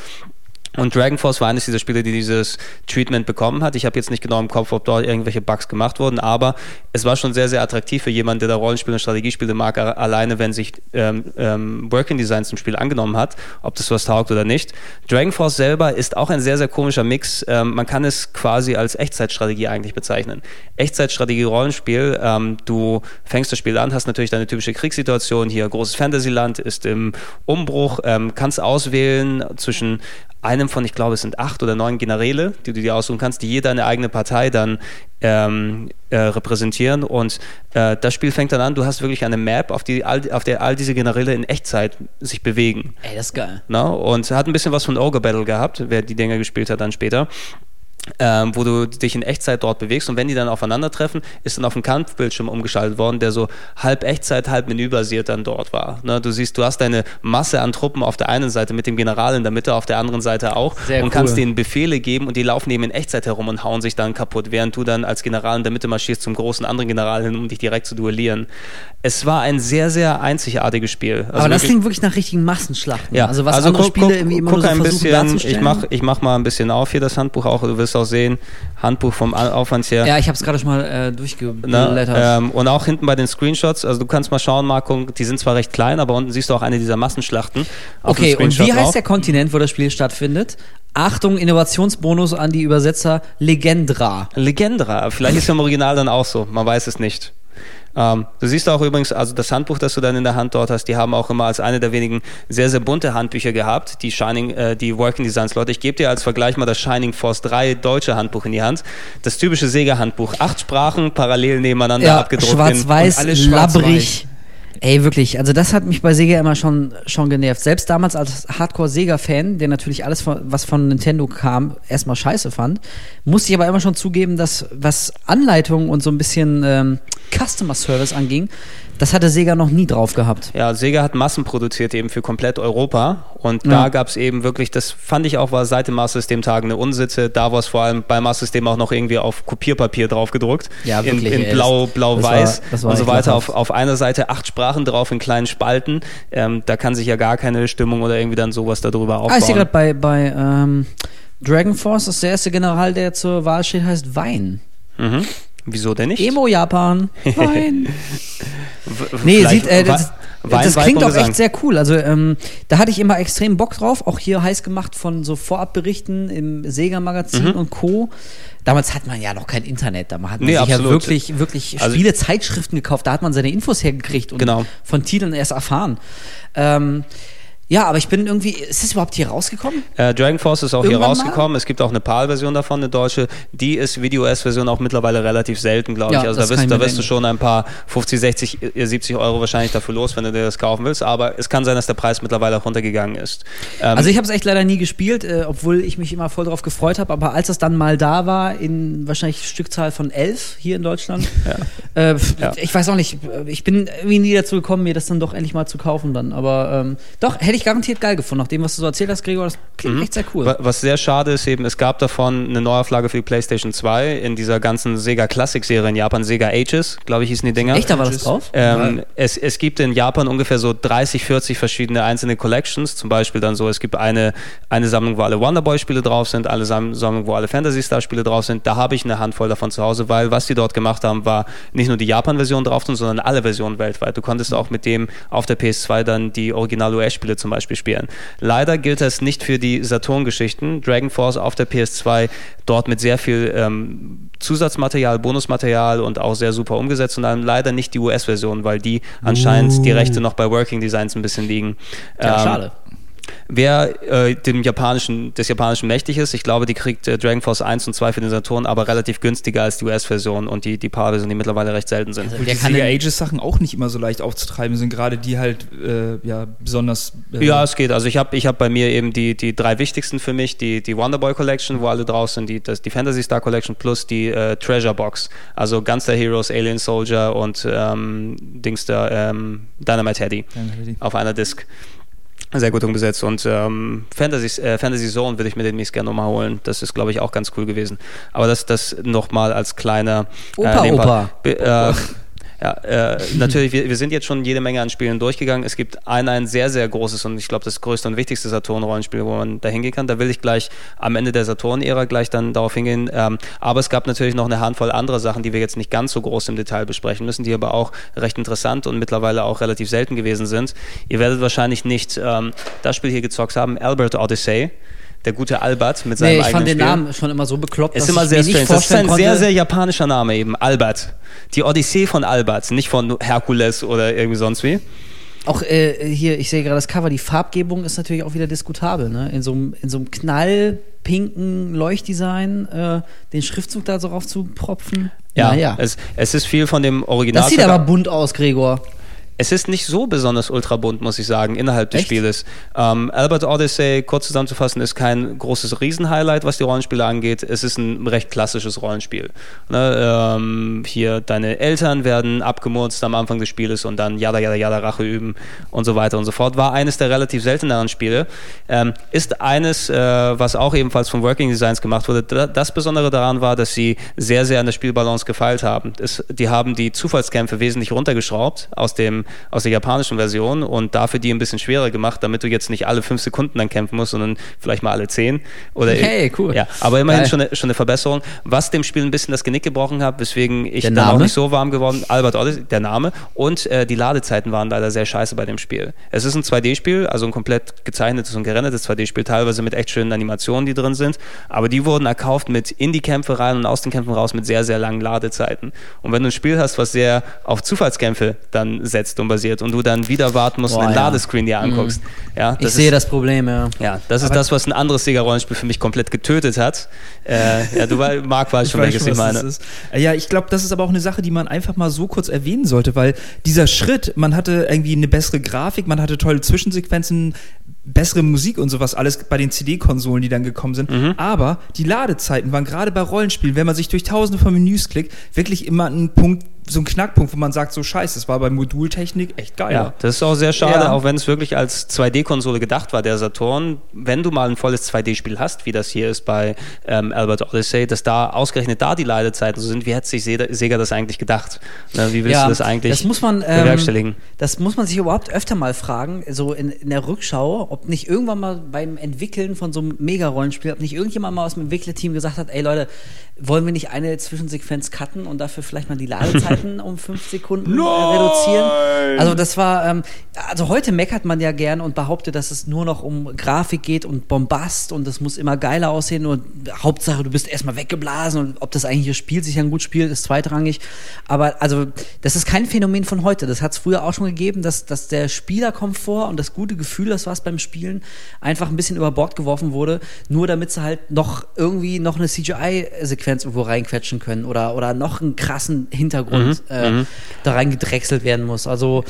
Und Dragon Force war eines dieser Spiele, die dieses Treatment bekommen hat. Ich habe jetzt nicht genau im Kopf, ob dort irgendwelche Bugs gemacht wurden, aber es war schon sehr, sehr attraktiv für jemanden, der da Rollenspiele und Strategiespiele mag, a- alleine wenn sich ähm, ähm, Working Designs zum Spiel angenommen hat, ob das was taugt oder nicht. Dragon Force selber ist auch ein sehr, sehr komischer Mix. Ähm, man kann es quasi als Echtzeitstrategie eigentlich bezeichnen. Echtzeitstrategie-Rollenspiel, ähm, du fängst das Spiel an, hast natürlich deine typische Kriegssituation, hier großes Fantasyland, ist im Umbruch, ähm, kannst auswählen zwischen einem von, ich glaube, es sind acht oder neun Generäle, die du dir aussuchen kannst, die jeder eine eigene Partei dann ähm, äh, repräsentieren. Und äh, das Spiel fängt dann an, du hast wirklich eine Map, auf, die, all, auf der all diese Generäle in Echtzeit sich bewegen. Ey, das ist geil. Na? Und hat ein bisschen was von Ogre Battle gehabt, wer die Dinger gespielt hat dann später. Ähm, wo du dich in Echtzeit dort bewegst, und wenn die dann aufeinandertreffen, ist dann auf einen Kampfbildschirm umgeschaltet worden, der so halb Echtzeit, halb menübasiert dann dort war. Ne? Du siehst, du hast deine Masse an Truppen auf der einen Seite mit dem General in der Mitte, auf der anderen Seite auch, sehr und cool. kannst denen Befehle geben, und die laufen eben in Echtzeit herum und hauen sich dann kaputt, während du dann als General in der Mitte marschierst zum großen anderen General hin, um dich direkt zu duellieren. Es war ein sehr, sehr einzigartiges Spiel. Also aber das klingt wirklich nach richtigen Massenschlachten. Ja. Also was also andere guck, Spiele irgendwie immer guck so ein versuchen bisschen, darzustellen. Ich mach, ich mach mal ein bisschen auf hier das Handbuch auch, du wirst auch sehen, Handbuch vom Aufwand her. Ja, ich habe es gerade schon mal äh, durchgeblättert. Ähm, und auch hinten bei den Screenshots, also du kannst mal schauen, Marco, die sind zwar recht klein, aber unten siehst du auch eine dieser Massenschlachten. Okay, und wie heißt der Kontinent, wo das Spiel stattfindet? Achtung, Innovationsbonus an die Übersetzer, Legendra. Legendra, vielleicht ist ja im Original dann auch so, man weiß es nicht. Ähm, du siehst auch übrigens, also das Handbuch, das du dann in der Hand dort hast, die haben auch immer als eine der wenigen sehr, sehr bunte Handbücher gehabt, die Shining, äh, die Working Designs, Leute. Ich gebe dir als Vergleich mal das Shining Force drei deutsche Handbuch in die Hand. Das typische Sega-Handbuch. Acht Sprachen parallel nebeneinander ja, abgedruckt. Schwarz-Weiß, und alles schwarz-weiß. Labbrig. Ey, wirklich, also das hat mich bei Sega immer schon, schon genervt. Selbst damals als Hardcore-Sega-Fan, der natürlich alles, was von Nintendo kam, erstmal scheiße fand, musste ich aber immer schon zugeben, dass was Anleitungen und so ein bisschen ähm, Customer-Service anging, das hatte Sega noch nie drauf gehabt. Ja, Sega hat Massen produziert eben für komplett Europa, und ja. da gab es eben wirklich, das fand ich auch, war seit dem Master System Tagen eine Unsitte, da war es vor allem bei Master System auch noch irgendwie auf Kopierpapier drauf gedruckt, ja, wirklich, in, in blau, blau-weiß und so weiter, auf, auf einer Seite acht Sprachen drauf in kleinen Spalten, ähm, da kann sich ja gar keine Stimmung oder irgendwie dann sowas darüber aufbauen. Ah, ich sehe gerade bei, bei ähm, Dragon Force, das ist der erste General, der zur Wahl steht, heißt Wein. Mhm. Wieso denn nicht? Emo Japan. Wein. nee, sieht, äh, das, Wein, das klingt doch echt sehr cool. Also ähm, da hatte ich immer extrem Bock drauf. Auch hier heiß gemacht von so Vorabberichten im Sega-Magazin mhm. und Co. Damals hat man ja noch kein Internet. Da hat man nee, sich absolut. ja wirklich, wirklich also, viele Zeitschriften gekauft. Da hat man seine Infos hergekriegt und genau. von Titeln erst erfahren. Ähm, Ja, aber ich bin irgendwie, ist das überhaupt hier rausgekommen? Äh, Dragon Force ist auch Irgendwann hier rausgekommen. Mal? Es gibt auch eine P A L-Version davon, eine deutsche. Die ist Video-S-Version auch mittlerweile relativ selten, glaube ja, ich. Also da wirst, da wirst du schon ein paar fünfzig, sechzig, siebzig Euro wahrscheinlich dafür los, wenn du dir das kaufen willst. Aber es kann sein, dass der Preis mittlerweile auch runtergegangen ist. Ähm, also ich habe es echt leider nie gespielt, äh, obwohl ich mich immer voll drauf gefreut habe. Aber als es dann mal da war, in wahrscheinlich Stückzahl von elf hier in Deutschland, ja. Äh, ja. ich weiß auch nicht, ich bin irgendwie nie dazu gekommen, mir das dann doch endlich mal zu kaufen dann. Aber ähm, doch, hätte ich garantiert geil gefunden, nach dem, was du so erzählt hast, Gregor, das klingt mhm. echt sehr cool. Was sehr schade ist eben, es gab davon eine Neuauflage für die PlayStation zwei in dieser ganzen Sega-Classic-Serie in Japan, Sega Ages, glaube ich, hießen die Dinger. Echt, da war das drauf? Ähm, ja. es, es gibt in Japan ungefähr so dreißig, vierzig verschiedene einzelne Collections, zum Beispiel dann so, es gibt eine, eine Sammlung, wo alle Wonderboy-Spiele drauf sind, eine Sammlung, wo alle Fantasy-Star-Spiele drauf sind, da habe ich eine Handvoll davon zu Hause, weil was die dort gemacht haben, war nicht nur die Japan-Version drauf, sondern alle Versionen weltweit. Du konntest auch mit dem auf der P S zwei dann die Original-U S-Spiele zum Beispiel spielen. Leider gilt das nicht für die Saturn-Geschichten. Dragon Force auf der P S zwei, dort mit sehr viel ähm, Zusatzmaterial, Bonusmaterial und auch sehr super umgesetzt, und dann leider nicht die U S-Version, weil die anscheinend uh. die Rechte noch bei Working Designs ein bisschen liegen. Ja, ähm, schade. Wer äh, dem japanischen, des Japanischen mächtig ist, ich glaube, die kriegt äh, Dragon Force eins und zwei für den Saturn, aber relativ günstiger als die U S-Version und die, die P A L-Version, die mittlerweile recht selten sind. Also, und die Sega Ages-Sachen auch nicht immer so leicht aufzutreiben sind, gerade die halt äh, ja besonders... Äh ja, es geht. Also ich habe ich hab bei mir eben die, die drei wichtigsten für mich, die, die Wonderboy Collection, wo alle draus sind, die, das, die Fantasy Star Collection plus die äh, Treasure Box. Also Gunstar Heroes, Alien Soldier und ähm, Dings da, ähm, Dynamite Heady auf einer Disc. Sehr gut umgesetzt, und ähm, Fantasy, äh, Fantasy Zone würde ich mir demnächst gerne nochmal holen. Das ist, glaube ich, auch ganz cool gewesen. Aber das, das nochmal als kleiner... Äh, Opa, Nebenpart. Opa. Be- äh, Ja, äh, natürlich, wir, wir sind jetzt schon jede Menge an Spielen durchgegangen. Es gibt ein, ein sehr, sehr großes und ich glaube das größte und wichtigste Saturn-Rollenspiel, wo man da hingehen kann. Da will ich gleich am Ende der Saturn-Ära gleich dann darauf hingehen. Ähm, aber es gab natürlich noch eine Handvoll anderer Sachen, die wir jetzt nicht ganz so groß im Detail besprechen müssen, die aber auch recht interessant und mittlerweile auch relativ selten gewesen sind. Ihr werdet wahrscheinlich nicht ähm, das Spiel hier gezockt haben, Albert Odyssey. Der gute Albert mit seinem nee, eigenen Spiel. Ich fand den Spiel. Namen schon immer so bekloppt, ist dass immer ich sehr mir strange. Nicht vorstellen konnte. Das ist ein konnte. sehr, sehr japanischer Name eben, Albert. Die Odyssee von Albert, nicht von Herkules oder irgendwie sonst wie. Auch äh, hier, ich sehe gerade das Cover, die Farbgebung ist natürlich auch wieder diskutabel, ne? In so einem in so einem knallpinken Leuchtdesign äh, den Schriftzug da so rauf zu propfen. Ja, naja. es, es ist viel von dem Original. Das sieht aber bunt aus, Gregor. Es ist nicht so besonders ultrabunt, muss ich sagen, innerhalb des Echt? Spieles. Ähm, Albert Odyssey, kurz zusammenzufassen, ist kein großes Riesenhighlight, was die Rollenspiele angeht. Es ist ein recht klassisches Rollenspiel. Ne? Ähm, hier, deine Eltern werden abgemurzt am Anfang des Spieles und dann jada, jada, jada, Rache üben und so weiter und so fort. War eines der relativ selteneren Spiele. Ähm, ist eines, äh, was auch ebenfalls von Working Designs gemacht wurde. Das Besondere daran war, dass sie sehr, sehr an der Spielbalance gefeilt haben. Es, die haben die Zufallskämpfe wesentlich runtergeschraubt aus dem aus der japanischen Version und dafür die ein bisschen schwerer gemacht, damit du jetzt nicht alle fünf Sekunden dann kämpfen musst, sondern vielleicht mal alle zehn. Oder hey, cool. Ja, aber immerhin schon eine, schon eine Verbesserung. Was dem Spiel ein bisschen das Genick gebrochen hat, weswegen ich dann auch nicht so warm geworden bin. Albert Odyssey, der Name. Und äh, die Ladezeiten waren leider sehr scheiße bei dem Spiel. Es ist ein zwei D-Spiel, also ein komplett gezeichnetes und gerendertes zwei D-Spiel, teilweise mit echt schönen Animationen, die drin sind. Aber die wurden erkauft mit in die Kämpfe rein und aus den Kämpfen raus mit sehr, sehr langen Ladezeiten. Und wenn du ein Spiel hast, was sehr auf Zufallskämpfe dann setzt und basiert und du dann wieder warten musst Boah, und den ja. Ladescreen dir anguckst. Mhm. Ja, das ich ist, sehe das Problem, ja. Ja, das aber ist das, was ein anderes Sega-Rollenspiel für mich komplett getötet hat. Äh, ja, du Marc weißt schon, welches ich meine. Ja, ich glaube, das ist aber auch eine Sache, die man einfach mal so kurz erwähnen sollte, weil dieser Schritt, man hatte irgendwie eine bessere Grafik, man hatte tolle Zwischensequenzen, bessere Musik und sowas, alles bei den C D-Konsolen, die dann gekommen sind. Mhm. Aber die Ladezeiten waren gerade bei Rollenspielen, wenn man sich durch tausende von Menüs klickt, wirklich immer ein Punkt, so ein Knackpunkt, wo man sagt, so scheiße, das war bei Modultechnik echt geil. Ja, das ist auch sehr schade, ja. Auch wenn es wirklich als zwei D-Konsole gedacht war, der Saturn. Wenn du mal ein volles zwei D-Spiel hast, wie das hier ist bei ähm, Albert Odyssey, dass da ausgerechnet da die Ladezeiten so sind, wie hätte sich Sega das eigentlich gedacht? Na, wie willst ja, du das eigentlich das muss man, ähm, bewerkstelligen? Das muss man sich überhaupt öfter mal fragen, so in, in der Rückschau, ob nicht irgendwann mal beim Entwickeln von so einem Mega-Rollenspiel, ob nicht irgendjemand mal aus dem Entwicklerteam gesagt hat, ey Leute, wollen wir nicht eine Zwischensequenz cutten und dafür vielleicht mal die Ladezeiten um fünf Sekunden äh, reduzieren. Also das war, ähm, also heute meckert man ja gern und behauptet, dass es nur noch um Grafik geht und Bombast und das muss immer geiler aussehen und Hauptsache, du bist erstmal weggeblasen und ob das eigentliche Spiel sich dann gut spielt, ist zweitrangig. Aber also, das ist kein Phänomen von heute. Das hat es früher auch schon gegeben, dass, dass der Spielerkomfort und das gute Gefühl, das war es beim Spielen, einfach ein bisschen über Bord geworfen wurde, nur damit sie halt noch irgendwie noch eine C G I-Sequenz irgendwo reinquetschen können oder, oder noch einen krassen Hintergrund. Mhm. Äh, mhm. da reingedrechselt werden muss. Also,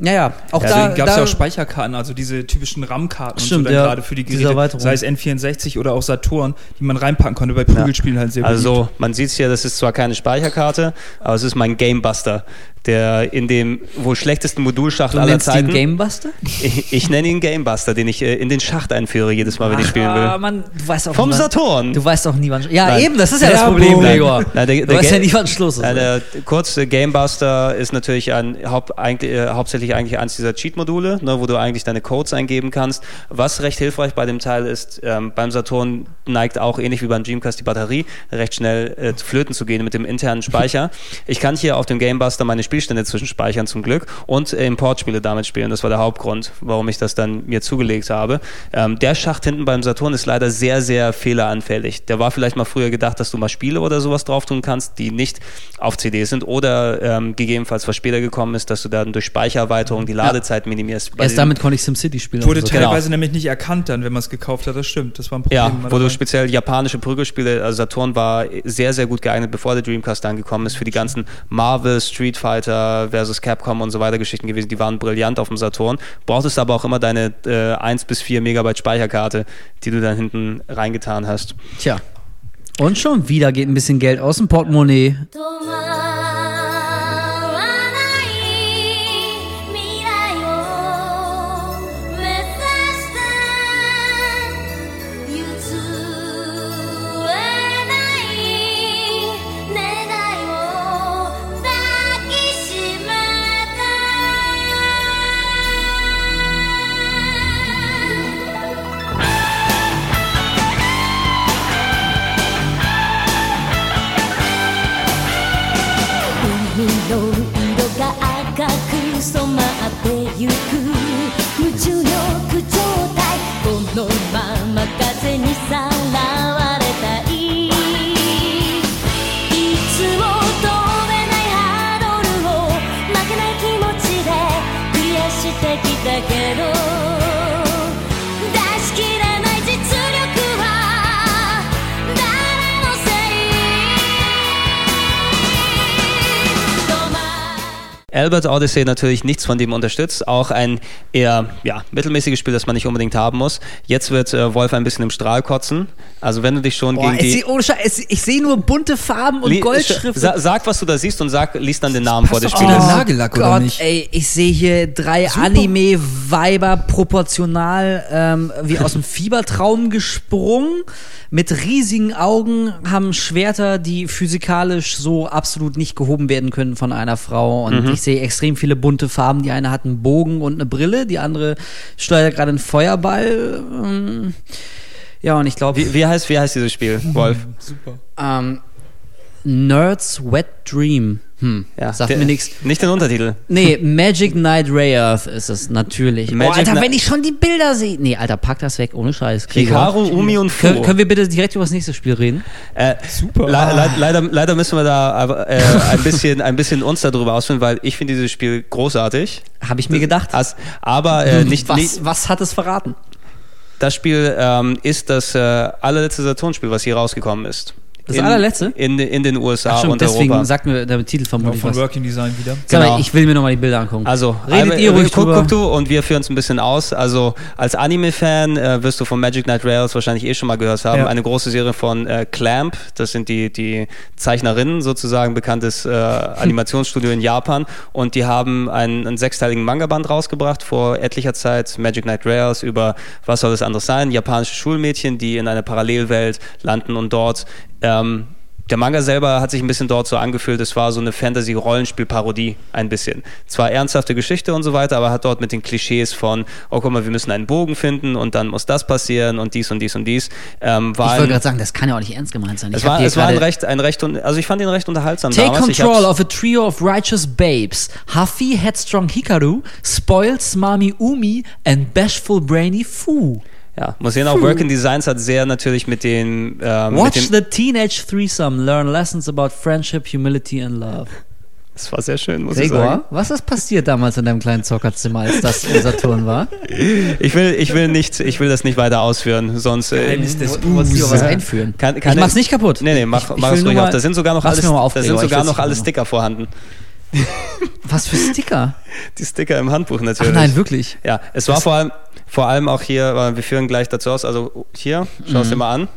naja, auch ja, da... Deswegen gab es ja auch Speicherkarten, also diese typischen RAM-Karten stimmt, und so dann ja, gerade für die Geräte, sei es N vierundsechzig oder auch Saturn, die man reinpacken konnte, bei Prügelspielen ja. halt sehr also, beliebt. Also, man sieht es hier, das ist zwar keine Speicherkarte, aber es ist mein Gamebuster, der in dem wohl schlechtesten Modulschacht du aller Zeiten... Du nennst ihn Gamebuster? Ich, ich nenne ihn Gamebuster, den ich äh, in den Schacht einführe, jedes Mal, wenn ich spielen will. Ah, Mann, du weißt auch Vom nie, Saturn! Du weißt auch nie, wann... Ja, nein. eben, das ist ja, ja das Problem, Gregor. Du der weißt Ga- ja nie, wann Schluss ist. Nein, der, kurz, äh, Gamebuster ist natürlich ein, haupt, eigentlich, äh, hauptsächlich eigentlich eines dieser Cheat-Module, ne, wo du eigentlich deine Codes eingeben kannst. Was recht hilfreich bei dem Teil ist, ähm, beim Saturn neigt auch, ähnlich wie beim Dreamcast, die Batterie recht schnell äh, flöten zu gehen mit dem internen Speicher. Ich kann hier auf dem Gamebuster meine Spiele Spielstände zwischenspeichern zum Glück und äh, Importspiele damit spielen. Das war der Hauptgrund, warum ich das dann mir zugelegt habe. Ähm, der Schacht hinten beim Saturn ist leider sehr, sehr fehleranfällig. Der war vielleicht mal früher gedacht, dass du mal Spiele oder sowas drauf tun kannst, die nicht auf C D sind oder ähm, gegebenenfalls, was später gekommen ist, dass du dann durch Speichererweiterung die Ladezeit ja. minimierst. Erst damit konnte ich SimCity spielen. Wurde so. teilweise genau. nämlich nicht erkannt dann, wenn man es gekauft hat. Das stimmt, das war ein Problem. Ja, wo du speziell japanische Prügelspiele, also Saturn war sehr, sehr gut geeignet, bevor der Dreamcast angekommen ist, für die ganzen Marvel, Street Fighter versus Capcom und so weiter Geschichten gewesen, die waren brillant auf dem Saturn. Brauchtest aber auch immer deine äh, eins bis vier Megabyte Speicherkarte, die du dann hinten reingetan hast. Tja. Und schon wieder geht ein bisschen Geld aus dem Portemonnaie. Albert Odyssey natürlich nichts von dem unterstützt, auch ein eher ja, mittelmäßiges Spiel, das man nicht unbedingt haben muss. Jetzt wird äh, Wolf ein bisschen im Strahl kotzen. Also wenn du dich schon Boah, gegen die... Seh, oh, es, ich sehe nur bunte Farben und li- Goldschriften. Sa- sag, was du da siehst und sag, lies dann den Namen vor des Spielers. Oh Nagellack, oder Gott, nicht? Ey, ich sehe hier drei Super. Anime-Weiber proportional ähm, wie aus dem Fiebertraum gesprungen, mit riesigen Augen, haben Schwerter, die physikalisch so absolut nicht gehoben werden können von einer Frau. Und mhm. ich sehe extrem viele bunte Farben. Die eine hat einen Bogen und eine Brille, die andere steuert gerade einen Feuerball. Ja, und ich glaube... Wie, wie, heißt, wie heißt dieses Spiel, Wolf? Super. Ähm, Nerds Wet Dream. Hm, ja, sagt der, mir nichts. Nicht den Untertitel. Nee, Magic Knight Rayearth ist es, natürlich. Magic oh, Alter, Na- wenn ich schon die Bilder sehe. Nee, Alter, pack das weg, ohne Scheiß. Hikaru, Umi und Fu. Kön- können wir bitte direkt über das nächste Spiel reden? Äh, Super. Le- le- leider, leider müssen wir da äh, ein, bisschen, ein bisschen uns darüber ausführen, weil ich finde dieses Spiel großartig. Habe ich mir gedacht. Hast, aber äh, nicht... Was, nicht, was hat es verraten? Das Spiel ähm, ist das äh, allerletzte Saturn-Spiel, was hier rausgekommen ist. Das in, allerletzte? In, in den U S A stimmt, und deswegen Europa. Deswegen sagt mir der Titel vermutlich ja, von was. Working Design wieder. Genau. Mal, ich will mir nochmal die Bilder angucken. Also, redet ihr ruhig drüber. Guck du und wir führen es ein bisschen aus. Also, als Anime-Fan äh, wirst du von Magic Knight Rayearth wahrscheinlich eh schon mal gehört haben. Ja. Eine große Serie von äh, Clamp. Das sind die, die Zeichnerinnen sozusagen, bekanntes äh, Animationsstudio in Japan. Und die haben einen, einen sechsteiligen Manga-Band rausgebracht vor etlicher Zeit. Magic Knight Rayearth über, was soll das anderes sein? Japanische Schulmädchen, die in einer Parallelwelt landen und dort Ähm, der Manga selber hat sich ein bisschen dort so angefühlt, es war so eine Fantasy-Rollenspiel-Parodie ein bisschen. Zwar ernsthafte Geschichte und so weiter, aber hat dort mit den Klischees von, oh guck mal, wir müssen einen Bogen finden und dann muss das passieren und dies und dies und dies. Ähm, war ich wollte gerade sagen, das kann ja auch nicht ernst gemeint sein. Ich es war, es war ein recht, ein recht, also ich fand ihn recht unterhaltsam Take damals. Take control of a trio of righteous babes. Huffy, headstrong Hikaru, spoiled smarmy Umi and bashful brainy Fu. Ja, muss sehen, auch Working Designs hat sehr natürlich mit den... Ähm, Watch mit dem the Teenage Threesome, learn lessons about friendship, humility and love. Das war sehr schön, muss Gregor, ich sagen. Was ist passiert damals in deinem kleinen Zockerzimmer, als das unser Turn war? Ich will, ich will nicht, ich will das nicht weiter ausführen, sonst... Äh, du musst dir was einführen. Kann, kann ich mach's nicht kaputt. Nee, nee, mach, ich, mach ich es ruhig auf. Da sind sogar noch alles, auf, da sind sogar noch alle Sticker noch. vorhanden. Was für Sticker? Die Sticker im Handbuch natürlich. Ach nein, wirklich? Ja, es war vor allem... Vor allem auch hier, wir führen gleich dazu aus, also hier, schau es dir mal an.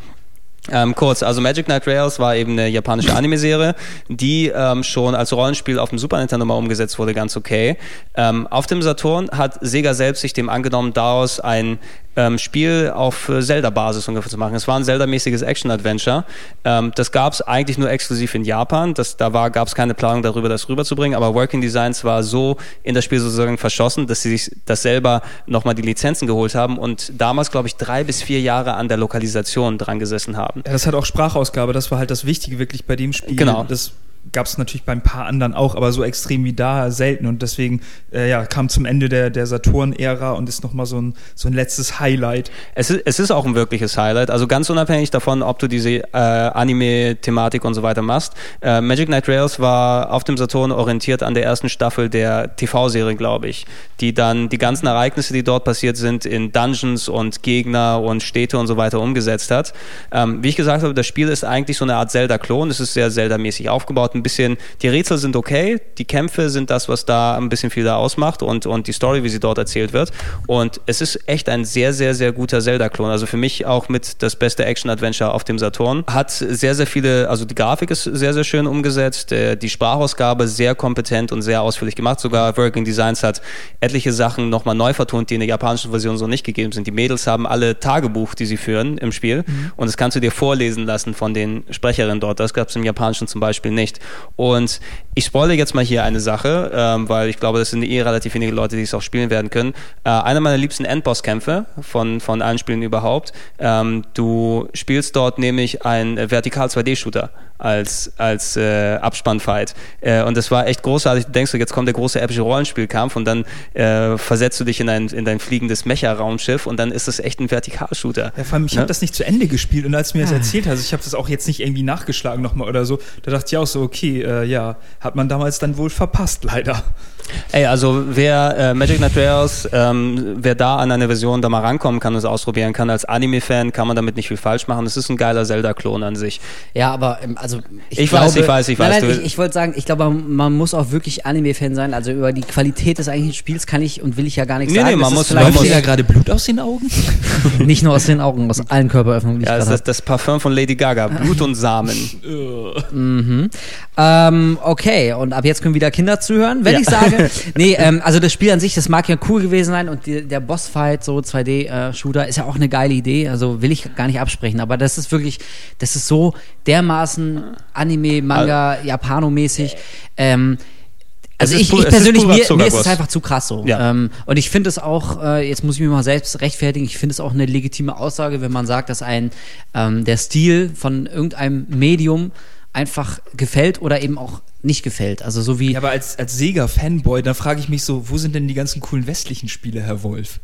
Ähm, kurz, also Magic Knight Rayearth war eben eine japanische Anime-Serie, die ähm, schon als Rollenspiel auf dem Super Nintendo mal umgesetzt wurde, ganz okay. Ähm, auf dem Saturn hat Sega selbst sich dem angenommen, daraus ein ähm, Spiel auf Zelda-Basis ungefähr zu machen. Es war ein Zelda-mäßiges Action-Adventure. Ähm, das gab es eigentlich nur exklusiv in Japan. Das, da gab es keine Planung darüber, das rüberzubringen, aber Working Designs war so in das Spiel sozusagen verschossen, dass sie sich das selber nochmal die Lizenzen geholt haben und damals, glaube ich, drei bis vier Jahre an der Lokalisation dran gesessen haben. Ja, das hat auch Sprachausgabe, das war halt das Wichtige wirklich bei dem Spiel. Genau. Das gab es natürlich bei ein paar anderen auch, aber so extrem wie da selten. Und deswegen äh, ja, kam zum Ende der, der Saturn-Ära und ist nochmal so ein, so ein letztes Highlight. Es ist, es ist auch ein wirkliches Highlight. Also ganz unabhängig davon, ob du diese äh, Anime-Thematik und so weiter machst. Äh, Magic Knight Rayearth war auf dem Saturn orientiert an der ersten Staffel der T V-Serie, glaube ich. Die dann die ganzen Ereignisse, die dort passiert sind, in Dungeons und Gegner und Städte und so weiter umgesetzt hat. Ähm, wie ich gesagt habe, das Spiel ist eigentlich so eine Art Zelda-Klon. Es ist sehr Zelda-mäßig aufgebaut. Ein bisschen, die Rätsel sind okay, die Kämpfe sind das, was da ein bisschen viel da ausmacht und, und die Story, wie sie dort erzählt wird. Und es ist echt ein sehr, sehr, sehr guter Zelda-Klon. Also für mich auch mit das beste Action-Adventure auf dem Saturn. Hat sehr, sehr viele, also die Grafik ist sehr, sehr schön umgesetzt, die Sprachausgabe sehr kompetent und sehr ausführlich gemacht. Sogar Working Designs hat etliche Sachen nochmal neu vertont, die in der japanischen Version so nicht gegeben sind. Die Mädels haben alle Tagebuch, die sie führen im Spiel mhm. und das kannst du dir vorlesen lassen von den Sprecherinnen dort. Das gab es im Japanischen zum Beispiel nicht. Und ich spoilere jetzt mal hier eine Sache, ähm, weil ich glaube, das sind eh relativ wenige Leute, die es auch spielen werden können. Äh, einer meiner liebsten Endbosskämpfe von, von allen Spielen überhaupt. Ähm, du spielst dort nämlich einen Vertikal-zwei D-Shooter als, als äh, Abspannfight. Äh, und das war echt großartig. Du denkst, jetzt kommt der große epische Rollenspielkampf und dann äh, versetzt du dich in ein, in dein fliegendes Mecha-Raumschiff und dann ist das echt ein Vertikal-Shooter. Ja, vor allem, ich ne? habe das nicht zu Ende gespielt und als du mir das erzählt hast, ich habe das auch jetzt nicht irgendwie nachgeschlagen nochmal oder so, da dachte ich auch so, okay, äh, ja, hat man damals dann wohl verpasst, leider. Ey, also wer äh, Magic Knight Rails, ähm, wer da an eine Version da mal rankommen kann und es ausprobieren kann, als Anime-Fan kann man damit nicht viel falsch machen. Es ist ein geiler Zelda-Klon an sich. Ja, aber also ich, ich glaube, weiß, ich weiß, ich weiß. Nein, nein, ich, ich wollte sagen, ich glaube, man muss auch wirklich Anime-Fan sein. Also über die Qualität des eigentlichen Spiels kann ich und will ich ja gar nichts nee, sagen. Nee, man muss, läuft dir ja gerade Blut aus den Augen? Nicht nur aus den Augen, aus allen Körperöffnungen. Ja, das ist das Parfum von Lady Gaga, Blut und Samen. Mhm. Ähm, okay, und ab jetzt können wieder Kinder zuhören, wenn ja. ich sage. Nee, ähm, also das Spiel an sich, das mag ja cool gewesen sein und die, der Bossfight, so zwei D-Shooter, äh, ist ja auch eine geile Idee, also will ich gar nicht absprechen, aber das ist wirklich, das ist so dermaßen Anime, Manga, also, Japano-mäßig, ähm, also ich, pu- ich persönlich, mir, mir ist es einfach zu krass so. Ja. Ähm, und ich finde es auch, äh, jetzt muss ich mich mal selbst rechtfertigen, ich finde es auch eine legitime Aussage, wenn man sagt, dass ein ähm, der Stil von irgendeinem Medium einfach gefällt oder eben auch nicht gefällt. Also so wie. Ja, aber als, als Sega-Fanboy, da frage ich mich so, wo sind denn die ganzen coolen westlichen Spiele, Herr Wolf?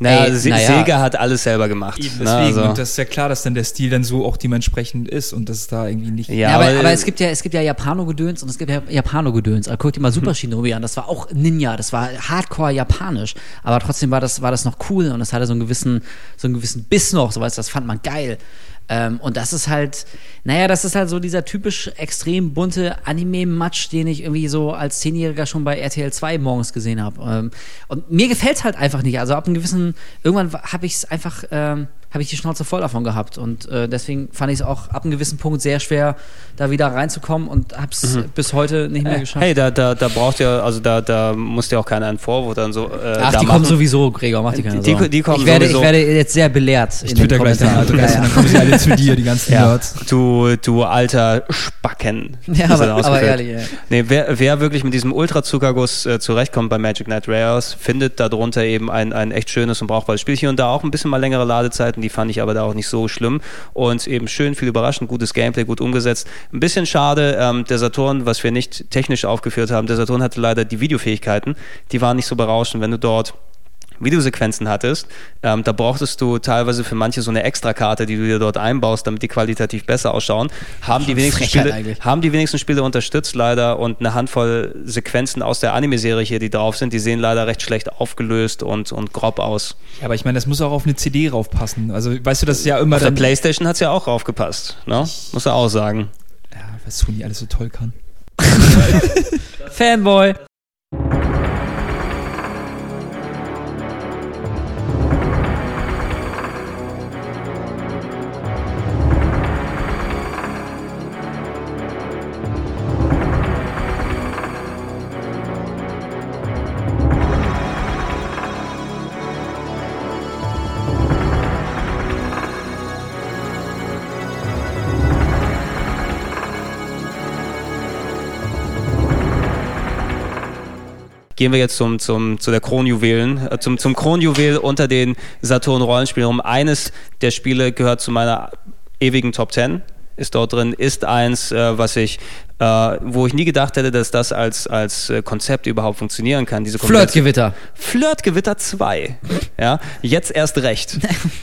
Naja, Ey, Se- naja. Sega hat alles selber gemacht. Eben, deswegen, also. Und das ist ja klar, dass dann der Stil dann so auch dementsprechend ist und dass da irgendwie nicht... Ja, aber, aber, aber es gibt ja, es gibt ja Japano-Gedöns und es gibt ja Japano-Gedöns. Also guck dir mal Super hm. Shinobi an, das war auch Ninja, das war Hardcore-Japanisch, aber trotzdem war das, war das noch cool und das hatte so einen gewissen, so einen gewissen Biss noch, so was, das fand man geil. Ähm, und das ist halt, naja, das ist halt so dieser typisch extrem bunte Anime-Matsch, den ich irgendwie so als Zehnjähriger schon bei R T L zwei morgens gesehen habe. Ähm, und mir gefällt's halt einfach nicht. Also ab einem gewissen, irgendwann habe ich es einfach, ähm, habe ich die Schnauze voll davon gehabt. Und äh, deswegen fand ich es auch ab einem gewissen Punkt sehr schwer, da wieder reinzukommen und hab's mhm. bis heute nicht mehr äh, geschafft. Hey, da, da, da braucht ihr, also da, da musst ihr auch keiner einen Vorwurf dann so. Äh, Ach, da die machen. kommen sowieso, Gregor, mach die keine Sorgen. Die, die kommen ich werde, sowieso. Ich werde jetzt sehr belehrt. Ich twitter gleich deine Adresse, ja, ja. Dann kommen sie alle zu dir, die ganzen ja. Nerds. Du, du alter Spacken. Ja, aber, aber ehrlich, ja. Nee, wer, wer wirklich mit diesem Ultra-Zuckerguss äh, zurechtkommt bei Magic Knight Rares, findet darunter eben ein, ein echt schönes und brauchbares Spiel. Hier und da auch ein bisschen mal längere Ladezeiten, die fand ich aber da auch nicht so schlimm. Und eben schön, viel überraschend, gutes Gameplay, gut umgesetzt. Ein bisschen schade, ähm, der Saturn, was wir nicht technisch aufgeführt haben, der Saturn hatte leider die Videofähigkeiten, die waren nicht so berauschend, wenn du dort Videosequenzen hattest, ähm, da brauchtest du teilweise für manche so eine Extrakarte, die du dir dort einbaust, damit die qualitativ besser ausschauen. Haben die wenigsten Spiele, haben die wenigsten Spiele unterstützt leider und eine Handvoll Sequenzen aus der Anime-Serie hier, die drauf sind, die sehen leider recht schlecht aufgelöst und, und grob aus. Ja, aber ich meine, das muss auch auf eine C D raufpassen. Also weißt du, das ist ja immer... Auf der PlayStation hat es ja auch raufgepasst, ne? Muss ja auch sagen. Ja, weil Sony alles so toll kann. Fanboy! Gehen wir jetzt zum, zum, zu der Kronjuwelen, äh, zum, zum Kronjuwel unter den Saturn-Rollenspielen rum. Eines der Spiele gehört zu meiner ewigen Top Ten, ist dort drin, ist eins, äh, was ich, äh, wo ich nie gedacht hätte, dass das als, als äh, Konzept überhaupt funktionieren kann. Diese Flirtgewitter. Flirtgewitter zwei. Ja, jetzt erst recht.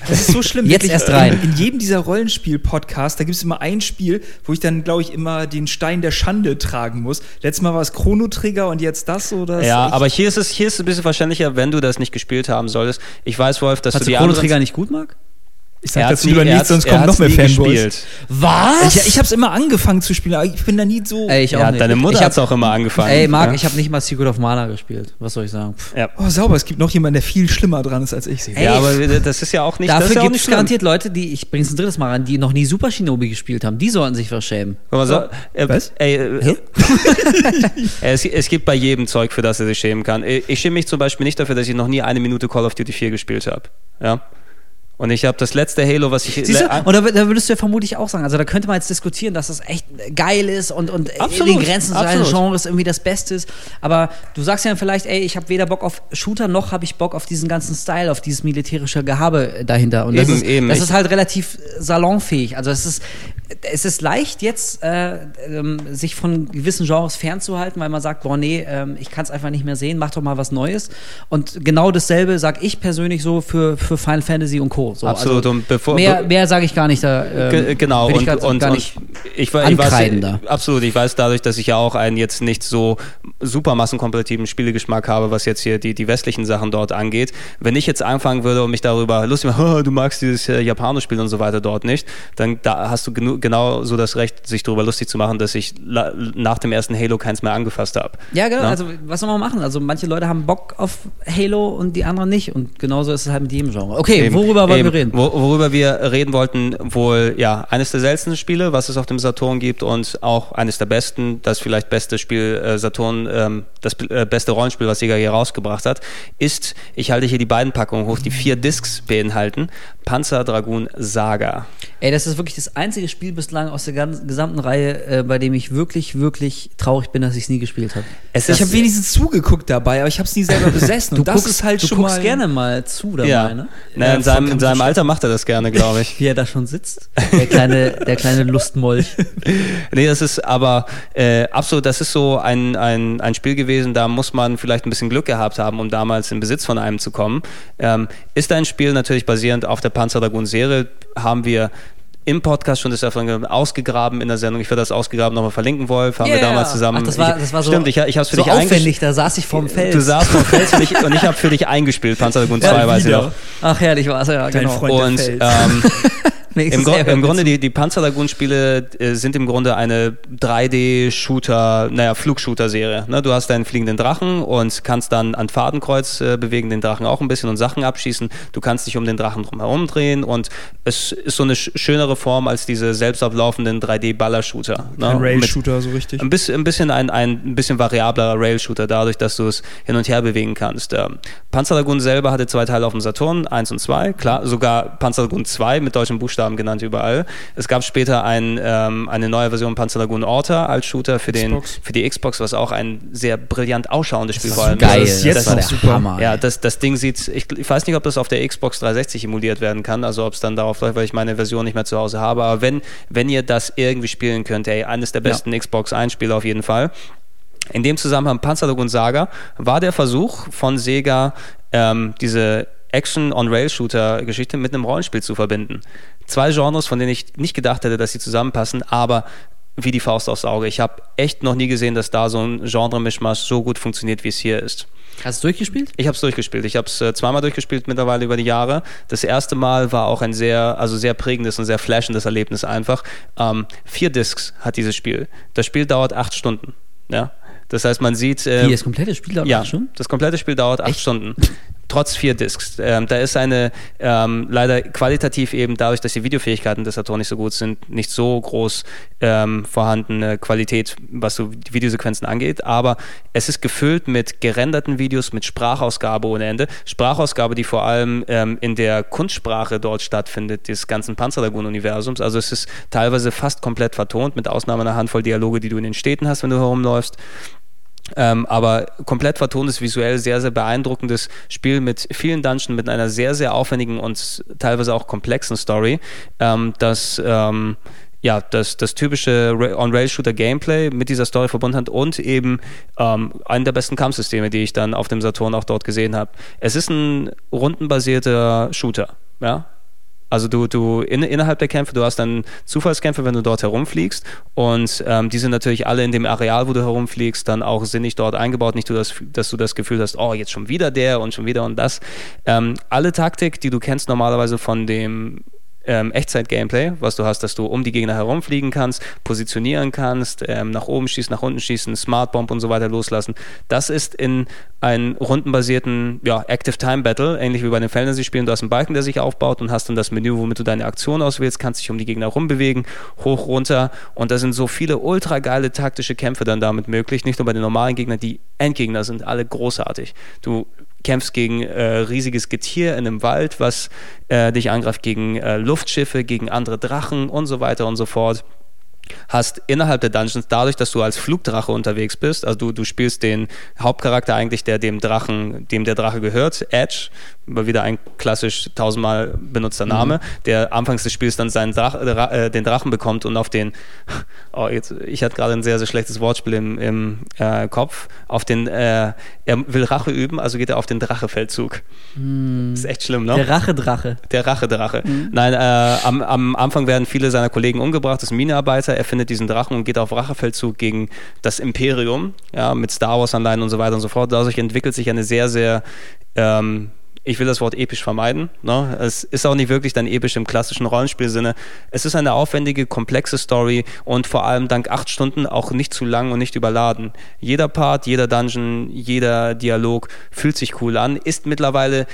Das ist so schlimm. Jetzt erst rein. In, in jedem dieser Rollenspiel-Podcasts, da gibt es immer ein Spiel, wo ich dann, glaube ich, immer den Stein der Schande tragen muss. Letztes Mal war es Chrono Trigger und jetzt das oder das. Ja, ich, aber hier ist es hier ist es ein bisschen wahrscheinlicher, wenn du das nicht gespielt haben solltest. Ich weiß, Wolf, dass Hast du die Chrono Trigger nicht gut mag? Ich sag das lieber nicht, sonst kommen noch mehr Fanboys. Was? Ich, ich hab's immer angefangen zu spielen, aber ich bin da nie so... Ey, ich auch ja, nicht. Deine Mutter ich hat's hab, auch immer angefangen. Ey, Marc, ja? Ich hab nicht mal Secret of Mana gespielt. Was soll ich sagen? Ja. Oh, sauber, es gibt noch jemanden, der viel schlimmer dran ist, als ich sehe. Ja, aber das ist ja auch nicht... Dafür gibt es garantiert Leute, die, ich bring's ein drittes Mal ran, die noch nie Super Shinobi gespielt haben. Die sollten sich was schämen. So, so, äh, was? Ey, äh, es, es gibt bei jedem Zeug, für das er sich schämen kann. Ich schäme mich zum Beispiel nicht dafür, dass ich noch nie eine Minute Call of Duty vier gespielt habe. Ja. Und ich habe das letzte Halo, was ich... Siehst du? Le- und da, da würdest du ja vermutlich auch sagen, also da könnte man jetzt diskutieren, dass das echt geil ist und, und absolut, in den Grenzen seines Genres irgendwie das Beste ist. Aber du sagst ja dann vielleicht, ey, ich habe weder Bock auf Shooter, noch habe ich Bock auf diesen ganzen Style, auf dieses militärische Gehabe dahinter. Und das, eben, ist, eben. das ist halt relativ salonfähig. Also es ist, es ist leicht jetzt, äh, ähm, sich von gewissen Genres fernzuhalten, weil man sagt, boah, nee, ähm, ich kann es einfach nicht mehr sehen, mach doch mal was Neues. Und genau dasselbe sage ich persönlich so für, für Final Fantasy und Co. So, absolut. Also und bevor, mehr mehr sage ich gar nicht. Da, ähm, genau. Und, und, gar nicht. Und ich, ich weiß, absolut, ich weiß dadurch, dass ich ja auch einen jetzt nicht so super massenkompetitiven Spielegeschmack habe, was jetzt hier die, die westlichen Sachen dort angeht. Wenn ich jetzt anfangen würde und mich darüber lustig machen, oh, du magst dieses äh, Japano-Spiel und so weiter dort nicht, dann da hast du genu- genau so das Recht, sich darüber lustig zu machen, dass ich la- nach dem ersten Halo keins mehr angefasst habe. Ja, genau, Na? also was soll man machen? Also manche Leute haben Bock auf Halo und die anderen nicht und genauso ist es halt mit jedem Genre. Okay, eben, worüber wollen eben, wir reden? Wor- worüber wir reden wollten, wohl, ja, eines der seltensten Spiele, was es auf dem Saturn gibt und auch eines der besten, das vielleicht beste Spiel äh, Saturn, ähm, das äh, beste Rollenspiel, was Sega hier rausgebracht hat, ist, ich halte hier die beiden Packungen hoch, die vier Discs beinhalten, Panzer Dragoon Saga. Ey, das ist wirklich das einzige Spiel bislang aus der ganzen, gesamten Reihe, äh, bei dem ich wirklich, wirklich traurig bin, dass ich es nie gespielt habe. Ich habe wenigstens zugeguckt dabei, aber ich habe es nie selber besessen. Und das guckst, ist halt du schon guckst mal gerne mal zu dabei, ja. ne? Na, ja, in seinem, in seinem Alter macht er das gerne, glaube ich. Wie er da schon sitzt. Der kleine, der kleine Lustmolch. Nee, das ist aber äh, absolut, das ist so ein, ein, ein Spiel gewesen, da muss man vielleicht ein bisschen Glück gehabt haben, um damals in Besitz von einem zu kommen. Ähm, ist ein Spiel natürlich basierend auf der Panzer Dragoon Serie, haben wir im Podcast schon das ausgegraben in der Sendung. Ich werde das ausgegraben nochmal verlinken, Wolf. Haben yeah. wir damals zusammen. Ach, das war, das war so, stimmt, ich, ich hab's für so dich aufwendig, einges- da saß ich vorm Fels. Du saßt vorm Fels und ich, ich habe für dich eingespielt, Panzer Dragoon zwei, ja, weiß ich noch. Ach, herrlich war's, ja, Dein genau. Freund und, der Fels. Ähm, Im, Gru- im Grunde, die, die Panzer Dragoon-Spiele äh, sind im Grunde eine drei D-Shooter, naja, Flugshooter-Serie. Ne? Du hast deinen fliegenden Drachen und kannst dann an Fadenkreuz äh, bewegen, den Drachen auch ein bisschen und Sachen abschießen. Du kannst dich um den Drachen drumherum drehen und es ist so eine sch- schönere Form als diese selbstablaufenden drei D-Baller-Shooter. Ne? Ein Rail-Shooter, so richtig. Ein bisschen, ein bisschen, ein, ein bisschen variablerer Rail-Shooter, dadurch, dass du es hin und her bewegen kannst. Ähm, Panzer Dragoon selber hatte zwei Teile auf dem Saturn, eins und zwei, klar, sogar Panzer Dragoon zwei mit deutschen Buchstaben genannt überall. Es gab später ein, ähm, eine neue Version Panzer Dragoon Orta als Shooter für, den, für die Xbox, was auch ein sehr brillant ausschauendes Spiel war. Geil, das ist jetzt das ist super. Hammer. Ja, das, das Ding sieht, ich, ich weiß nicht, ob das auf der Xbox dreihundertsechzig emuliert werden kann, also ob es dann darauf läuft, weil ich meine Version nicht mehr zu Hause habe, aber wenn, wenn ihr das irgendwie spielen könnt, ey, eines der besten ja. Xbox eins Spiele auf jeden Fall. In dem Zusammenhang Panzer Dragoon Saga war der Versuch von Sega, ähm, diese Action-on-Rail-Shooter-Geschichte mit einem Rollenspiel zu verbinden. Zwei Genres, von denen ich nicht gedacht hätte, dass sie zusammenpassen, aber wie die Faust aufs Auge. Ich habe echt noch nie gesehen, dass da so ein Genre-Mischmasch so gut funktioniert, wie es hier ist. Hast du es durchgespielt? Ich habe es durchgespielt. Ich habe es äh, zweimal durchgespielt mittlerweile über die Jahre. Das erste Mal war auch ein sehr, also sehr prägendes und sehr flashendes Erlebnis einfach. Ähm, vier Discs hat dieses Spiel. Das Spiel dauert acht Stunden. Ja? Das heißt, man sieht... Äh, Wie, das komplette Spiel dauert ja, acht Stunden? Das komplette Spiel dauert acht Echt? Stunden. Trotz vier Discs. Ähm, da ist eine, ähm, leider qualitativ eben dadurch, dass die Videofähigkeiten des Saturn nicht so gut sind, nicht so groß ähm, vorhandene Qualität, was so die Videosequenzen angeht. Aber es ist gefüllt mit gerenderten Videos, mit Sprachausgabe ohne Ende. Sprachausgabe, die vor allem ähm, in der Kunstsprache dort stattfindet, des ganzen Panzer Dragoon-Universums. Also es ist teilweise fast komplett vertont, mit Ausnahme einer Handvoll Dialoge, die du in den Städten hast, wenn du herumläufst. Ähm, aber komplett vertontes, visuell sehr, sehr beeindruckendes Spiel mit vielen Dungeons, mit einer sehr, sehr aufwendigen und teilweise auch komplexen Story, ähm, das ähm, ja, das, das typische On-Rail-Shooter-Gameplay mit dieser Story verbunden hat und eben ähm, einen der besten Kampfsysteme, die ich dann auf dem Saturn auch dort gesehen habe. Es ist ein rundenbasierter Shooter, ja. Also du, du in, innerhalb der Kämpfe, du hast dann Zufallskämpfe, wenn du dort herumfliegst und ähm, die sind natürlich alle in dem Areal, wo du herumfliegst, dann auch sinnig dort eingebaut, nicht, dass, dass du das Gefühl hast, oh, jetzt schon wieder der und schon wieder und das. Ähm, alle Taktik, die du kennst normalerweise von dem ähm, Echtzeit-Gameplay, was du hast, dass du um die Gegner herumfliegen kannst, positionieren kannst, ähm, nach oben schießen, nach unten schießen, Smartbomb und so weiter loslassen. Das ist in einen rundenbasierten ja, Active-Time-Battle, ähnlich wie bei den Fantasy-Spielen. Du hast einen Balken, der sich aufbaut und hast dann das Menü, womit du deine Aktion auswählst, kannst dich um die Gegner rumbewegen, hoch, runter und da sind so viele ultra geile taktische Kämpfe dann damit möglich, nicht nur bei den normalen Gegnern, die Endgegner sind alle großartig. Du kämpfst gegen äh, riesiges Getier in einem Wald, was äh, dich angreift, gegen äh, Luftschiffe, gegen andere Drachen und so weiter und so fort. Hast innerhalb der Dungeons, dadurch, dass du als Flugdrache unterwegs bist, also du, du spielst den Hauptcharakter eigentlich, der dem Drachen, dem der Drache gehört, Edge, mal wieder ein klassisch tausendmal benutzter Name, mhm. der anfangs des Spiels dann seinen Drach, äh, den Drachen bekommt und auf den, oh jetzt, ich hatte gerade ein sehr, sehr schlechtes Wortspiel im, im äh, Kopf, auf den, äh, er will Rache üben, also geht er auf den Drache-Feldzug. Mhm. Ist echt schlimm, ne? Der Rache-Drache. Der Rache-Drache. Mhm. Nein, äh, am, am Anfang werden viele seiner Kollegen umgebracht, das ist Minenarbeiter, weiter, er findet diesen Drachen und geht auf Rachefeldzug gegen das Imperium, ja, mit Star Wars-Anleihen und so weiter und so fort. Dadurch entwickelt sich eine sehr, sehr, ähm, ich will das Wort episch vermeiden, ne? Es ist auch nicht wirklich dann episch im klassischen Rollenspielsinne. Es ist eine aufwendige, komplexe Story und vor allem dank acht Stunden auch nicht zu lang und nicht überladen. Jeder Part, jeder Dungeon, jeder Dialog fühlt sich cool an, ist mittlerweile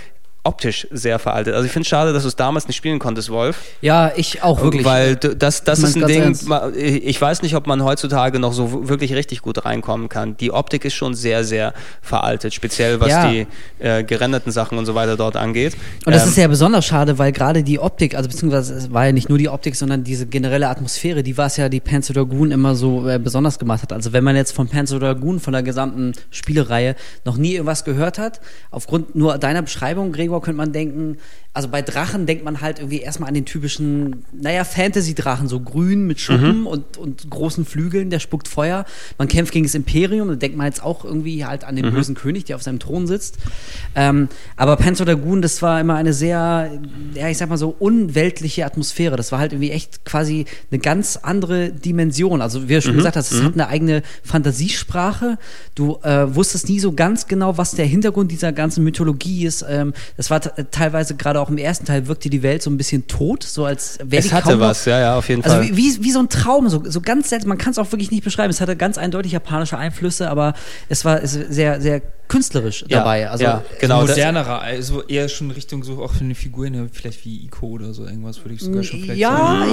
optisch sehr veraltet. Also ich finde es schade, dass du es damals nicht spielen konntest, Wolf. Ja, ich auch wirklich. Weil das, das ist ein Ding, ich weiß nicht, ob man heutzutage noch so wirklich richtig gut reinkommen kann. Die Optik ist schon sehr, sehr veraltet, speziell was ja. die äh, gerenderten Sachen und so weiter dort angeht. Und das ähm, ist ja besonders schade, weil gerade die Optik, also beziehungsweise es war ja nicht nur die Optik, sondern diese generelle Atmosphäre, die war es ja, die Panzer Dragoon immer so äh, besonders gemacht hat. Also wenn man jetzt von Panzer Dragoon, von der gesamten Spielereihe noch nie irgendwas gehört hat, aufgrund nur deiner Beschreibung, Gregor, könnte man denken, also bei Drachen denkt man halt irgendwie erstmal an den typischen, naja, Fantasy-Drachen, so grün mit Schuppen mhm. und, und großen Flügeln, der spuckt Feuer. Man kämpft gegen das Imperium, da denkt man jetzt auch irgendwie halt an den mhm. bösen König, der auf seinem Thron sitzt. Ähm, aber Panzer Dragoon, das war immer eine sehr, ja, ich sag mal so, unweltliche Atmosphäre. Das war halt irgendwie echt quasi eine ganz andere Dimension. Also wie du schon mhm. gesagt hast, es mhm. hat eine eigene Fantasiesprache. Du äh, wusstest nie so ganz genau, was der Hintergrund dieser ganzen Mythologie ist. Ähm, das war t- teilweise gerade auch im ersten Teil wirkte die Welt so ein bisschen tot, so als wäre die kaum... Es hatte was, ja, ja, auf jeden Fall. Also wie, wie so ein Traum, so, so ganz seltsam, man kann es auch wirklich nicht beschreiben. Es hatte ganz eindeutig japanische Einflüsse, aber es war es sehr, sehr künstlerisch ja, dabei. Also ja, genau. Modernerer, also eher schon Richtung so auch für eine Figur, vielleicht wie Ico oder so irgendwas, würde ich sogar schon vielleicht ja, sagen.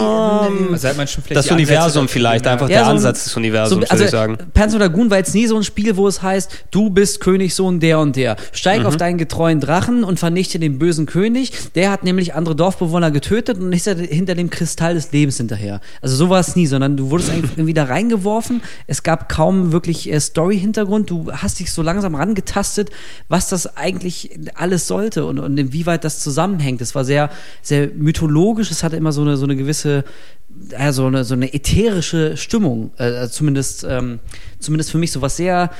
Ja, also halt man schon vielleicht das Universum vielleicht, einfach ja, der so Ansatz des Universums, so, also würde ich sagen. Panzer Dragoon war jetzt nie so ein Spiel, wo es heißt, du bist Königssohn der und der. Steig mhm. auf deinen getreuen Drachen und vernichte den bösen König. Der hat nämlich andere Dorfbewohner getötet und ist hinter dem Kristall des Lebens hinterher. Also so war es nie, sondern du wurdest eigentlich irgendwie da reingeworfen. Es gab kaum wirklich äh, Story-Hintergrund. Du hast dich so langsam rangetan tastet, was das eigentlich alles sollte und, und inwieweit das zusammenhängt. Es war sehr, sehr mythologisch, es hatte immer so eine, so eine gewisse, ja, so eine, so eine ätherische Stimmung, äh, zumindest, ähm, zumindest für mich so was sehr,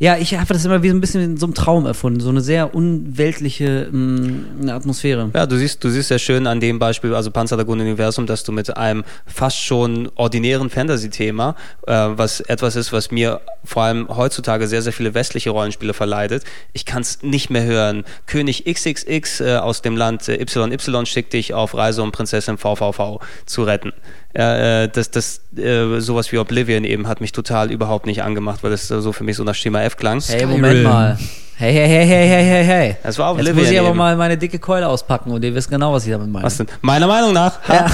ja, ich habe das immer wie so ein bisschen in so einem Traum erfunden, so eine sehr unweltliche mh, Atmosphäre. Ja, du siehst, du siehst ja schön an dem Beispiel, also Panzer Dragoon Universum, dass du mit einem fast schon ordinären Fantasy-Thema, äh, was etwas ist, was mir vor allem heutzutage sehr, sehr viele westliche Rollenspiele verleidet. Ich kann es nicht mehr hören. König X X X äh, aus dem Land äh, Y Y schickt dich auf Reise, um Prinzessin V V V zu retten. Äh, das, das, äh, sowas wie Oblivion eben hat mich total überhaupt nicht angemacht, weil das so für mich so nach Schema F klang. Hey, Moment mal. Hey, hey, hey, hey, hey, hey, hey. Das war Oblivion. Jetzt muss ich aber eben mal meine dicke Keule auspacken und ihr wisst genau, was ich damit meine. Was denn? Meiner Meinung nach. Ja,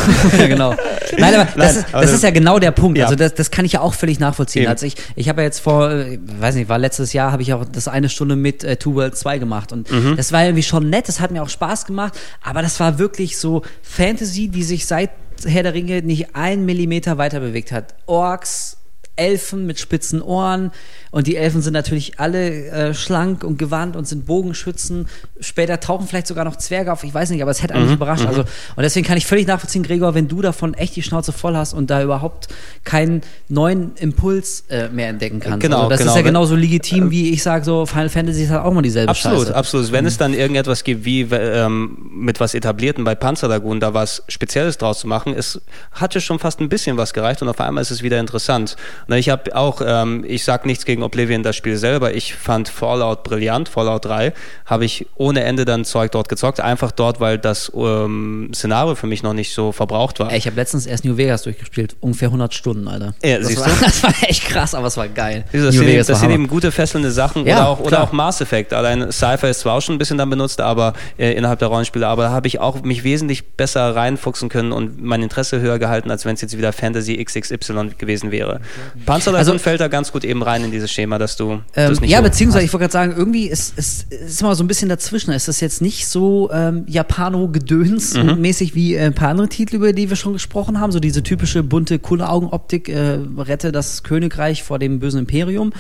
genau. Nein, aber das, Nein, ist, das also, ist ja genau der Punkt. Ja. Also das, das kann ich ja auch völlig nachvollziehen. Eben. Also ich, ich habe ja jetzt vor, weiß nicht, war letztes Jahr, habe ich auch das eine Stunde mit äh, Two Worlds zwei gemacht und mhm. das war irgendwie schon nett, das hat mir auch Spaß gemacht, aber das war wirklich so Fantasy, die sich seit Herr der Ringe nicht einen Millimeter weiter bewegt hat. Orks, Elfen mit spitzen Ohren und die Elfen sind natürlich alle äh, schlank und gewandt und sind Bogenschützen. Später tauchen vielleicht sogar noch Zwerge auf, ich weiß nicht, aber es hätte mhm. eigentlich überrascht. Mhm. Also, und deswegen kann ich völlig nachvollziehen, Gregor, wenn du davon echt die Schnauze voll hast und da überhaupt keinen neuen Impuls äh, mehr entdecken kannst. Genau, also das genau. ist ja genauso legitim, wie ich sage, so Final Fantasy ist halt auch mal dieselbe absolut, Scheiße. Absolut, absolut. Wenn mhm. es dann irgendetwas gibt, wie ähm, mit was Etablierten bei Panzer Dragoon, da was Spezielles draus zu machen, es hatte schon fast ein bisschen was gereicht und auf einmal ist es wieder interessant. Na, ich habe auch, ähm, ich sag nichts gegen Oblivion, das Spiel selber. Ich fand Fallout brillant, Fallout drei habe ich ohne Ende dann Zeug dort gezockt, einfach dort, weil das ähm, Szenario für mich noch nicht so verbraucht war. Ey, ich habe letztens erst New Vegas durchgespielt, ungefähr hundert Stunden, Alter. Ja, das, war, das war echt krass, aber es war geil. Das, das, sind, das sind eben gute, fesselnde Sachen ja, oder, auch, oder auch Mass Effect. Allein Sci-Fi ist zwar auch schon ein bisschen dann benutzt, aber äh, innerhalb der Rollenspiele, aber da habe ich auch mich wesentlich besser reinfuchsen können und mein Interesse höher gehalten, als wenn es jetzt wieder Fantasy X X Y gewesen wäre. Okay. Panzer also, fällt da ganz gut eben rein in dieses Schema, dass du ähm, das nicht ja, so beziehungsweise hast. Ich wollte gerade sagen, irgendwie ist es immer so ein bisschen dazwischen. Es ist jetzt nicht so ähm, Japano-Gedöns-mäßig mhm. wie äh, ein paar andere Titel, über die wir schon gesprochen haben. So diese typische bunte, coole Augenoptik, äh, rette das Königreich vor dem bösen Imperium.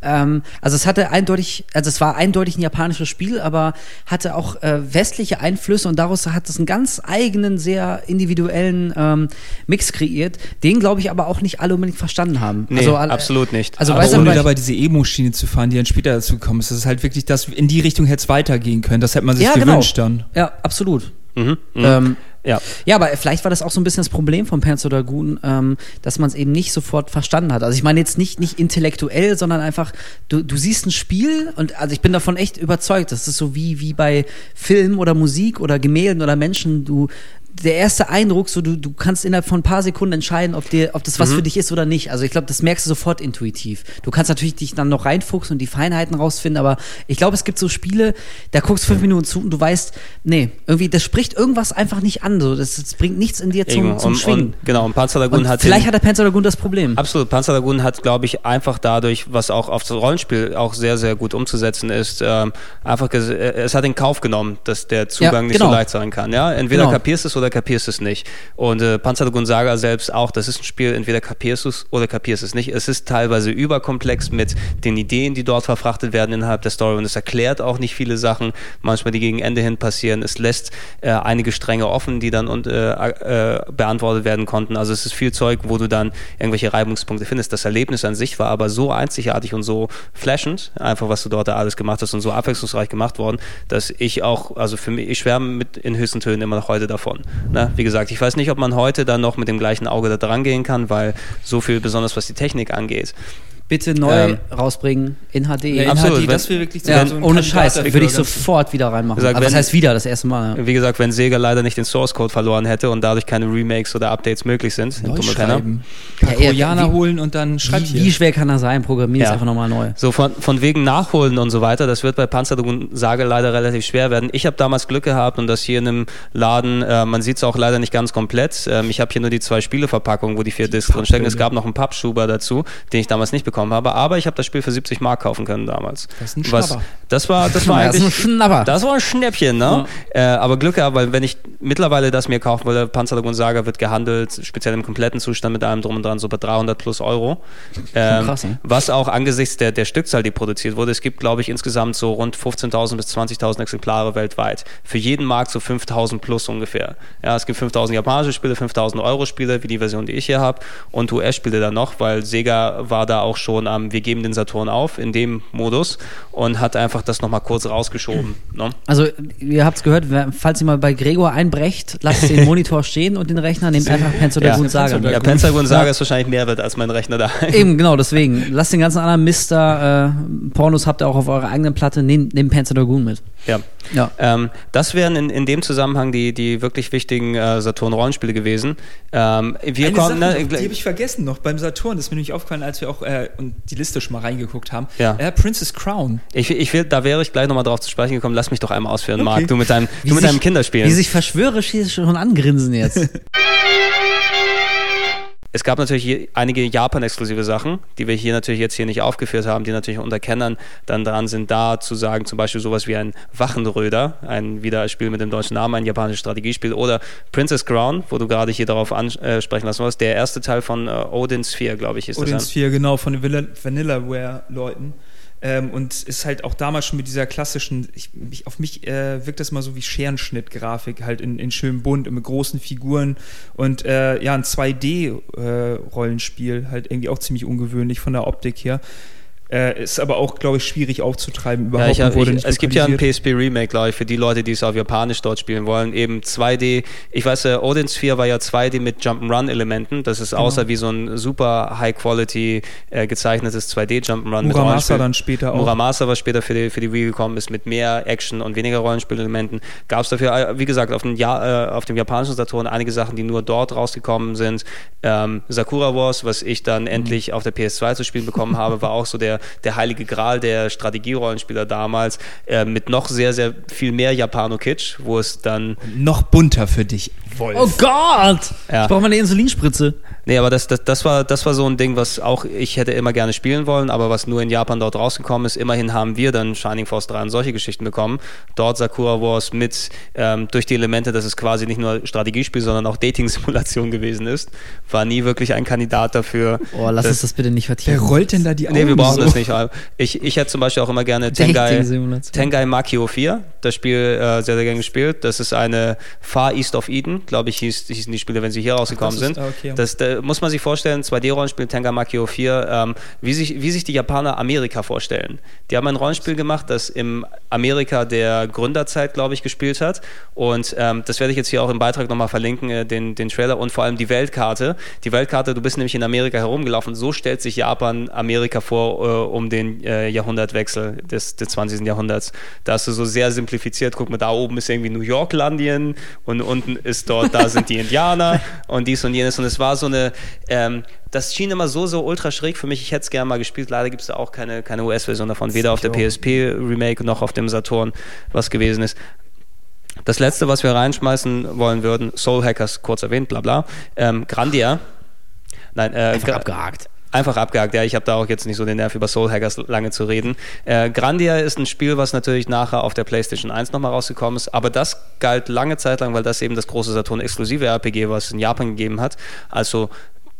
Ähm, also es hatte eindeutig, also es war eindeutig ein japanisches Spiel, aber hatte auch äh, westliche Einflüsse und daraus hat es einen ganz eigenen, sehr individuellen ähm, Mix kreiert, den glaube ich aber auch nicht alle unbedingt verstanden haben. Nee, also, absolut nicht. Also, aber ohne dabei diese Emo-Schiene zu fahren, die dann später dazu gekommen ist. Das ist halt wirklich das, in die Richtung hätte es weitergehen können. Das hätte man sich ja, gewünscht genau. dann. Ja, absolut. Mhm, mh. ähm, Ja. ja, aber vielleicht war das auch so ein bisschen das Problem von Panzer Dragoon, ähm, dass man es eben nicht sofort verstanden hat. Also ich meine jetzt nicht, nicht intellektuell, sondern einfach, du, du siehst ein Spiel und also ich bin davon echt überzeugt, das ist so wie, wie bei Film oder Musik oder Gemälden oder Menschen, du der erste Eindruck, so du, du kannst innerhalb von ein paar Sekunden entscheiden, ob dir, ob das was mhm. für dich ist oder nicht. Also ich glaube, das merkst du sofort intuitiv. Du kannst natürlich dich dann noch reinfuchsen und die Feinheiten rausfinden, aber ich glaube, es gibt so Spiele, da guckst du fünf Minuten zu und du weißt, nee, irgendwie, das spricht irgendwas einfach nicht an. So, das, das bringt nichts in dir zum, Eben, zum und, Schwingen. Und, genau, und Panzer Dragoon hat vielleicht den, hat der Panzer Dragoon das Problem. Absolut, Panzer Dragoon hat, glaube ich, einfach dadurch, was auch auf das Rollenspiel auch sehr, sehr gut umzusetzen ist, ähm, einfach, ges- es hat in Kauf genommen, dass der Zugang ja, nicht genau. so leicht sein kann. Ja, entweder genau. kapierst du es oder Oder kapierst es nicht. Und äh, Panzer Dragoon Saga selbst auch, das ist ein Spiel, entweder kapierst du es oder kapierst es nicht. Es ist teilweise überkomplex mit den Ideen, die dort verfrachtet werden innerhalb der Story, und es erklärt auch nicht viele Sachen, manchmal die gegen Ende hin passieren. Es lässt äh, einige Stränge offen, die dann und, äh, äh, beantwortet werden konnten. Also es ist viel Zeug, wo du dann irgendwelche Reibungspunkte findest. Das Erlebnis an sich war aber so einzigartig und so flashend, einfach was du dort da alles gemacht hast und so abwechslungsreich gemacht worden, dass ich auch, also für mich, ich schwärme mit in höchsten Tönen immer noch heute davon. Na, wie gesagt, ich weiß nicht, ob man heute dann noch mit dem gleichen Auge da dran gehen kann, weil so viel, besonders was die Technik angeht. Bitte neu ähm, rausbringen in H D. Ja, in absolut, H D, wenn, das wir wirklich ja, so ohne Scheiß, würde ich sofort wieder reinmachen. Gesagt, Aber das heißt wieder, das erste Mal. Ja. Wie gesagt, wenn Sega leider nicht den Source Code verloren hätte und dadurch keine Remakes oder Updates möglich sind. Neu schreiben. Koreaner ja, holen und dann schreibt hier. Wie schwer kann das sein? Programmieren ja. einfach nochmal neu. So von, von wegen Nachholen und so weiter, das wird bei Panzer Dragoon Saga leider relativ schwer werden. Ich habe damals Glück gehabt und das hier in einem Laden, äh, man sieht es auch leider nicht ganz komplett. Ähm, ich habe hier nur die zwei Spieleverpackungen, wo die vier Discs drin stecken. Es gab noch einen Pappschuber dazu, den ich damals nicht bekommen habe, aber ich habe das Spiel für siebzig Mark kaufen können damals. Das ist ein Schnapper. Das war, das war eigentlich, das ist ein Schnapper. Das war ein Schnäppchen, ne? Ja. Äh, aber Glück gehabt, weil wenn ich mittlerweile das mir kaufen würde, Panzer Dragoon Saga wird gehandelt, speziell im kompletten Zustand mit allem drum und dran, so bei dreihundert plus Euro. Ähm, krass, ne? Was auch angesichts der, der Stückzahl, die produziert wurde, es gibt, glaube ich, insgesamt so rund fünfzehntausend bis zwanzigtausend Exemplare weltweit. Für jeden Markt so fünftausend plus ungefähr. Ja, es gibt fünftausend japanische Spiele, fünftausend Euro Spiele, wie die Version, die ich hier habe, und U S-Spiele dann noch, weil Sega war da auch schon am, wir geben den Saturn auf, in dem Modus, und hat einfach das nochmal kurz rausgeschoben. Ne? Also, ihr habt es gehört, falls ihr mal bei Gregor einbrecht, lasst den Monitor stehen und den Rechner, nehmt einfach Panzer Dragoon Saga. Ja, Panzer Dragoon Saga ist wahrscheinlich mehr wert als mein Rechner da. Eben, genau, deswegen. Lasst den ganzen anderen Mister äh, Pornos habt ihr auch auf eurer eigenen Platte, nehmt, nehmt Panzer Dragoon mit. Ja. ja. Ähm, das wären in, in dem Zusammenhang die, die wirklich wichtigen äh, Saturn-Rollenspiele gewesen. Ähm, wir Eine kommen, Sache, ne, die habe ich vergessen noch beim Saturn, das ist mir nämlich aufgefallen, als wir auch äh, und die Liste schon mal reingeguckt haben. Ja. Äh, Princess Crown. Ich, ich will, da wäre ich gleich nochmal drauf zu sprechen gekommen. Lass mich doch einmal ausführen, okay. Marc. Du mit deinem, du mit deinem Kinderspielen. Wie sich verschwörerische schon angrinsen jetzt. Es gab natürlich einige Japan-exklusive Sachen, die wir hier natürlich jetzt hier nicht aufgeführt haben, die natürlich unter Kennern dann dran sind, da zu sagen, zum Beispiel sowas wie ein Wachenröder, ein wieder ein Spiel mit dem deutschen Namen, ein japanisches Strategiespiel, oder Princess Crown, wo du gerade hier darauf ansprechen lassen wolltest, der erste Teil von Odin Sphere, glaube ich, ist Odin das. Odin Sphere, genau, von den Vanillaware-Leuten. Ähm, und ist halt auch damals schon mit dieser klassischen, ich, ich, auf mich äh, wirkt das mal so wie Scherenschnitt-Grafik, halt in, in schönem Bunt, mit großen Figuren und äh, ja, ein zwei D-Rollenspiel, äh, halt irgendwie auch ziemlich ungewöhnlich von der Optik her. Äh, ist aber auch, glaube ich, schwierig aufzutreiben. Überhaupt ja, ich, wurde ich, nicht es gibt ja ein P S P-Remake, glaube ich, für die Leute, die es auf Japanisch dort spielen wollen. Eben zwei D, ich weiß, äh, Odin Sphere war ja zwei D mit Jump'n'Run-Elementen. Das ist genau. außer wie so ein super High-Quality äh, gezeichnetes zwei D-Jump'n'Run. Muramasa dann später auch. Muramasa, was später für die, für die Wii gekommen ist, mit mehr Action und weniger Rollenspielelementen. Gab es dafür, wie gesagt, auf dem, ja- äh, auf dem japanischen Saturn einige Sachen, die nur dort rausgekommen sind. Ähm, Sakura Wars, was ich dann mhm. endlich auf der P S zwei zu spielen bekommen habe, war auch so der der heilige Gral der Strategierollenspieler damals, äh, mit noch sehr, sehr viel mehr Japano-Kitsch, wo es dann... Und noch bunter für dich, Wolf. Oh Gott! Ja. Ich brauche mal eine Insulinspritze. Nee, aber das, das, das, war, das war so ein Ding, was auch ich hätte immer gerne spielen wollen, aber was nur in Japan dort rausgekommen ist. Immerhin haben wir dann Shining Force drei und solche Geschichten bekommen. Dort Sakura Wars mit ähm, durch die Elemente, dass es quasi nicht nur Strategiespiel, sondern auch Dating-Simulation gewesen ist. War nie wirklich ein Kandidat dafür. Oh, lass uns das bitte nicht vertiefen. Wer rollt denn da die Augen? Nee, wir brauchen das nicht. Ich, ich hätte zum Beispiel auch immer gerne Tengai, Tengai Makio vier, das Spiel äh, sehr, sehr gerne gespielt. Das ist eine Far East of Eden, glaube ich, hieß, hießen die Spiele, wenn sie hier rausgekommen Ach, das sind. Ist, okay. Das da muss man sich vorstellen, zwei D-Rollenspiel Tengai Makio vier, ähm, wie, sich, wie sich die Japaner Amerika vorstellen. Die haben ein Rollenspiel gemacht, das im Amerika der Gründerzeit, glaube ich, gespielt hat. Und ähm, das werde ich jetzt hier auch im Beitrag nochmal verlinken, äh, den, den Trailer und vor allem die Weltkarte. Die Weltkarte, du bist nämlich in Amerika herumgelaufen, so stellt sich Japan Amerika vor äh, um den äh, Jahrhundertwechsel des, des zwanzigsten. Jahrhunderts. Da hast du so sehr simplifiziert, guck mal, da oben ist irgendwie New Yorklandien und unten ist dort, da sind die Indianer und dies und jenes. Und es war so eine, ähm, das schien immer so, so ultra schräg für mich. Ich hätte es gerne mal gespielt. Leider gibt es da auch keine, keine U S-Version davon, weder auf der P S P-Remake noch auf dem Saturn, was gewesen ist. Das letzte, was wir reinschmeißen wollen würden, Soul Hackers, kurz erwähnt, bla bla. Ähm, Grandia. Nein, äh, einfach gra- abgehakt. Einfach abgehakt, ja, ich habe da auch jetzt nicht so den Nerv, über Soul Hackers lange zu reden. Äh, Grandia ist ein Spiel, was natürlich nachher auf der PlayStation eins nochmal rausgekommen ist, aber das galt lange Zeit lang, weil das eben das große Saturn-exklusive R P G, was es in Japan gegeben hat, also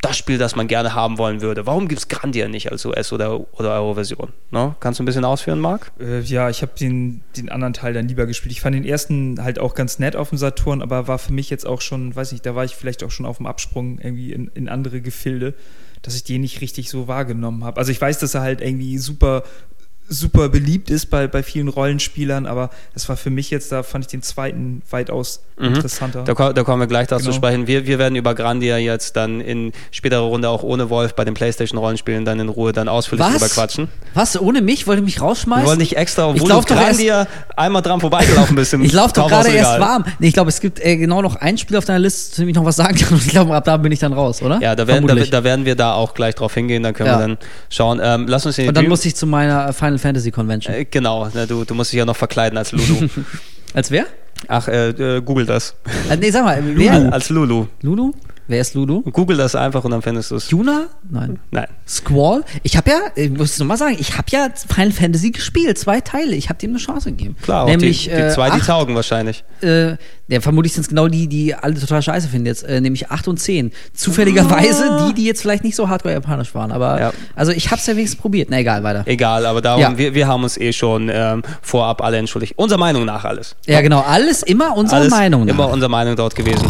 das Spiel, das man gerne haben wollen würde. Warum gibt es Grandia nicht als U S- oder, oder Euro-Version? No? Kannst du ein bisschen ausführen, Marc? Äh, ja, ich habe den, den anderen Teil dann lieber gespielt. Ich fand den ersten halt auch ganz nett auf dem Saturn, aber war für mich jetzt auch schon, weiß nicht, da war ich vielleicht auch schon auf dem Absprung irgendwie in, in andere Gefilde, dass ich den nicht richtig so wahrgenommen habe. Also ich weiß, dass er halt irgendwie super super beliebt ist bei, bei vielen Rollenspielern, aber das war für mich jetzt, da fand ich den zweiten weitaus mhm. interessanter. Da, da kommen wir gleich dazu genau. sprechen. Wir, wir werden über Grandia jetzt dann in späterer Runde auch ohne Wolf bei den PlayStation-Rollenspielen dann in Ruhe dann ausführlich drüber quatschen. Was? Ohne mich? Wollt ihr mich rausschmeißen? Wir wollen nicht extra, obwohl du Grandia erst, einmal dran vorbeigelaufen bist. Ich laufe doch gerade erst warm. Nee, ich glaube, es gibt äh, genau noch ein Spiel auf deiner Liste, zu dem ich noch was sagen kann. Ich glaube, ab da bin ich dann raus, oder? Ja, da werden, da, da werden wir da auch gleich drauf hingehen. Dann können ja. wir dann schauen. Ähm, lass uns in die Und dann Dü- muss ich zu meiner Final Fantasy Convention. Äh, genau, ne, du, du musst dich ja noch verkleiden als Lulu. Als wer? Ach, äh, äh, google das. Äh, nee, sag mal, Lulu. Wer? Als Lulu. Lulu? Wer ist Lulu? Google das einfach und dann findest du es. Juna? Nein. Nein. Squall? Ich habe ja, ich muss es nochmal sagen, ich habe ja Final Fantasy gespielt, zwei Teile. Ich habe dem eine Chance gegeben. Klar, nämlich, die, die zwei, äh, acht, die taugen wahrscheinlich. Äh, ja, vermutlich sind es genau die, die alle total scheiße finden jetzt, äh, nämlich acht und zehn. Zufälligerweise ah. die, die jetzt vielleicht nicht so hardcore-japanisch waren, aber ja. also ich habe es ja wenigstens probiert. Na egal, weiter. Egal, aber darum, ja. wir, wir haben uns eh schon ähm, vorab alle entschuldigt. Unserer Meinung nach alles. Ja, genau, alles immer unserer alles Meinung nach. Immer unserer Meinung dort gewesen.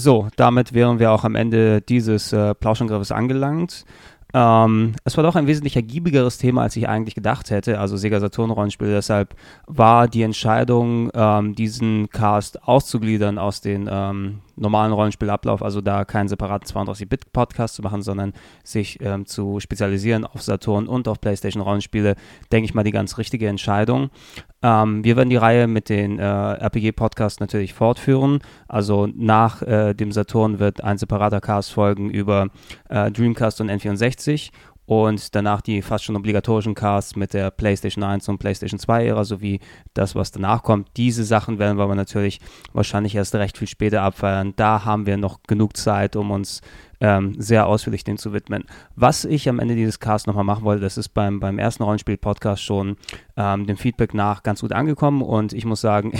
So, damit wären wir auch am Ende dieses äh, Plauschangriffes angelangt. Ähm, es war doch ein wesentlich ergiebigeres Thema, als ich eigentlich gedacht hätte, also Sega Saturn Rollenspiel. Deshalb war die Entscheidung, ähm, diesen Cast auszugliedern aus den ähm, normalen Rollenspielablauf, also da keinen separaten zweiunddreißig-Bit-Podcast zu machen, sondern sich ähm, zu spezialisieren auf Saturn und auf PlayStation-Rollenspiele, denke ich mal, die ganz richtige Entscheidung. Ähm, wir werden die Reihe mit den äh, R P G-Podcasts natürlich fortführen. Also nach äh, dem Saturn wird ein separater Cast folgen über äh, Dreamcast und N vierundsechzig und danach die fast schon obligatorischen Casts mit der PlayStation eins und PlayStation zwei-Ära sowie das, was danach kommt. Diese Sachen werden wir aber natürlich wahrscheinlich erst recht viel später abfeiern. Da haben wir noch genug Zeit, um uns ähm, sehr ausführlich dem zu widmen. Was ich am Ende dieses Casts nochmal machen wollte, das ist beim, beim ersten Rollenspiel-Podcast schon ähm, dem Feedback nach ganz gut angekommen und ich muss sagen,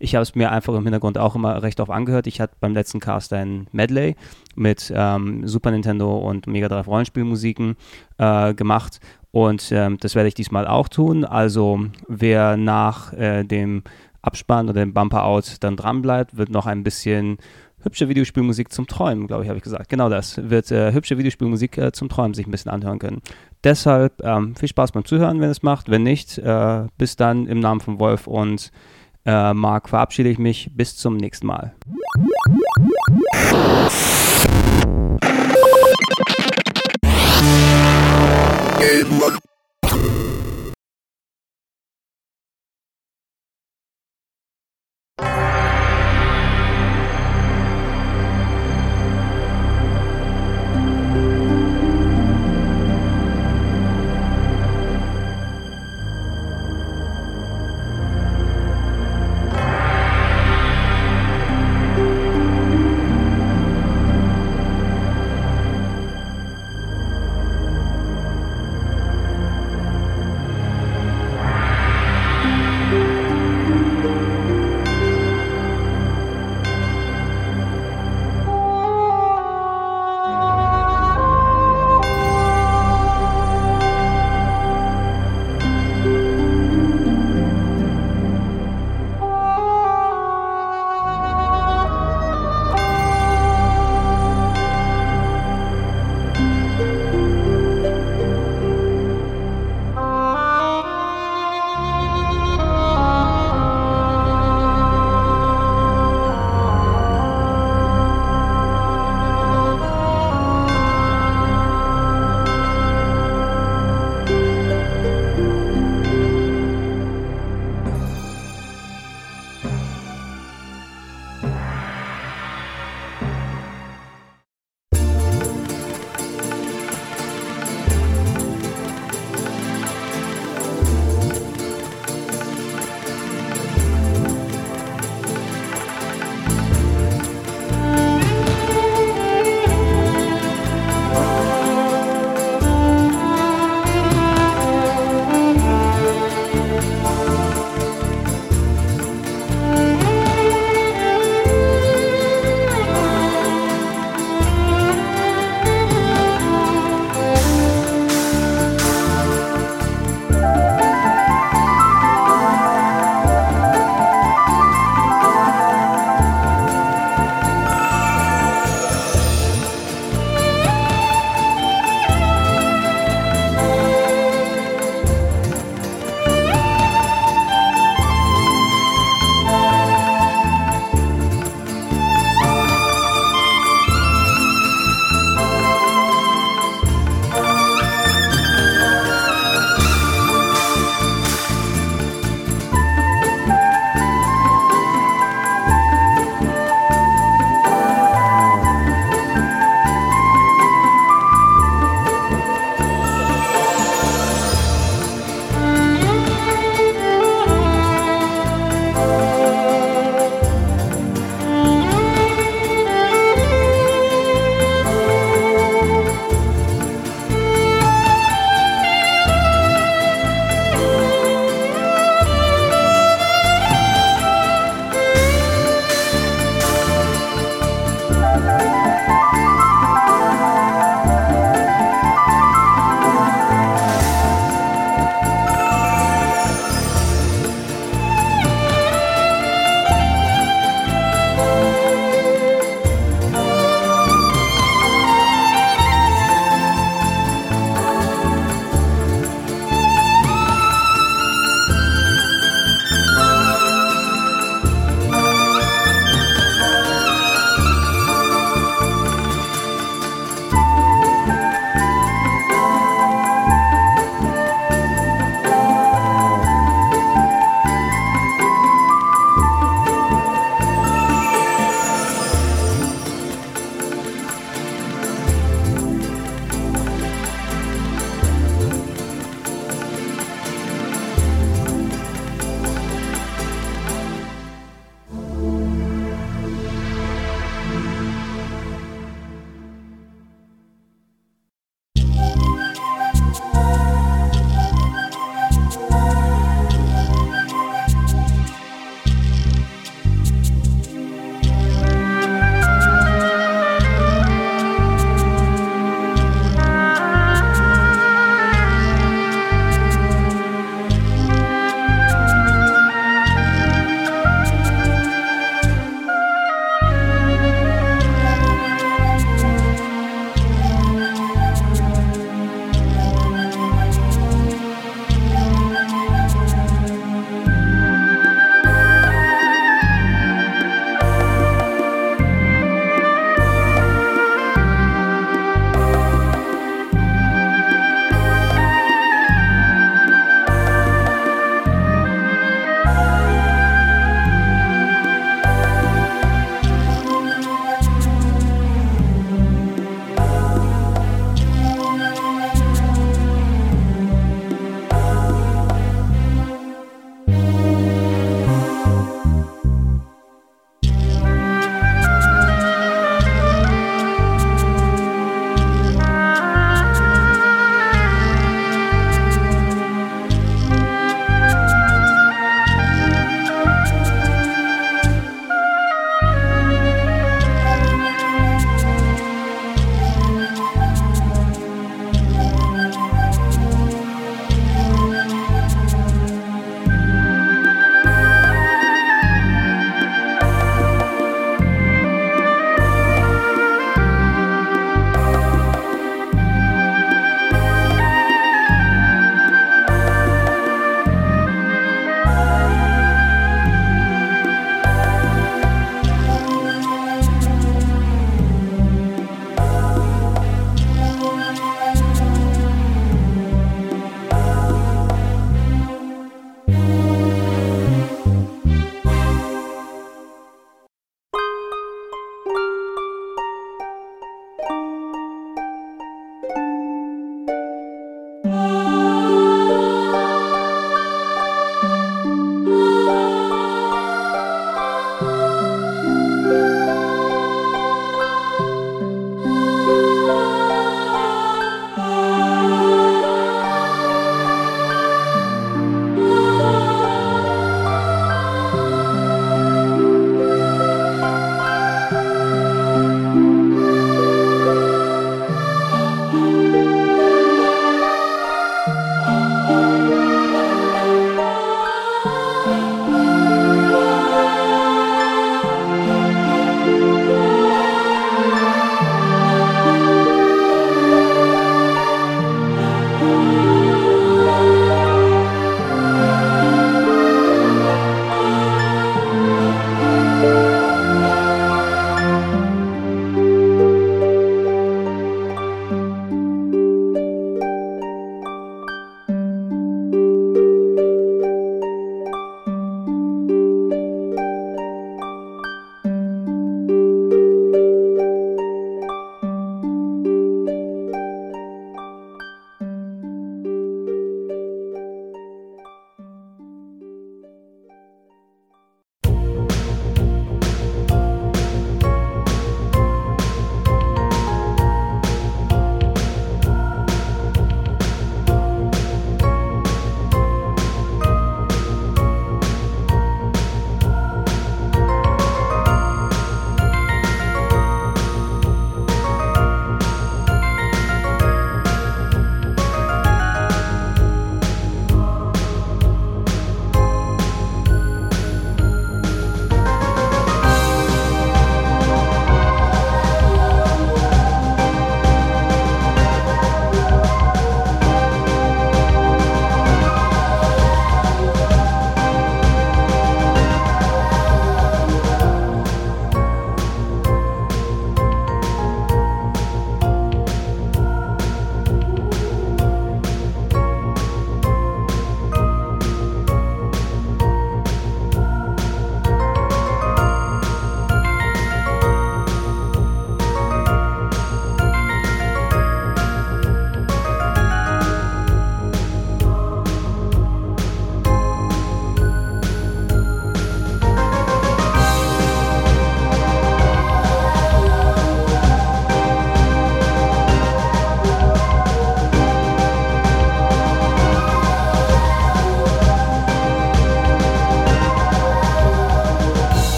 ich habe es mir einfach im Hintergrund auch immer recht oft angehört. Ich hatte beim letzten Cast ein Medley mit ähm, Super Nintendo und Mega Drive Rollenspielmusiken äh, gemacht und ähm, das werde ich diesmal auch tun. Also wer nach äh, dem Abspann oder dem Bumper-Out dann dranbleibt, wird noch ein bisschen hübsche Videospielmusik zum Träumen, glaube ich, habe ich gesagt. Genau das, wird äh, hübsche Videospielmusik äh, zum Träumen sich ein bisschen anhören können. Deshalb ähm, viel Spaß beim Zuhören, wenn es macht. Wenn nicht, äh, bis dann im Namen von Wolf und äh, Marc verabschiede ich mich. Bis zum nächsten Mal.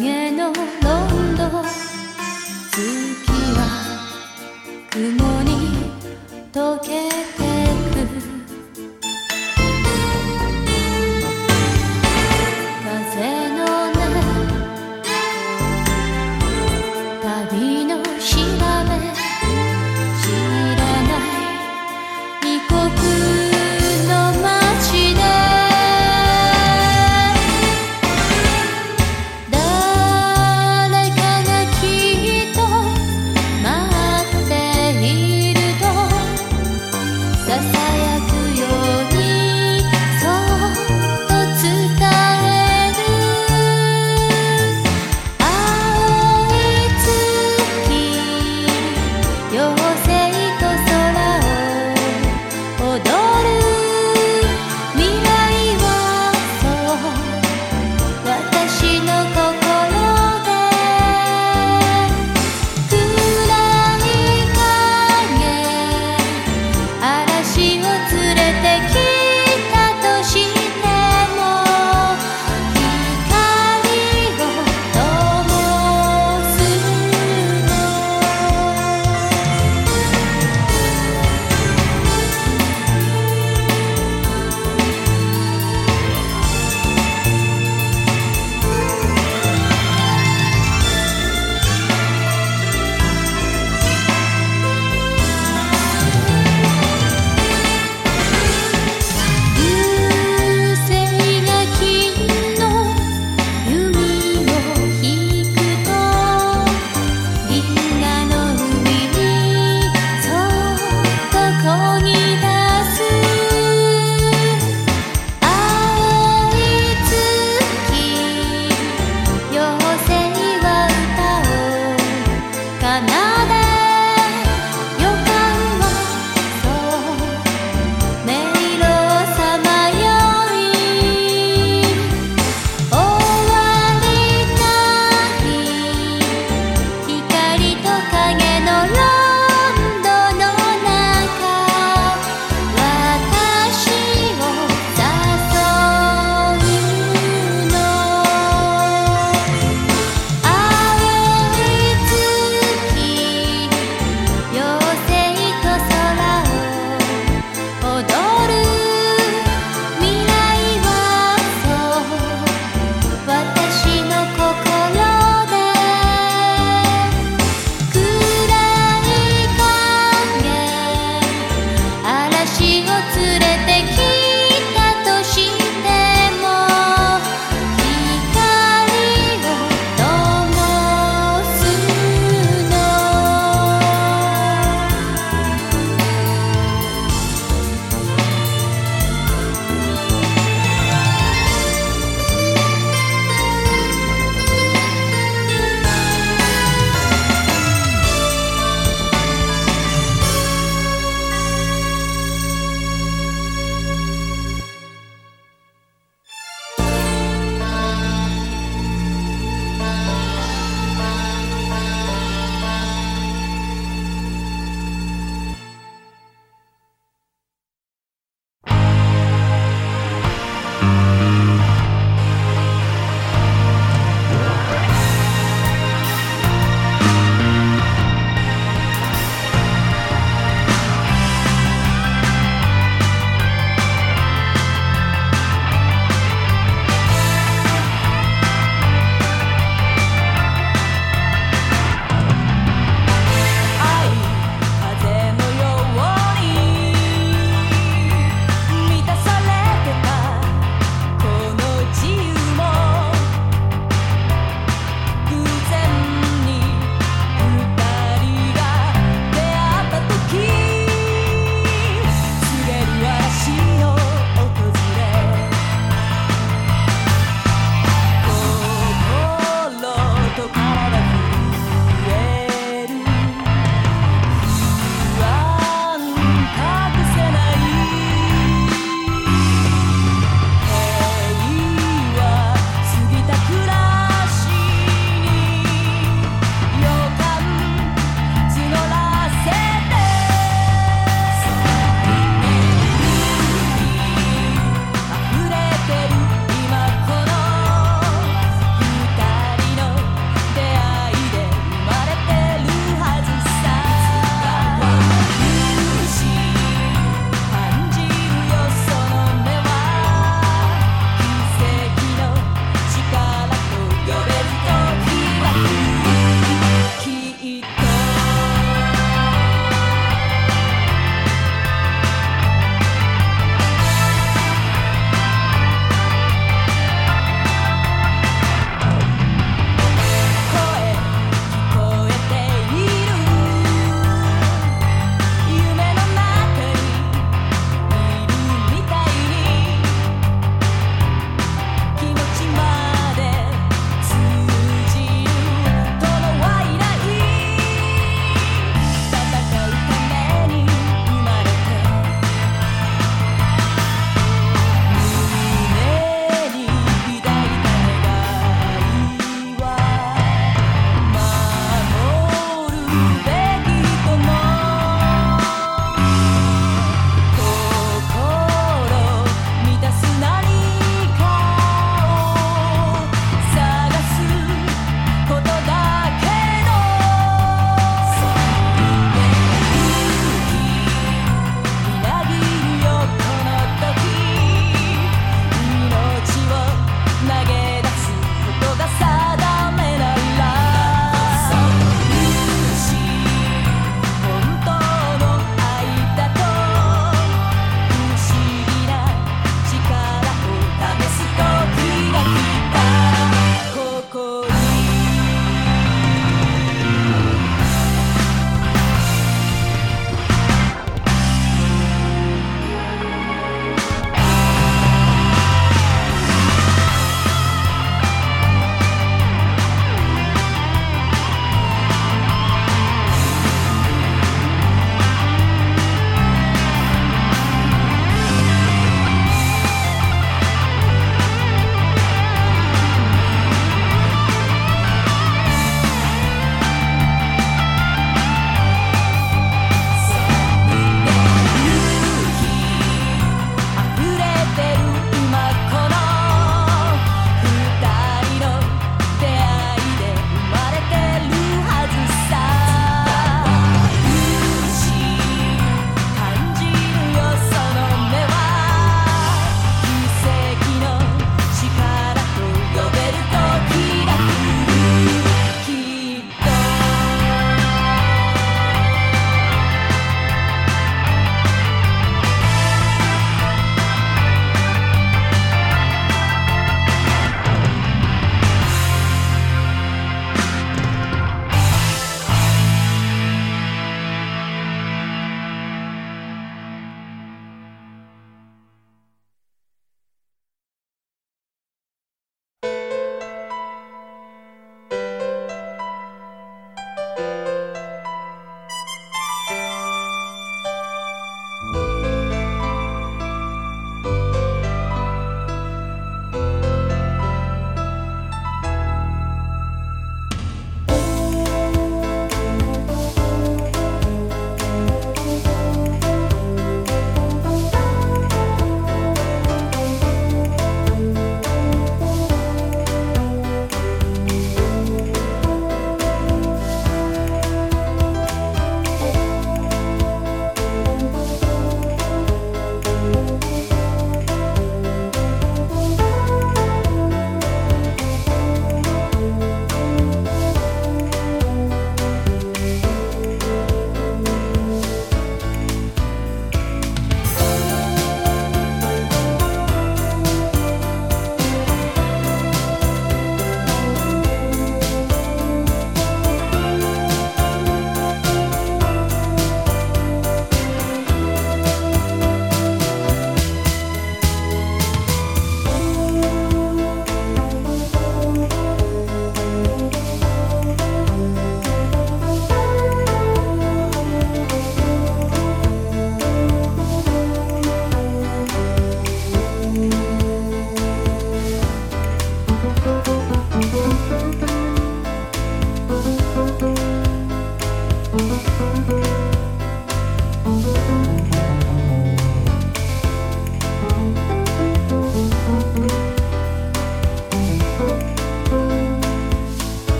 影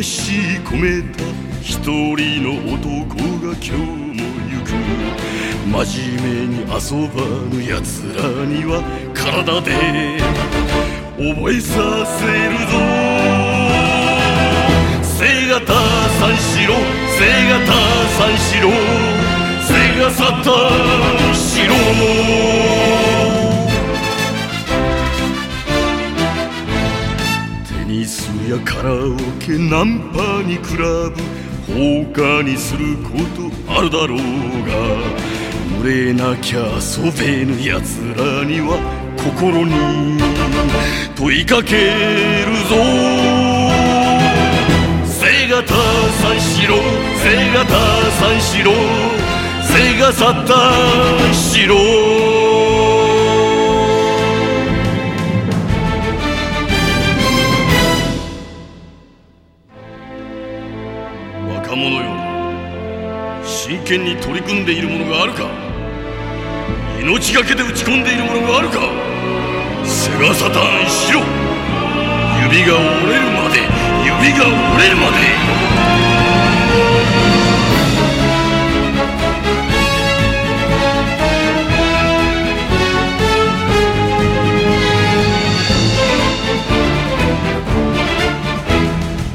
悲しい込めた一人の男が今日も行く。真面目に遊ばぬ奴らには体で覚えさせるぞ。背型三四郎、背型三四郎、背が去った四郎もミスやカラオケナンパにクラブ他にすることあるだろうが、群れなきゃ遊べぬやつらには心に問いかけるぞ。背がた三四郎、背がた三四郎、背が去った四郎。若者よ、真剣に取り組んでいるものがあるか。命がけで打ち込んでいるものがあるか。セガサターンしろ。指が折れるまで、指が折れるまで。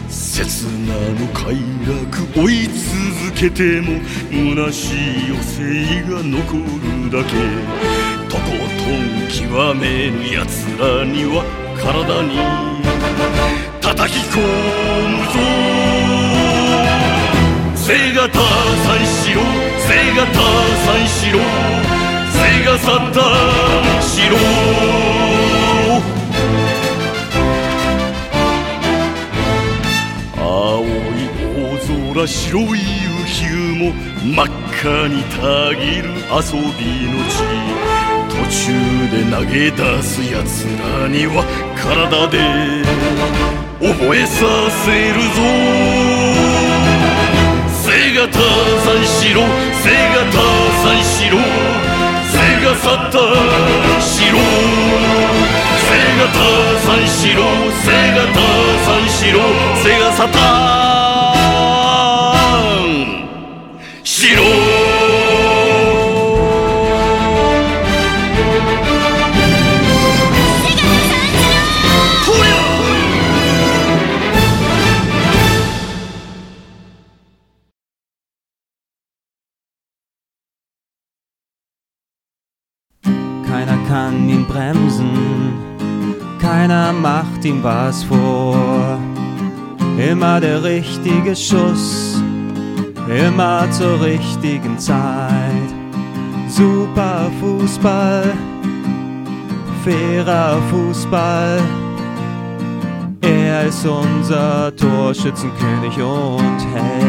刹那の快楽追い続けても虚しい余生が残るだけ。とことん極めぬやつらには体に叩き込むぞ。背がた三四郎、背がた三四郎、背が去った四郎。白い浮雲真っ赤にたぎる遊びの地。途中で投げ出すやつらには体で覚えさせるぞ。背がた三四郎、背がた三四郎、背が去った四郎。背がた三四郎、背がた三四郎、背が去った白Keiner kann ihn bremsen, keiner macht ihm was vor. Immer der richtige Schuss, immer zur richtigen Zeit. Super Fußball, fairer Fußball. Er ist unser Torschützenkönig und Held.